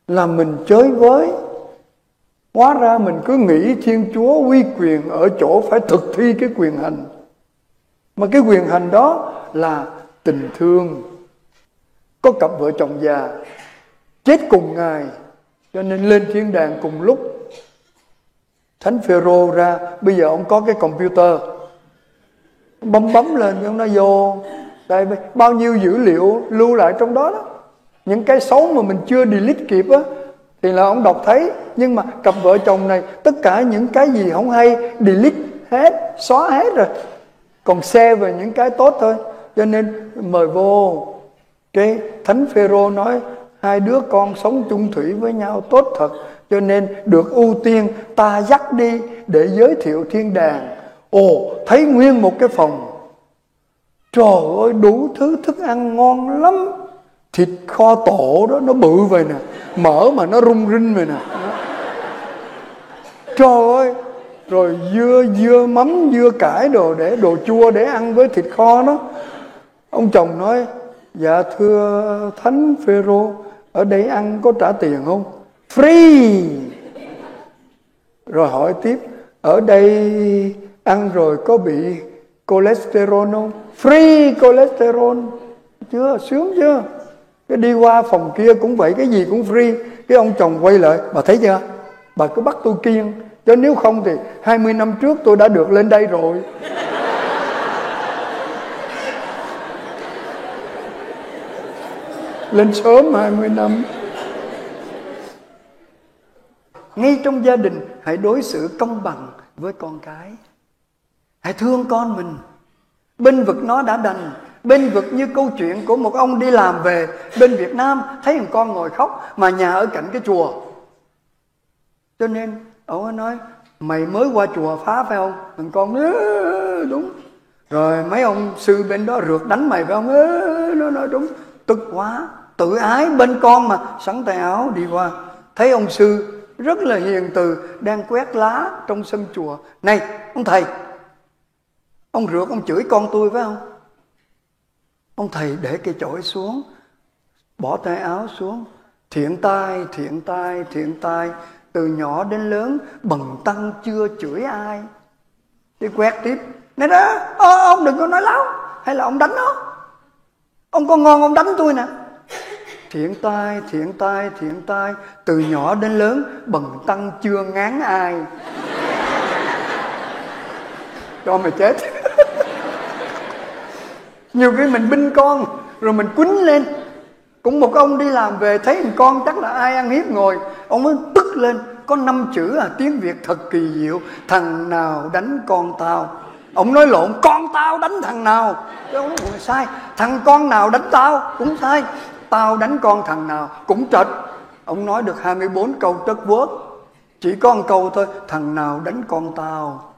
Là mình chới với. Hóa ra mình cứ nghĩ Thiên Chúa uy quyền ở chỗ phải thực thi cái quyền hành. Mà cái quyền hành đó là tình thương. Có cặp vợ chồng già chết cùng ngày, cho nên lên thiên đàng cùng lúc. Thánh Phê-rô ra, bây giờ ông có cái computer, bấm lên ông nói vô đây, bao nhiêu dữ liệu lưu lại trong đó đó. Những cái xấu mà mình chưa delete kịp á thì là ông đọc thấy. Nhưng mà cặp vợ chồng này tất cả những cái gì không hay delete hết, xóa hết rồi, còn xe về những cái tốt thôi. Cho nên mời vô. Cái Thánh Phê-rô nói hai đứa con sống chung thủy với nhau tốt thật, cho nên được ưu tiên, ta dắt đi để giới thiệu thiên đàng. Ồ, thấy nguyên một cái phòng, trời ơi đủ thứ thức ăn ngon lắm. Thịt kho tổ đó, nó bự vậy nè, mỡ mà nó rung rinh vậy nè, trời ơi. Rồi dưa mắm, dưa cải đồ, để đồ chua để ăn với thịt kho đó. Ông chồng nói, dạ thưa Thánh Phê-rô, ở đây ăn có trả tiền không? Free. Rồi hỏi tiếp, ở đây ăn rồi có bị cholesterol không? Free cholesterol. Chưa, sướng chưa? Cái đi qua phòng kia cũng vậy, cái gì cũng free. Cái ông chồng quay lại, bà thấy chưa? Bà cứ bắt tôi kiêng, chứ nếu không thì 20 năm trước tôi đã được lên đây rồi. Lên sớm 20 năm. Ngay trong gia đình hãy đối xử công bằng với con cái. Hãy thương con mình. Bên vực nó đã đành. Bên vực như câu chuyện của một ông đi làm về bên Việt Nam, thấy thằng con ngồi khóc mà nhà ở cạnh cái chùa. Cho nên ông nói, mày mới qua chùa phá phải không? Thằng con nói, đúng. Rồi mấy ông sư bên đó rượt đánh mày phải không? Nó nói đúng. Tức quá, tự ái bên con mà, sẵn tay áo đi qua. Thấy ông sư rất là hiền từ đang quét lá trong sân chùa. Này, ông thầy, ông rượt ông chửi con tôi phải không? Ông thầy để cây chổi xuống, bỏ tay áo xuống. Thiện tai, thiện tai, thiện tai. Từ nhỏ đến lớn, bần tăng chưa chửi ai. Đi quét tiếp. Này đó, ông đừng có nói láo, hay là ông đánh nó. Ông con ngon ông đánh tôi nè. Thiện tai, thiện tai, thiện tai. Từ nhỏ đến lớn, bần tăng chưa ngán ai. Cho mày chết. Nhiều khi mình binh con, rồi mình quýnh lên. Cũng một ông đi làm về, thấy thằng con chắc là ai ăn hiếp ngồi. Ông mới tức lên, có 5 chữ à, tiếng Việt thật kỳ diệu. Thằng nào đánh con tao. Ông nói lộn, con tao đánh thằng nào. Chứ ông nói sai, thằng con nào đánh tao cũng sai. Tao đánh con thằng nào cũng trật. Ông nói được 24 câu trất vớt. Chỉ có một câu thôi, thằng nào đánh con tao.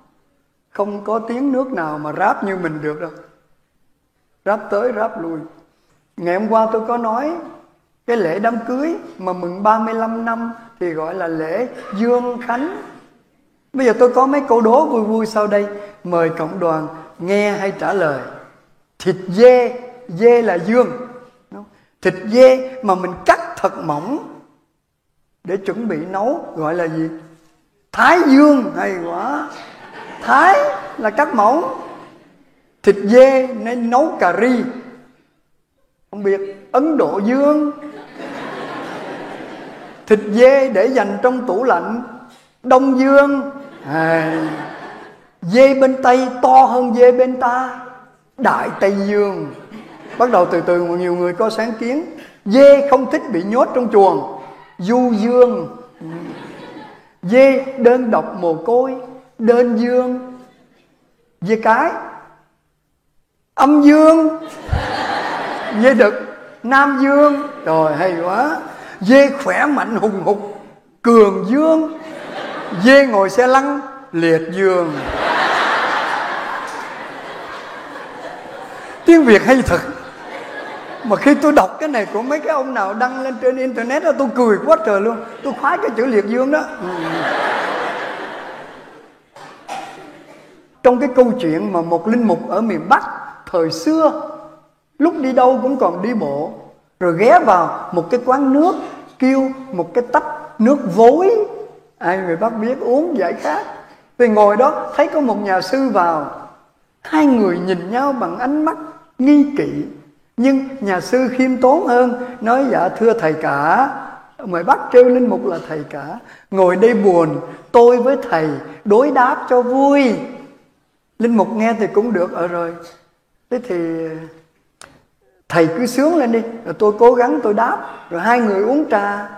Không có tiếng nước nào mà ráp như mình được đâu. Ráp tới ráp lui. Ngày hôm qua tôi có nói, cái lễ đám cưới mà mừng 35 năm thì gọi là lễ dương khánh. Bây giờ tôi có mấy câu đố vui vui sau đây, mời cộng đoàn nghe hay trả lời. Thịt dê, dê là dương. Thịt dê mà mình cắt thật mỏng để chuẩn bị nấu gọi là gì? Thái dương. Hay quá. Thái là cắt mỏng. Thịt dê nên nấu cà ri. Không biết, Ấn Độ dương. Thịt dê để dành trong tủ lạnh, Đông dương. Dê bên Tây to hơn dê bên ta, Đại Tây dương. Bắt đầu từ từ nhiều người có sáng kiến. Dê không thích bị nhốt trong chuồng, du dương. Dê đơn độc mồ côi, đơn dương. Dê cái âm dương. Dê đực nam dương. Trời hay quá. Dê khỏe mạnh hùng hục, cường dương. Dê ngồi xe lăn, liệt dương. Tiếng Việt hay thật. Mà khi tôi đọc cái này của mấy cái ông nào đăng lên trên internet đó, tôi cười quá trời luôn. Tôi khoái cái chữ liệt dương đó. Trong cái câu chuyện mà một linh mục ở miền Bắc thời xưa, lúc đi đâu cũng còn đi bộ, rồi ghé vào một cái quán nước, kêu một cái tách nước vối, ai người Bắc biết uống giải khát. Tôi ngồi đó thấy có một nhà sư vào. Hai người nhìn nhau bằng ánh mắt nghi kỵ. Nhưng nhà sư khiêm tốn hơn, nói dạ thưa thầy cả. Ngoài Bắc trêu linh mục là thầy cả. Ngồi đây buồn, tôi với thầy đối đáp cho vui. Linh mục nghe thì cũng được rồi. Thế thì thầy cứ sướng lên đi, rồi tôi cố gắng tôi đáp. Rồi hai người uống trà.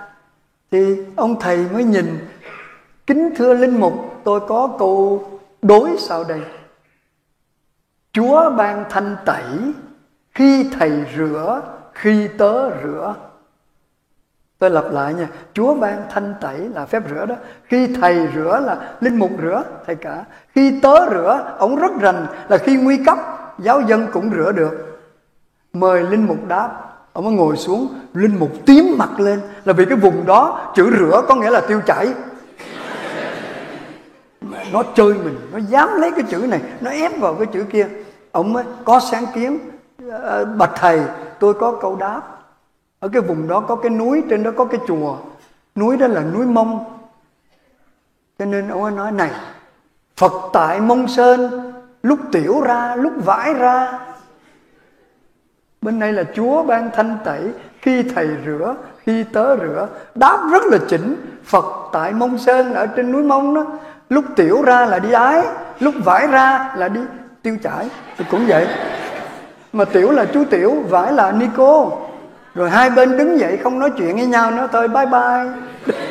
Thì ông thầy mới nhìn: kính thưa linh mục, tôi có câu đối sau đây. Chúa ban thanh tẩy khi thầy rửa, khi tớ rửa. Tôi lặp lại nha. Chúa ban thanh tẩy là phép rửa đó. Khi thầy rửa là linh mục rửa, thầy cả. Khi tớ rửa, ông rất rành, là khi nguy cấp giáo dân cũng rửa được. Mời linh mục đáp. Ông mới ngồi xuống. Linh mục tím mặt lên, là vì cái vùng đó chữ rửa có nghĩa là tiêu chảy. Nó chơi mình, nó dám lấy cái chữ này, nó ép vào cái chữ kia. Ông mới có sáng kiến: bạch thầy, tôi có câu đáp. Ở cái vùng đó có cái núi, trên đó có cái chùa. Núi đó là núi Mông. Cho nên ông ấy nói này: Phật tại Mông Sơn, lúc tiểu ra, lúc vãi ra. Bên này là Chúa ban thanh tẩy khi thầy rửa, khi tớ rửa. Đáp rất là chỉnh. Phật tại Mông Sơn, ở trên núi Mông đó, lúc tiểu ra là đi ái, lúc vãi ra là đi tiêu chảy. Thì cũng vậy. Mà tiểu là chú tiểu, vãi là Nico. Rồi hai bên đứng dậy không nói chuyện với nhau nữa. Thôi bye bye.